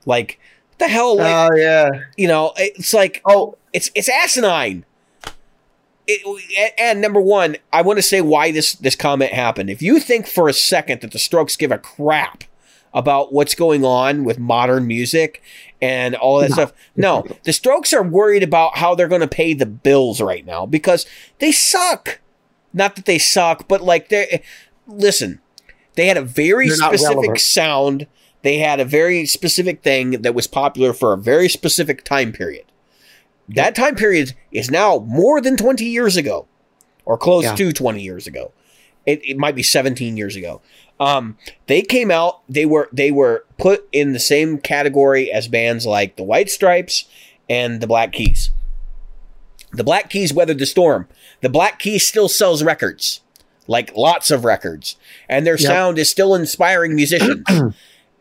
Like, what the hell? Like, oh, yeah. You know, it's like, oh, it's asinine. And number one, I want to say why this comment happened. If you think for a second that the Strokes give a crap about what's going on with modern music and all that stuff, no, the Strokes are worried about how they're going to pay the bills right now because they suck. Not that they suck, but like listen, they had a very specific sound. They had a very specific thing that was popular for a very specific time period. That time period is now more than 20 years ago, or close to 20 years ago. It might be 17 years ago. They came out. They were put in the same category as bands like the White Stripes and the Black Keys. The Black Keys weathered the storm. The Black Keys still sells records, like lots of records, and their sound is still inspiring musicians.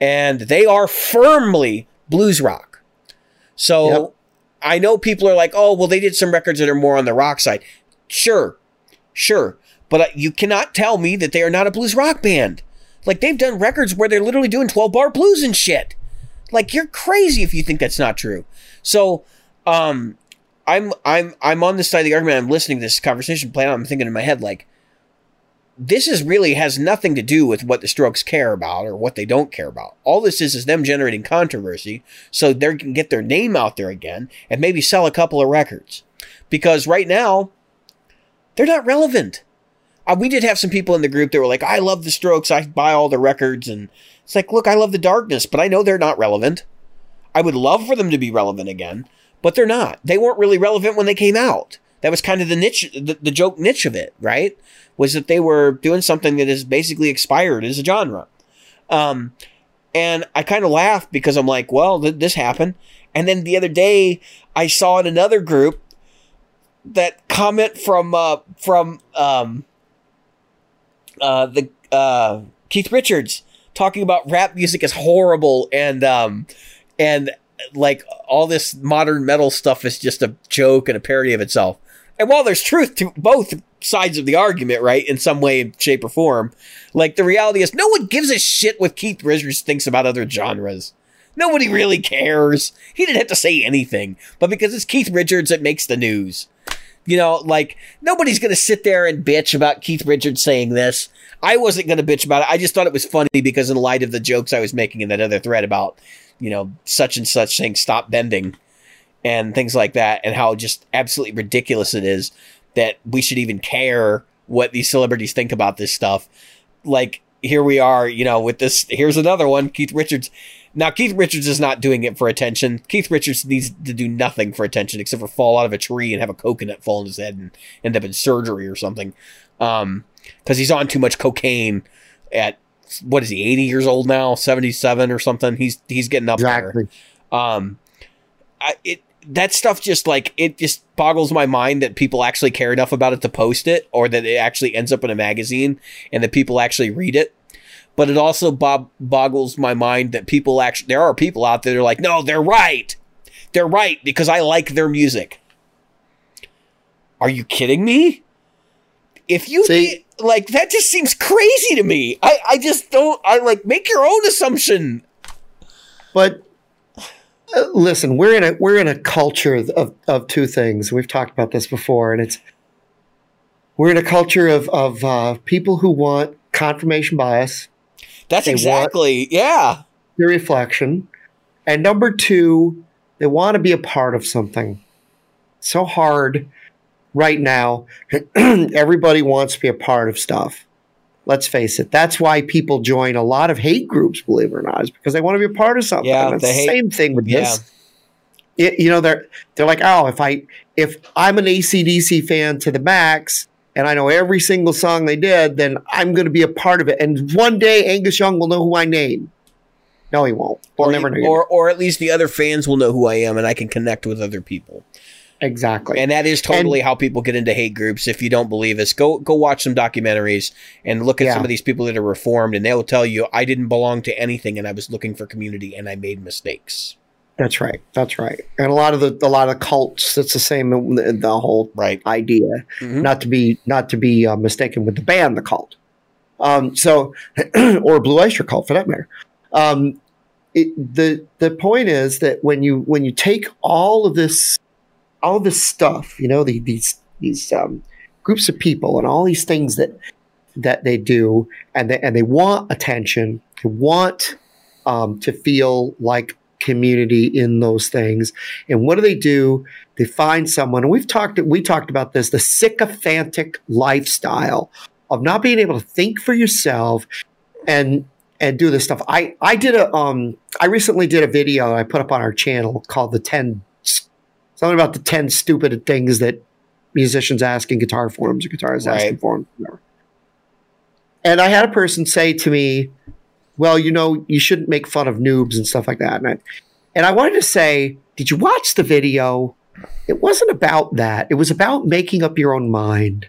And they are firmly blues rock. So. I know people are like, oh, well, they did some records that are more on the rock side. Sure. But you cannot tell me that they are not a blues rock band. Like, they've done records where they're literally doing 12-bar blues and shit. Like, you're crazy if you think that's not true. So, I'm on this side of the argument. I'm listening to this conversation playing out. I'm thinking in my head, like, this is really has nothing to do with what the Strokes care about or what they don't care about. All this is them generating controversy so they can get their name out there again and maybe sell a couple of records. Because right now, they're not relevant. We did have some people in the group that were like, I love the Strokes, I buy all the records. And it's like, look, I love the Darkness, but I know they're not relevant. I would love for them to be relevant again, but they're not. They weren't really relevant when they came out. That was kind of the niche, the joke niche of it, right? Was that they were doing something that is basically expired as a genre. And I kind of laughed because I'm like, well, this happened. And then the other day, I saw in another group that comment from Keith Richards talking about rap music is horrible and like all this modern metal stuff is just a joke and a parody of itself. And while there's truth to both sides of the argument, right, in some way, shape, or form, like the reality is no one gives a shit what Keith Richards thinks about other genres. Nobody really cares. He didn't have to say anything, but because it's Keith Richards, it makes the news. You know, like nobody's going to sit there and bitch about Keith Richards saying this. I wasn't going to bitch about it. I just thought it was funny because in light of the jokes I was making in that other thread about, you know, such and such saying stop bending and things like that, and how just absolutely ridiculous it is that we should even care what these celebrities think about this stuff. Like, here we are, you know, with this, here's another one, Keith Richards. Now, Keith Richards is not doing it for attention. Keith Richards needs to do nothing for attention except for fall out of a tree and have a coconut fall on his head and end up in surgery or something. Because he's on too much cocaine at, what is he, 80 years old now, 77 or something? He's getting up there. That stuff just like, it just boggles my mind that people actually care enough about it to post it, or that it actually ends up in a magazine and that people actually read it. But it also boggles my mind that people actually, there are people out there that are like, no, they're right. They're right because I like their music. Are you kidding me? If you like, that just seems crazy to me. I just don't, I like, make your own assumption. But listen, we're in a culture of two things. We've talked about this before, and we're in a culture of people who want confirmation bias. That's exactly, yeah. The reflection. And number two, they want to be a part of something. It's so hard right now. Everybody wants to be a part of stuff. Let's face it. That's why people join a lot of hate groups, believe it or not, is because they want to be a part of something. Yeah, it's the same thing with this. it, you know, they're like, oh, if I'm an AC/DC fan to the max and I know every single song they did, then I'm going to be a part of it. And one day Angus Young will know who I name. No, he won't. We'll never know. Or at least the other fans will know who I am, and I can connect with other people. Exactly. And that is totally how people get into hate groups. If you don't believe us, go watch some documentaries and look at some of these people that are reformed, and they'll tell you, I didn't belong to anything and I was looking for community and I made mistakes. That's right. That's right. And a lot of cults, it's the same, the whole idea, not to be mistaken with the band, the Cult. Or Blue Oyster Cult for that matter. The point is that when you take all of this stuff, you know, these groups of people and all these things that they do, and they want attention, they want to feel like community in those things. And what do? They find someone, and we talked about this, the sycophantic lifestyle of not being able to think for yourself and do this stuff. I did I recently did a video that I put up on our channel called something about the 10 stupid things that musicians ask in guitar forums or guitarists asking forums. And I had a person say to me, well, you know, you shouldn't make fun of noobs and stuff like that. And I wanted to say, did you watch the video? It wasn't about that. It was about making up your own mind.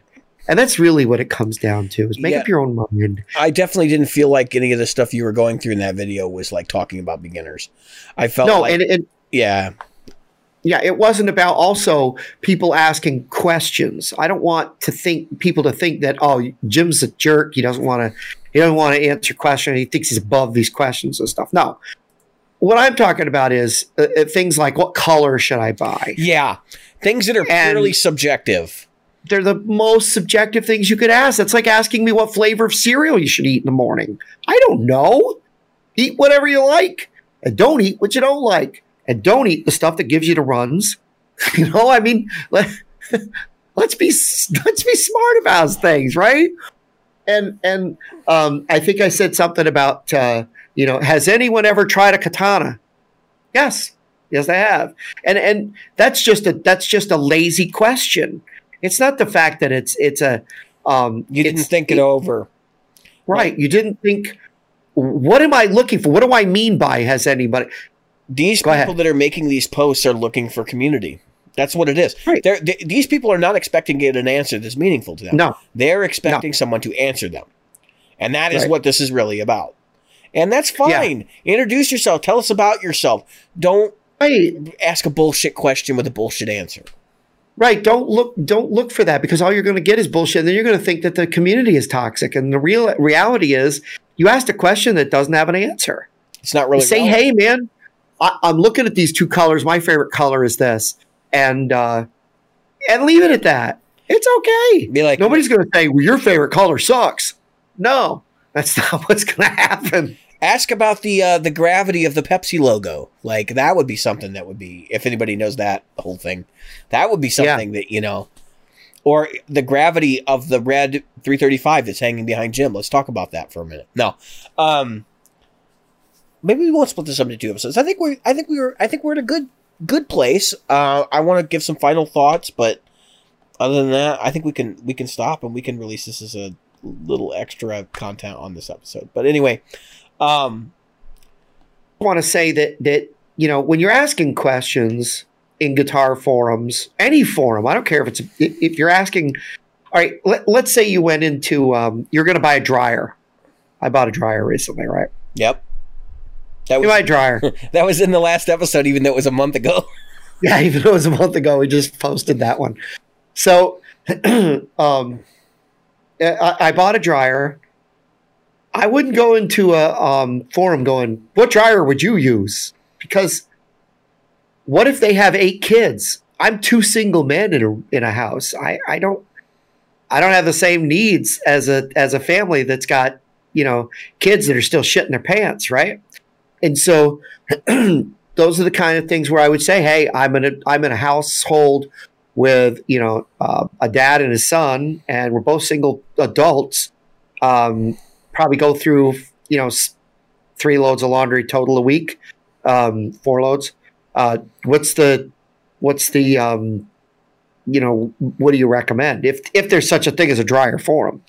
And that's really what it comes down to, is make up your own mind. I definitely didn't feel like any of the stuff you were going through in that video was like talking about beginners. I felt Yeah, it wasn't about also people asking questions. I don't want to think people to think that, oh, Jim's a jerk. He doesn't want to answer questions. He thinks he's above these questions and stuff. No, what I'm talking about is things like, what color should I buy? Yeah, things that are purely subjective. They're the most subjective things you could ask. That's like asking me what flavor of cereal you should eat in the morning. I don't know. Eat whatever you like, and don't eat what you don't like. And don't eat the stuff that gives you the runs. You know, I mean, let's be smart about things, right? And I think I said something about, you know, has anyone ever tried a katana? Yes, I have. And that's just a lazy question. It's not the fact that you didn't think it over, right? You didn't think, what am I looking for? What do I mean by has anybody? These people that are making these posts are looking for community. That's what it is. Right. These people are not expecting to get an answer that's meaningful to them. No. They're expecting someone to answer them. And that is what this is really about. And that's fine. Yeah. Introduce yourself. Tell us about yourself. Don't ask a bullshit question with a bullshit answer. Right. Don't look for that, because all you're going to get is bullshit. And then you're going to think that the community is toxic. And the real reality is, you asked a question that doesn't have an answer. It's not really relevant. Say, hey, man, I'm looking at these two colors. My favorite color is this, and leave it at that. It's okay. Be like, nobody's going to say, well, your favorite color sucks. No, that's not what's going to happen. Ask about the gravity of the Pepsi logo. Like, that would be something that would be, if anybody knows that whole thing, that would be something that, you know, or the gravity of the red 335 that's hanging behind Jim. Let's talk about that for a minute. No, maybe we won't split this up into two episodes. I think we're at a good place. I want to give some final thoughts, but other than that, I think we can stop, and we can release this as a little extra content on this episode. But anyway, I want to say that you know, when you're asking questions in guitar forums, any forum, I don't care if you're asking. All right, let's say you went into you're going to buy a dryer. I bought a dryer recently, right? Yep. That was my dryer. That was in the last episode, even though it was a month ago. Yeah, even though it was a month ago, we just posted that one. So I bought a dryer. I wouldn't go into a forum going, what dryer would you use? Because what if they have 8 kids? I'm 2 single men in a house. I don't have the same needs as a family that's got, you know, kids that are still shitting their pants, right? And so those are the kind of things where I would say, hey, I'm in a household with, you know, a dad and a son, and we're both single adults, probably go through, you know, 3 loads of laundry total a week, 4 loads. What do you recommend if there's such a thing as a dryer for them?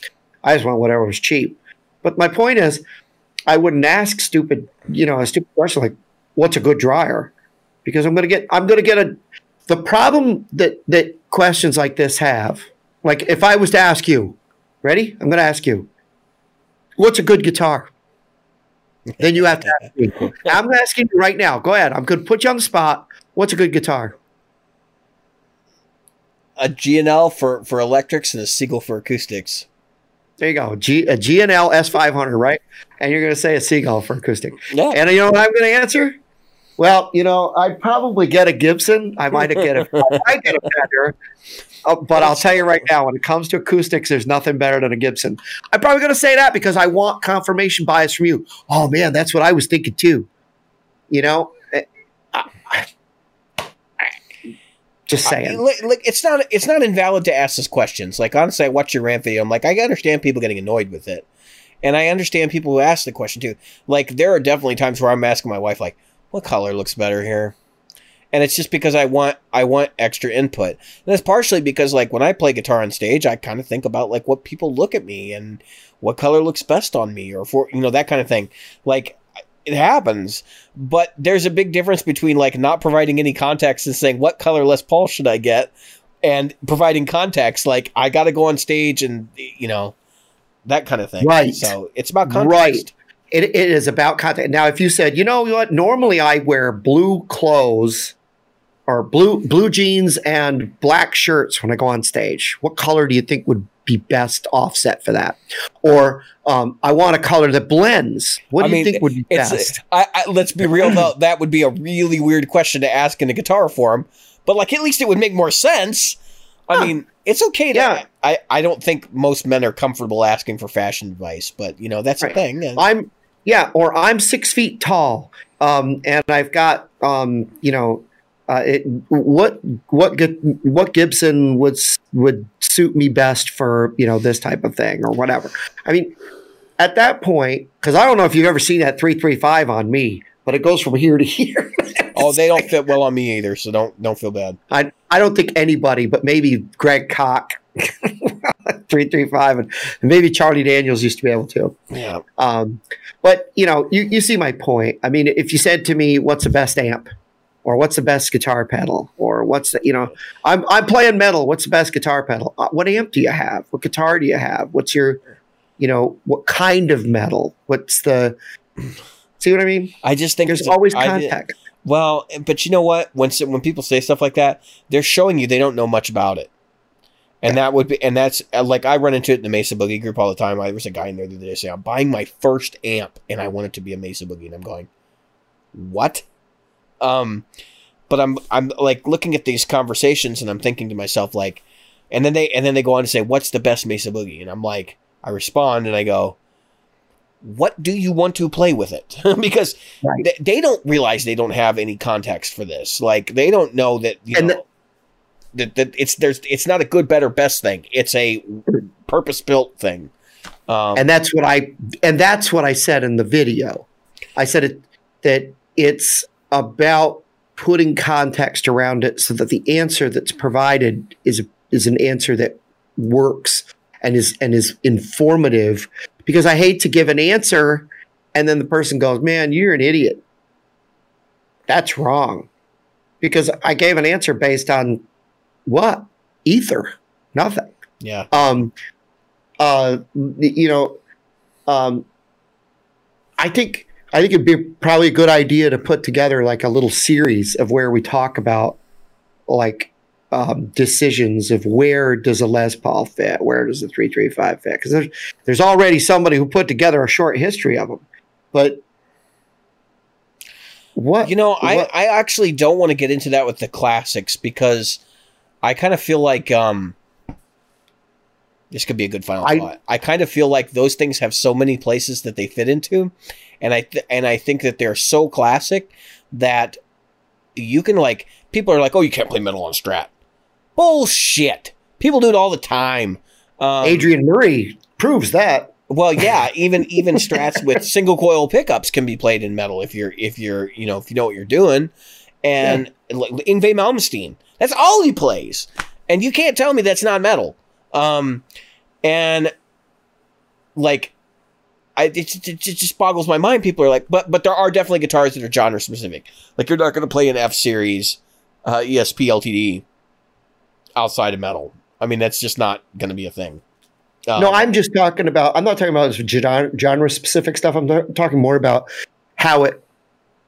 I just want whatever was cheap. But my point is, I wouldn't ask a stupid question like, "What's a good dryer?" Because I'm going to get the problem that questions like this have. Like if I was to ask you, ready? I'm going to ask you, what's a good guitar? Then you have to ask me. I'm asking you right now. Go ahead. I'm going to put you on the spot. What's a good guitar? A G&L for electrics and a Seagull for acoustics. There you go. A G&L S500, right? And you're going to say a Seagull for acoustic. Yeah. And you know what I'm going to answer? Well, I'd probably get a Gibson. I might get a Fender. But I'll tell you right now, when it comes to acoustics, there's nothing better than a Gibson. I'm probably going to say that because I want confirmation bias from you. Oh, man, that's what I was thinking too. Just saying. It's not invalid to ask those questions. Like, honestly, I watch your rant video. I'm like, I understand people getting annoyed with it. And I understand people who ask the question too. Like, there are definitely times where I'm asking my wife, like, what color looks better here? And it's just because I want extra input. And that's partially because, like, when I play guitar on stage, I kind of think about, like, what people look at me and what color looks best on me, or for, that kind of thing. Like, it happens. But there's a big difference between, like, not providing any context and saying, what color Les Paul should I get? And providing context, like, I got to go on stage and, that kind of thing. Right. So it's about context. Right. It is about context. Now, if you said, you know what, normally I wear blue clothes or blue jeans and black shirts when I go on stage. What color do you think would be best offset for that? Or I want a color that blends. What do you think would be best? Let's be real, though. That would be a really weird question to ask in a guitar forum. But, like, at least it would make more sense. I mean, it's okay to. Yeah. I don't think most men are comfortable asking for fashion advice, but, that's right. A thing. And I'm 6 feet tall, and I've got, what Gibson would suit me best for, this type of thing or whatever. I mean, at that point, because I don't know if you've ever seen that 335 on me, but it goes from here to here. Oh, they don't fit well on me either, so don't feel bad. I don't think anybody, but maybe Greg Koch, 335, and maybe Charlie Daniels used to be able to. Yeah. But, you see my point. I mean, if you said to me, what's the best amp? Or what's the best guitar pedal? Or what's the, I'm playing metal. What's the best guitar pedal? What amp do you have? What guitar do you have? What's your, what kind of metal? What's the, see what I mean? I just think there's always context. Well, but you know what? When people say stuff like that, they're showing you they don't know much about it. And yeah. That would be, and that's like, I run into it in the Mesa Boogie group all the time. There was a guy in there the other day saying, I'm buying my first amp and I want it to be a Mesa Boogie. And I'm going, what? But I'm like looking at these conversations and I'm thinking to myself, like, and then they go on to say, what's the best Mesa Boogie? And I'm like, I respond and I go, what do you want to play with it? Because right. they don't realize they don't have any context for this. Like they don't know that that it's not a good, better, best thing. It's a purpose built thing. And that's what I said in the video. I said that it's about putting context around it so that the answer that's provided is an answer that works and is informative. Because I hate to give an answer, and then the person goes, man, you're an idiot. That's wrong. Because I gave an answer based on what? Ether. Nothing. Yeah. I think it'd be probably a good idea to put together like a little series of where we talk about like decisions of where does a Les Paul fit, where does the 335 fit? Because there's already somebody who put together a short history of them, but what I actually don't want to get into that with the classics because I kind of feel like this could be a good final thought. I kind of feel like those things have so many places that they fit into, and I think that they're so classic that you can like people are like, oh, you can't play metal on Strat. Bullshit. People do it all the time. Adrian Murray proves that. Well, yeah, even Strats with single coil pickups can be played in metal if you know what you're doing. and Yngwie Malmsteen. That's all he plays. And you can't tell me that's not metal. And like, it just boggles my mind. People are like, but there are definitely guitars that are genre specific. Like, you're not going to play an F series, ESP LTD outside of metal. I mean, that's just not going to be a thing. No, I'm not talking about genre specific stuff. I'm talking more about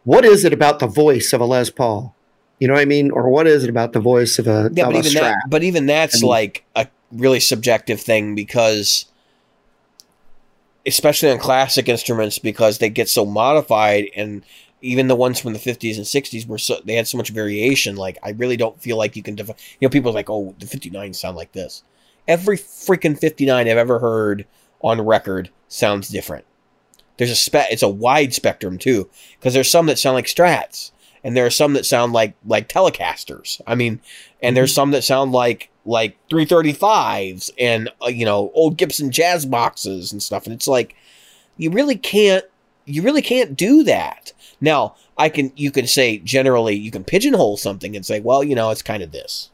what is it about the voice of a Les Paul? You know what I mean? Or what is it about the voice of a Strat? But even that's like a really subjective thing, because especially on classic instruments, because they get so modified, and even the ones from the 50s and 60s they had so much variation. Like, I really don't feel like you can define, people are like, oh, the 59 sound like this. Every freaking 59 I've ever heard on record sounds different. There's it's a wide spectrum too, because there's some that sound like Strats, and there are some that sound like Telecasters. I mean, and there's some that sound like 335s and old Gibson jazz boxes and stuff. And it's like, you really can't do that. Now, you can say generally you can pigeonhole something and say, well, it's kind of this.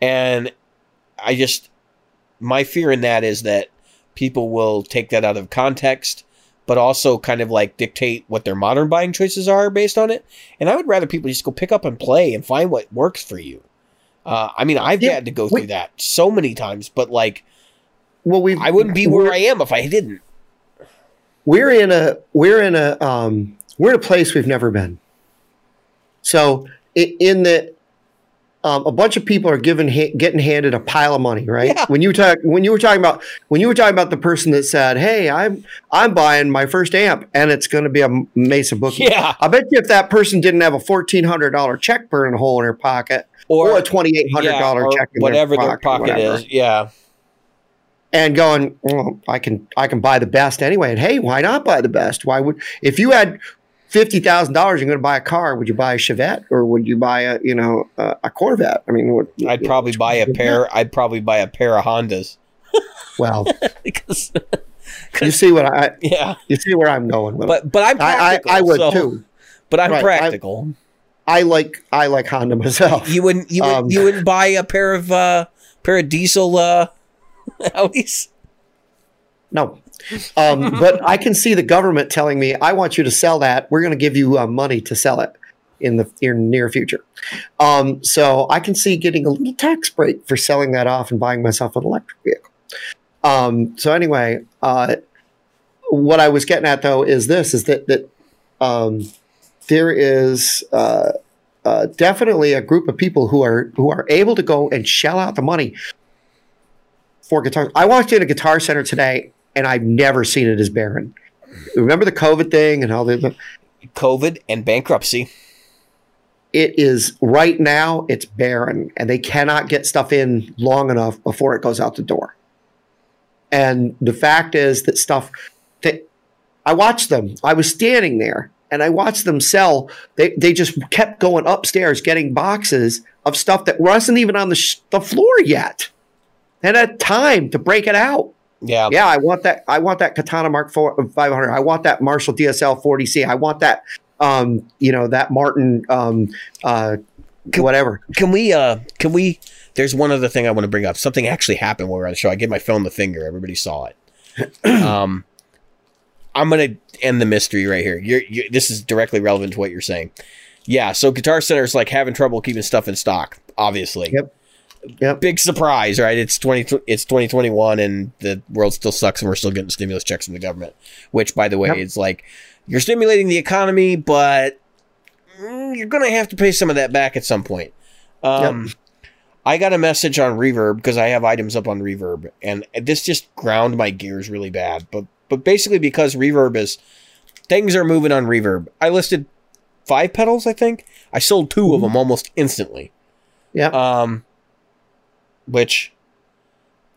And my fear in that is that people will take that out of context, but also kind of like dictate what their modern buying choices are based on it. And I would rather people just go pick up and play and find what works for you. I've had to go through that so many times, but I wouldn't be where I am if I didn't. We're in a place we've never been. So a bunch of people are getting handed a pile of money, right? Yeah. When you were talking about the person that said, "Hey, I'm buying my first amp, and it's going to be a Mesa Boogie." Yeah, I bet you if that person didn't have a $1,400 check burning a hole in her pocket, or a $2,800 check in their pocket, yeah, and going, well, I can buy the best anyway. And hey, why not buy the best? Why would if you had $50,000, you're going to buy a car. Would you buy a Chevette, or would you buy a Corvette? I mean, I'd probably buy a pair of Hondas. Well, you see what you see where I'm going with it. But I'm practical. I would too. But I'm practical. I like Honda myself. You wouldn't buy a pair of diesel Audis. No. But I can see the government telling me, I want you to sell that. We're going to give you money to sell it in the near future. So I can see getting a little tax break for selling that off and buying myself an electric vehicle. So anyway, what I was getting at though is this, is that there is definitely a group of people who are able to go and shell out the money for guitars. I walked into Guitar Center today, and I've never seen it as barren. Remember the COVID thing and all the COVID and bankruptcy. It is right now. It's barren, and they cannot get stuff in long enough before it goes out the door. And the fact is that stuff that I watched them. I was standing there and I watched them sell. They just kept going upstairs getting boxes of stuff that wasn't even on the floor yet, and had time to break it out. Yeah. Yeah, I want that Katana Mark 500. I want that Marshall DSL 40C. I want that that Martin whatever. Can we there's one other thing I want to bring up. Something actually happened while we were on the show. I gave my phone the finger. Everybody saw it. I'm going to end the mystery right here. This is directly relevant to what you're saying. Yeah, so Guitar Center is like having trouble keeping stuff in stock, obviously. Yep. Big surprise, right? It's 2021 and the world still sucks and we're still getting stimulus checks from the government, which, by the way, is like, you're stimulating the economy, but you're going to have to pay some of that back at some point. I got a message on Reverb because I have items up on Reverb, and this just ground my gears really bad. But basically, because Reverb is, things are moving on Reverb. I listed 5 pedals, I think. I sold 2 of them almost instantly. Yeah. Which,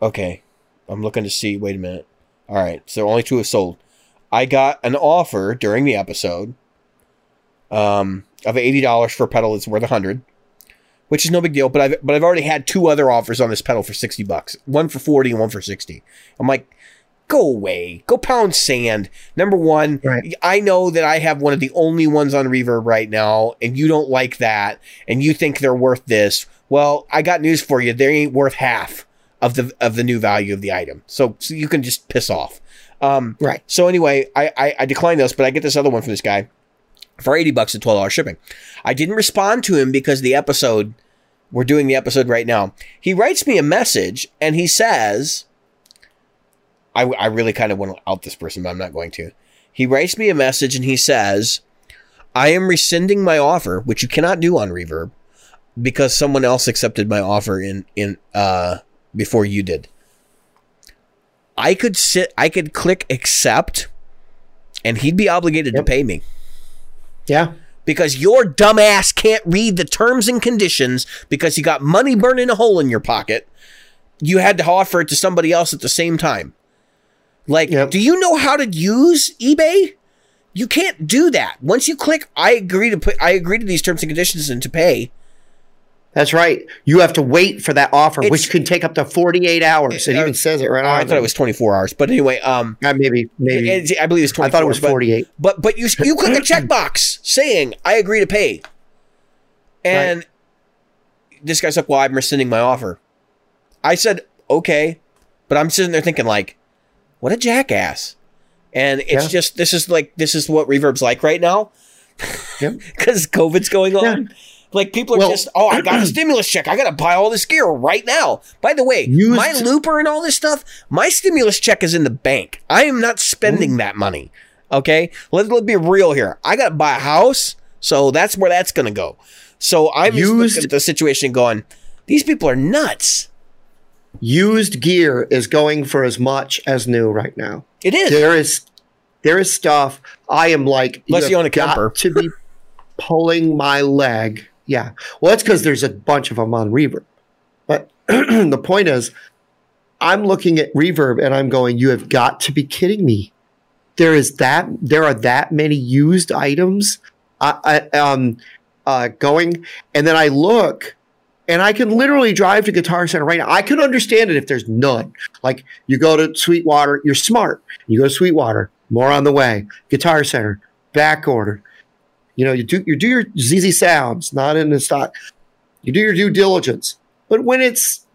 okay, I'm looking to see. Wait a minute. All right, so only 2 have sold. I got an offer during the episode of $80 for a pedal that's worth $100, which is no big deal. But I've already had 2 other offers on this pedal for $60, one for $40 and one for $60. I'm like, go away. Go pound sand. Number one, right. I know that I have one of the only ones on reverb right now, and you don't like that, and you think they're worth this. Well, I got news for you. They ain't worth half of the new value of the item. So you can just piss off. Right. So anyway, I declined those, but I get this other one from this guy for $80 at $12 shipping. I didn't respond to him because the episode, we're doing the episode right now. He writes me a message and he says, I really kind of want to out this person, but I'm not going to. He writes me a message and he says, I am rescinding my offer, which you cannot do on Reverb because someone else accepted my offer in before you did. I could click accept and he'd be obligated to pay me. Yeah. Because your dumbass can't read the terms and conditions because you got money burning a hole in your pocket. You had to offer it to somebody else at the same time. Like, do you know how to use eBay? You can't do that. Once you click, I agree to these terms and conditions and to pay. That's right. You have to wait for that offer, which could take up to 48 hours. It even says it right on. I thought it was 24 hours, but anyway, maybe I believe it's 24. I thought it was 48. But you click a checkbox saying I agree to pay, and this guy's like, "Well, I'm rescinding my offer." I said, "Okay," but I'm sitting there thinking, like, "What a jackass!" And it's just this is what Reverb's like right now, because COVID's going on. Yeah. Like, people are I got a stimulus check. I got to buy all this gear right now. By the way, my looper and all this stuff, my stimulus check is in the bank. I am not spending that money. Okay? Let's be real here. I got to buy a house, so that's where that's going to go. So I'm looking at the situation going, these people are nuts. Used gear is going for as much as new right now. It is. There is stuff. I am like, unless you own a Kemper. To be pulling my leg. Yeah. Well, that's because there's a bunch of them on Reverb. But the point is, I'm looking at Reverb and I'm going, you have got to be kidding me. There are that many used items going. And then I look and I can literally drive to Guitar Center right now. I can understand it if there's none. Like, you go to Sweetwater, you're smart. You go to Sweetwater, more on the way. Guitar Center, back order. You know, you do your ZZ Sounds, not in the stock. You do your due diligence. But when it's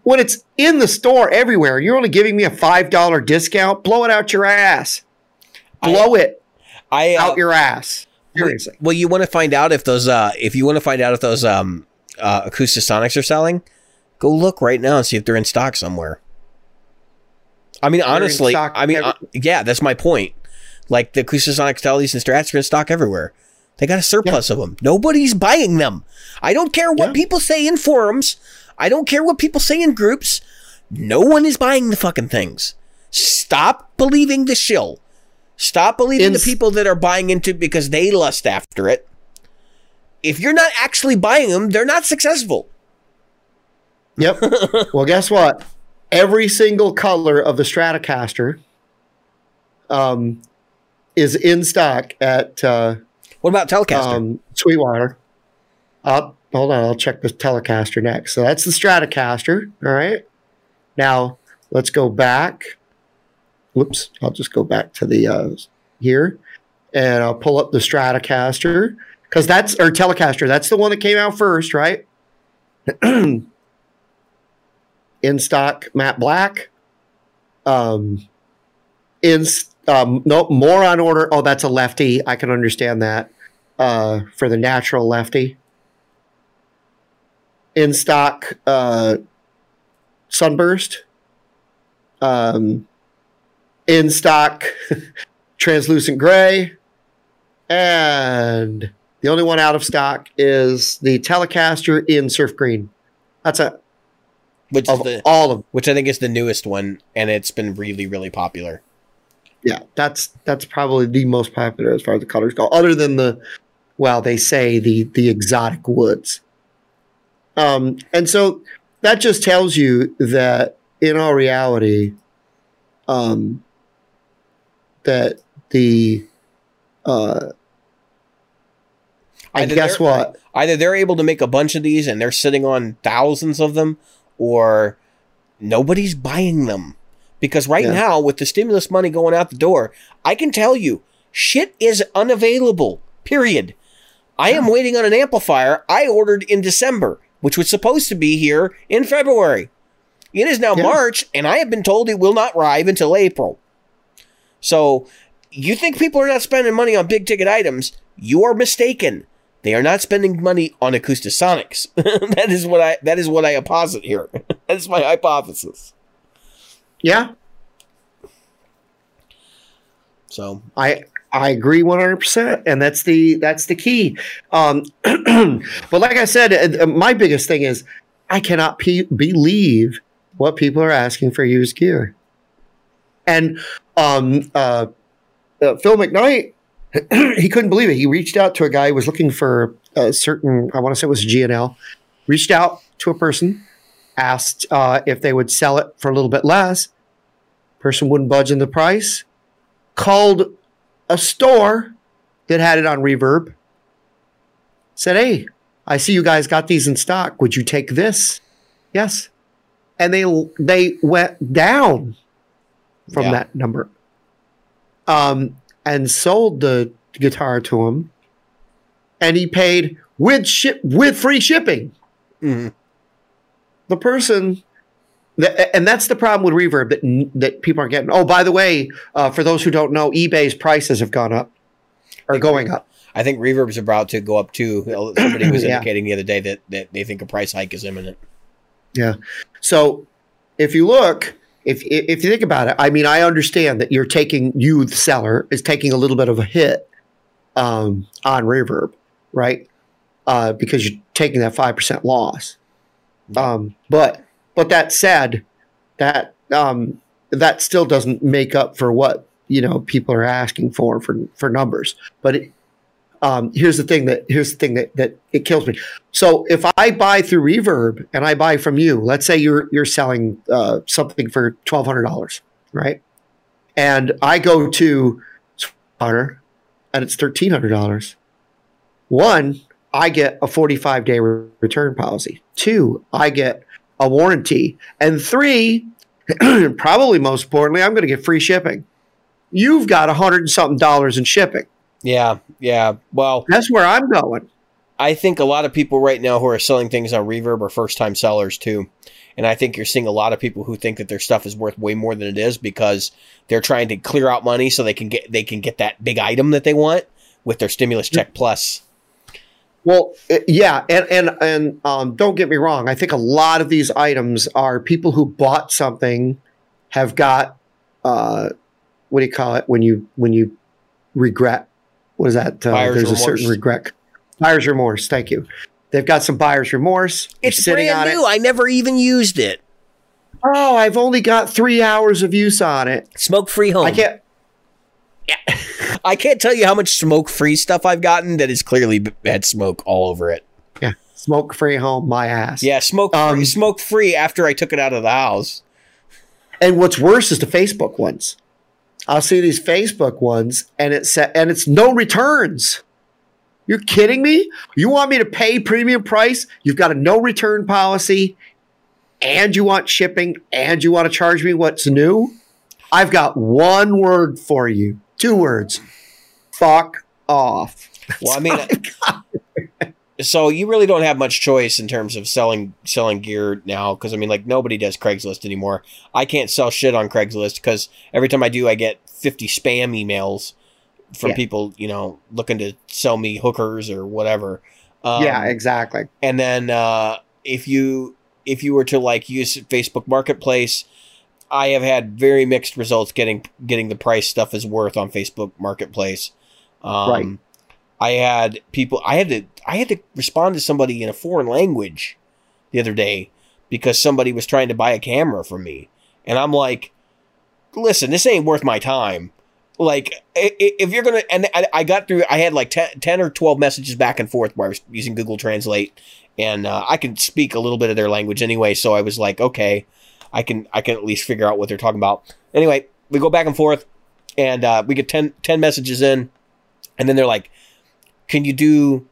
in the store everywhere, you're only giving me a $5 discount. Blow it out your ass. Blow it out your ass. Seriously. Well, you want to find out if those Acoustasonics are selling, go look right now and see if they're in stock somewhere. I mean, honestly, that's my point. Like, the Acoustasonics, Teles, and Strats are in stock everywhere. They got a surplus of them. Nobody's buying them. I don't care what people say in forums. I don't care what people say in groups. No one is buying the fucking things. Stop believing the shill. Stop believing the people that are buying into it because they lust after it. If you're not actually buying them, they're not successful. Yep. Well, guess what? Every single color of the Stratocaster is in stock at... what about Telecaster? Sweetwater. Hold on, I'll check the Telecaster next. So that's the Stratocaster. All right. Now let's go back. Whoops. I'll just go back to the here, and I'll pull up the Stratocaster because Telecaster. That's the one that came out first, right? In stock, matte black. Nope, more on order. Oh, that's a lefty. I can understand that for the natural lefty. In stock, Sunburst. In stock, Translucent Gray. And the only one out of stock is the Telecaster in Surf Green. That's it. Which I think is the newest one, and it's been really, really popular. Yeah, that's probably the most popular as far as the colors go, other than they say the exotic woods. And so that just tells you that in all reality, that the either they're able to make a bunch of these and they're sitting on thousands of them, or nobody's buying them. Because right now, with the stimulus money going out the door, I can tell you, shit is unavailable, period. I am waiting on an amplifier I ordered in December, which was supposed to be here in February. It is now March, and I have been told it will not arrive until April. So you think people are not spending money on big-ticket items? You are mistaken. They are not spending money on Acoustasonics. That is what I posit here. That's my hypothesis. Yeah. So I agree 100%, and that's the key. But like I said, my biggest thing is I cannot believe what people are asking for used gear. And Phil McKnight, he couldn't believe it. He reached out to a guy who was looking for a certain, I want to say it was GNL, reached out to a person, asked if they would sell it for a little bit less. Person wouldn't budge in the price. Called a store that had it on reverb. Said, hey, I see you guys got these in stock. Would you take this? Yes. And they went down from that number. And sold the guitar to him, and he paid with free shipping. Mm-hmm. The person, and that's the problem with reverb that people aren't getting. Oh, by the way, for those who don't know, eBay's prices have gone up, or going up. I think reverb's about to go up too. Somebody was indicating the other day that they think a price hike is imminent. Yeah. So if you look. If you think about it, I mean, I understand that the seller is taking a little bit of a hit on reverb, right? Because you're taking that 5% loss. But that said, that still doesn't make up for what people are asking for numbers. But here's the thing that it kills me. So if I buy through Reverb and I buy from you, let's say you're selling something for $1,200, right? And I go to Sweetwater and it's $1,300. One, I get a 45-day return policy. Two, I get a warranty. And three, probably most importantly, I'm going to get free shipping. You've got $100 and something in shipping. Yeah. Well, that's where I'm going. I think a lot of people right now who are selling things on Reverb are first-time sellers too. And I think you're seeing a lot of people who think that their stuff is worth way more than it is because they're trying to clear out money so they can get that big item that they want with their stimulus check plus. Well, yeah, and don't get me wrong. I think a lot of these items are people who bought something have got what do you call it when you regret. What is that? Buyer's remorse. Thank you. They've got some buyer's remorse. It's brand new. I never even used it. Oh, I've only got 3 hours of use on it. Smoke-free home. I can't tell you how much smoke-free stuff I've gotten that has clearly had smoke all over it. Yeah. Smoke-free home, my ass. Yeah, smoke-free after I took it out of the house. And what's worse is the Facebook ones. I'll see these Facebook ones, and it's no returns. You're kidding me? You want me to pay premium price? You've got a no return policy, and you want shipping, and you want to charge me what's new? I've got one word for you. 2 words. Fuck off. Well, I mean, so you really don't have much choice in terms of selling gear now, because I mean, like, nobody does Craigslist anymore. I can't sell shit on Craigslist because every time I do, I get 50 spam emails from people, looking to sell me hookers or whatever. Yeah, exactly. And then if you were to like use Facebook Marketplace, I have had very mixed results getting the price stuff is worth on Facebook Marketplace. Right. I had to respond to somebody in a foreign language the other day because somebody was trying to buy a camera from me. And I'm like, listen, this ain't worth my time. Like, if you're going to, and I got through, I had like 10 or 12 messages back and forth where I was using Google Translate, and I can speak a little bit of their language anyway. So I was like, okay, I can at least figure out what they're talking about. Anyway, we go back and forth, and we get 10 messages in, and then they're like, can you do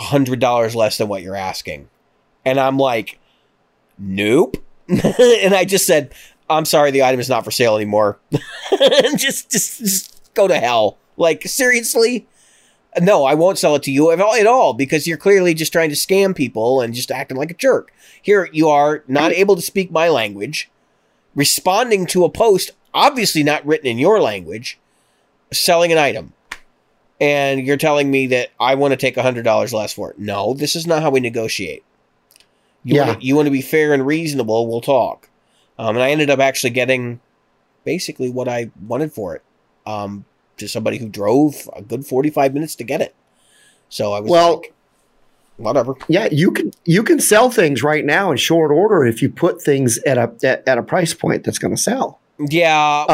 $100 less than what you're asking? And I'm like, nope. And I just said, I'm sorry, the item is not for sale anymore. just go to hell. Like, seriously? No, I won't sell it to you at all, because you're clearly just trying to scam people and just acting like a jerk. Here you are, not able to speak my language, responding to a post, obviously not written in your language, selling an item. And you're telling me that I want to take $100 less for it. No, this is not how we negotiate. You want to be fair and reasonable, we'll talk. And I ended up actually getting basically what I wanted for it. To somebody who drove a good 45 minutes to get it. So I was like, whatever. Yeah, you can sell things right now in short order if you put things at a price point that's going to sell. Yeah,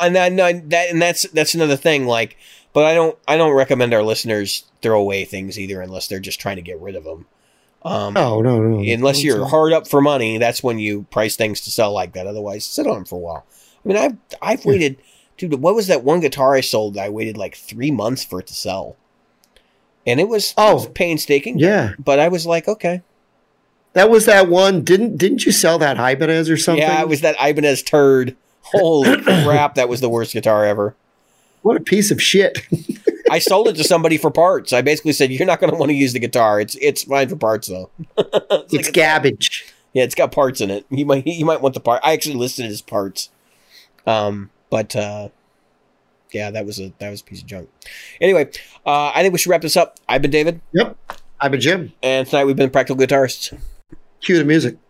that's another thing. Like, but I don't recommend our listeners throw away things either, unless they're just trying to get rid of them. No. Unless you're hard up for money, that's when you price things to sell like that. Otherwise, sit on them for a while. I mean, I've waited. Dude, what was that one guitar I sold that I waited like 3 months for it to sell? And it was painstaking. Yeah. But I was like, okay. That was that one. Didn't you sell that Ibanez or something? Yeah, it was that Ibanez turd. Holy crap, that was the worst guitar ever. What a piece of shit. I sold it to somebody for parts. I basically said, you're not going to want to use the guitar. It's fine for parts, though. it's garbage. Yeah, it's got parts in it. You might want the part. I actually listed it as parts. But that was a piece of junk. Anyway, I think we should wrap this up. I've been David. Yep. I've been Jim. And tonight we've been Practical Guitarists. Cue the music.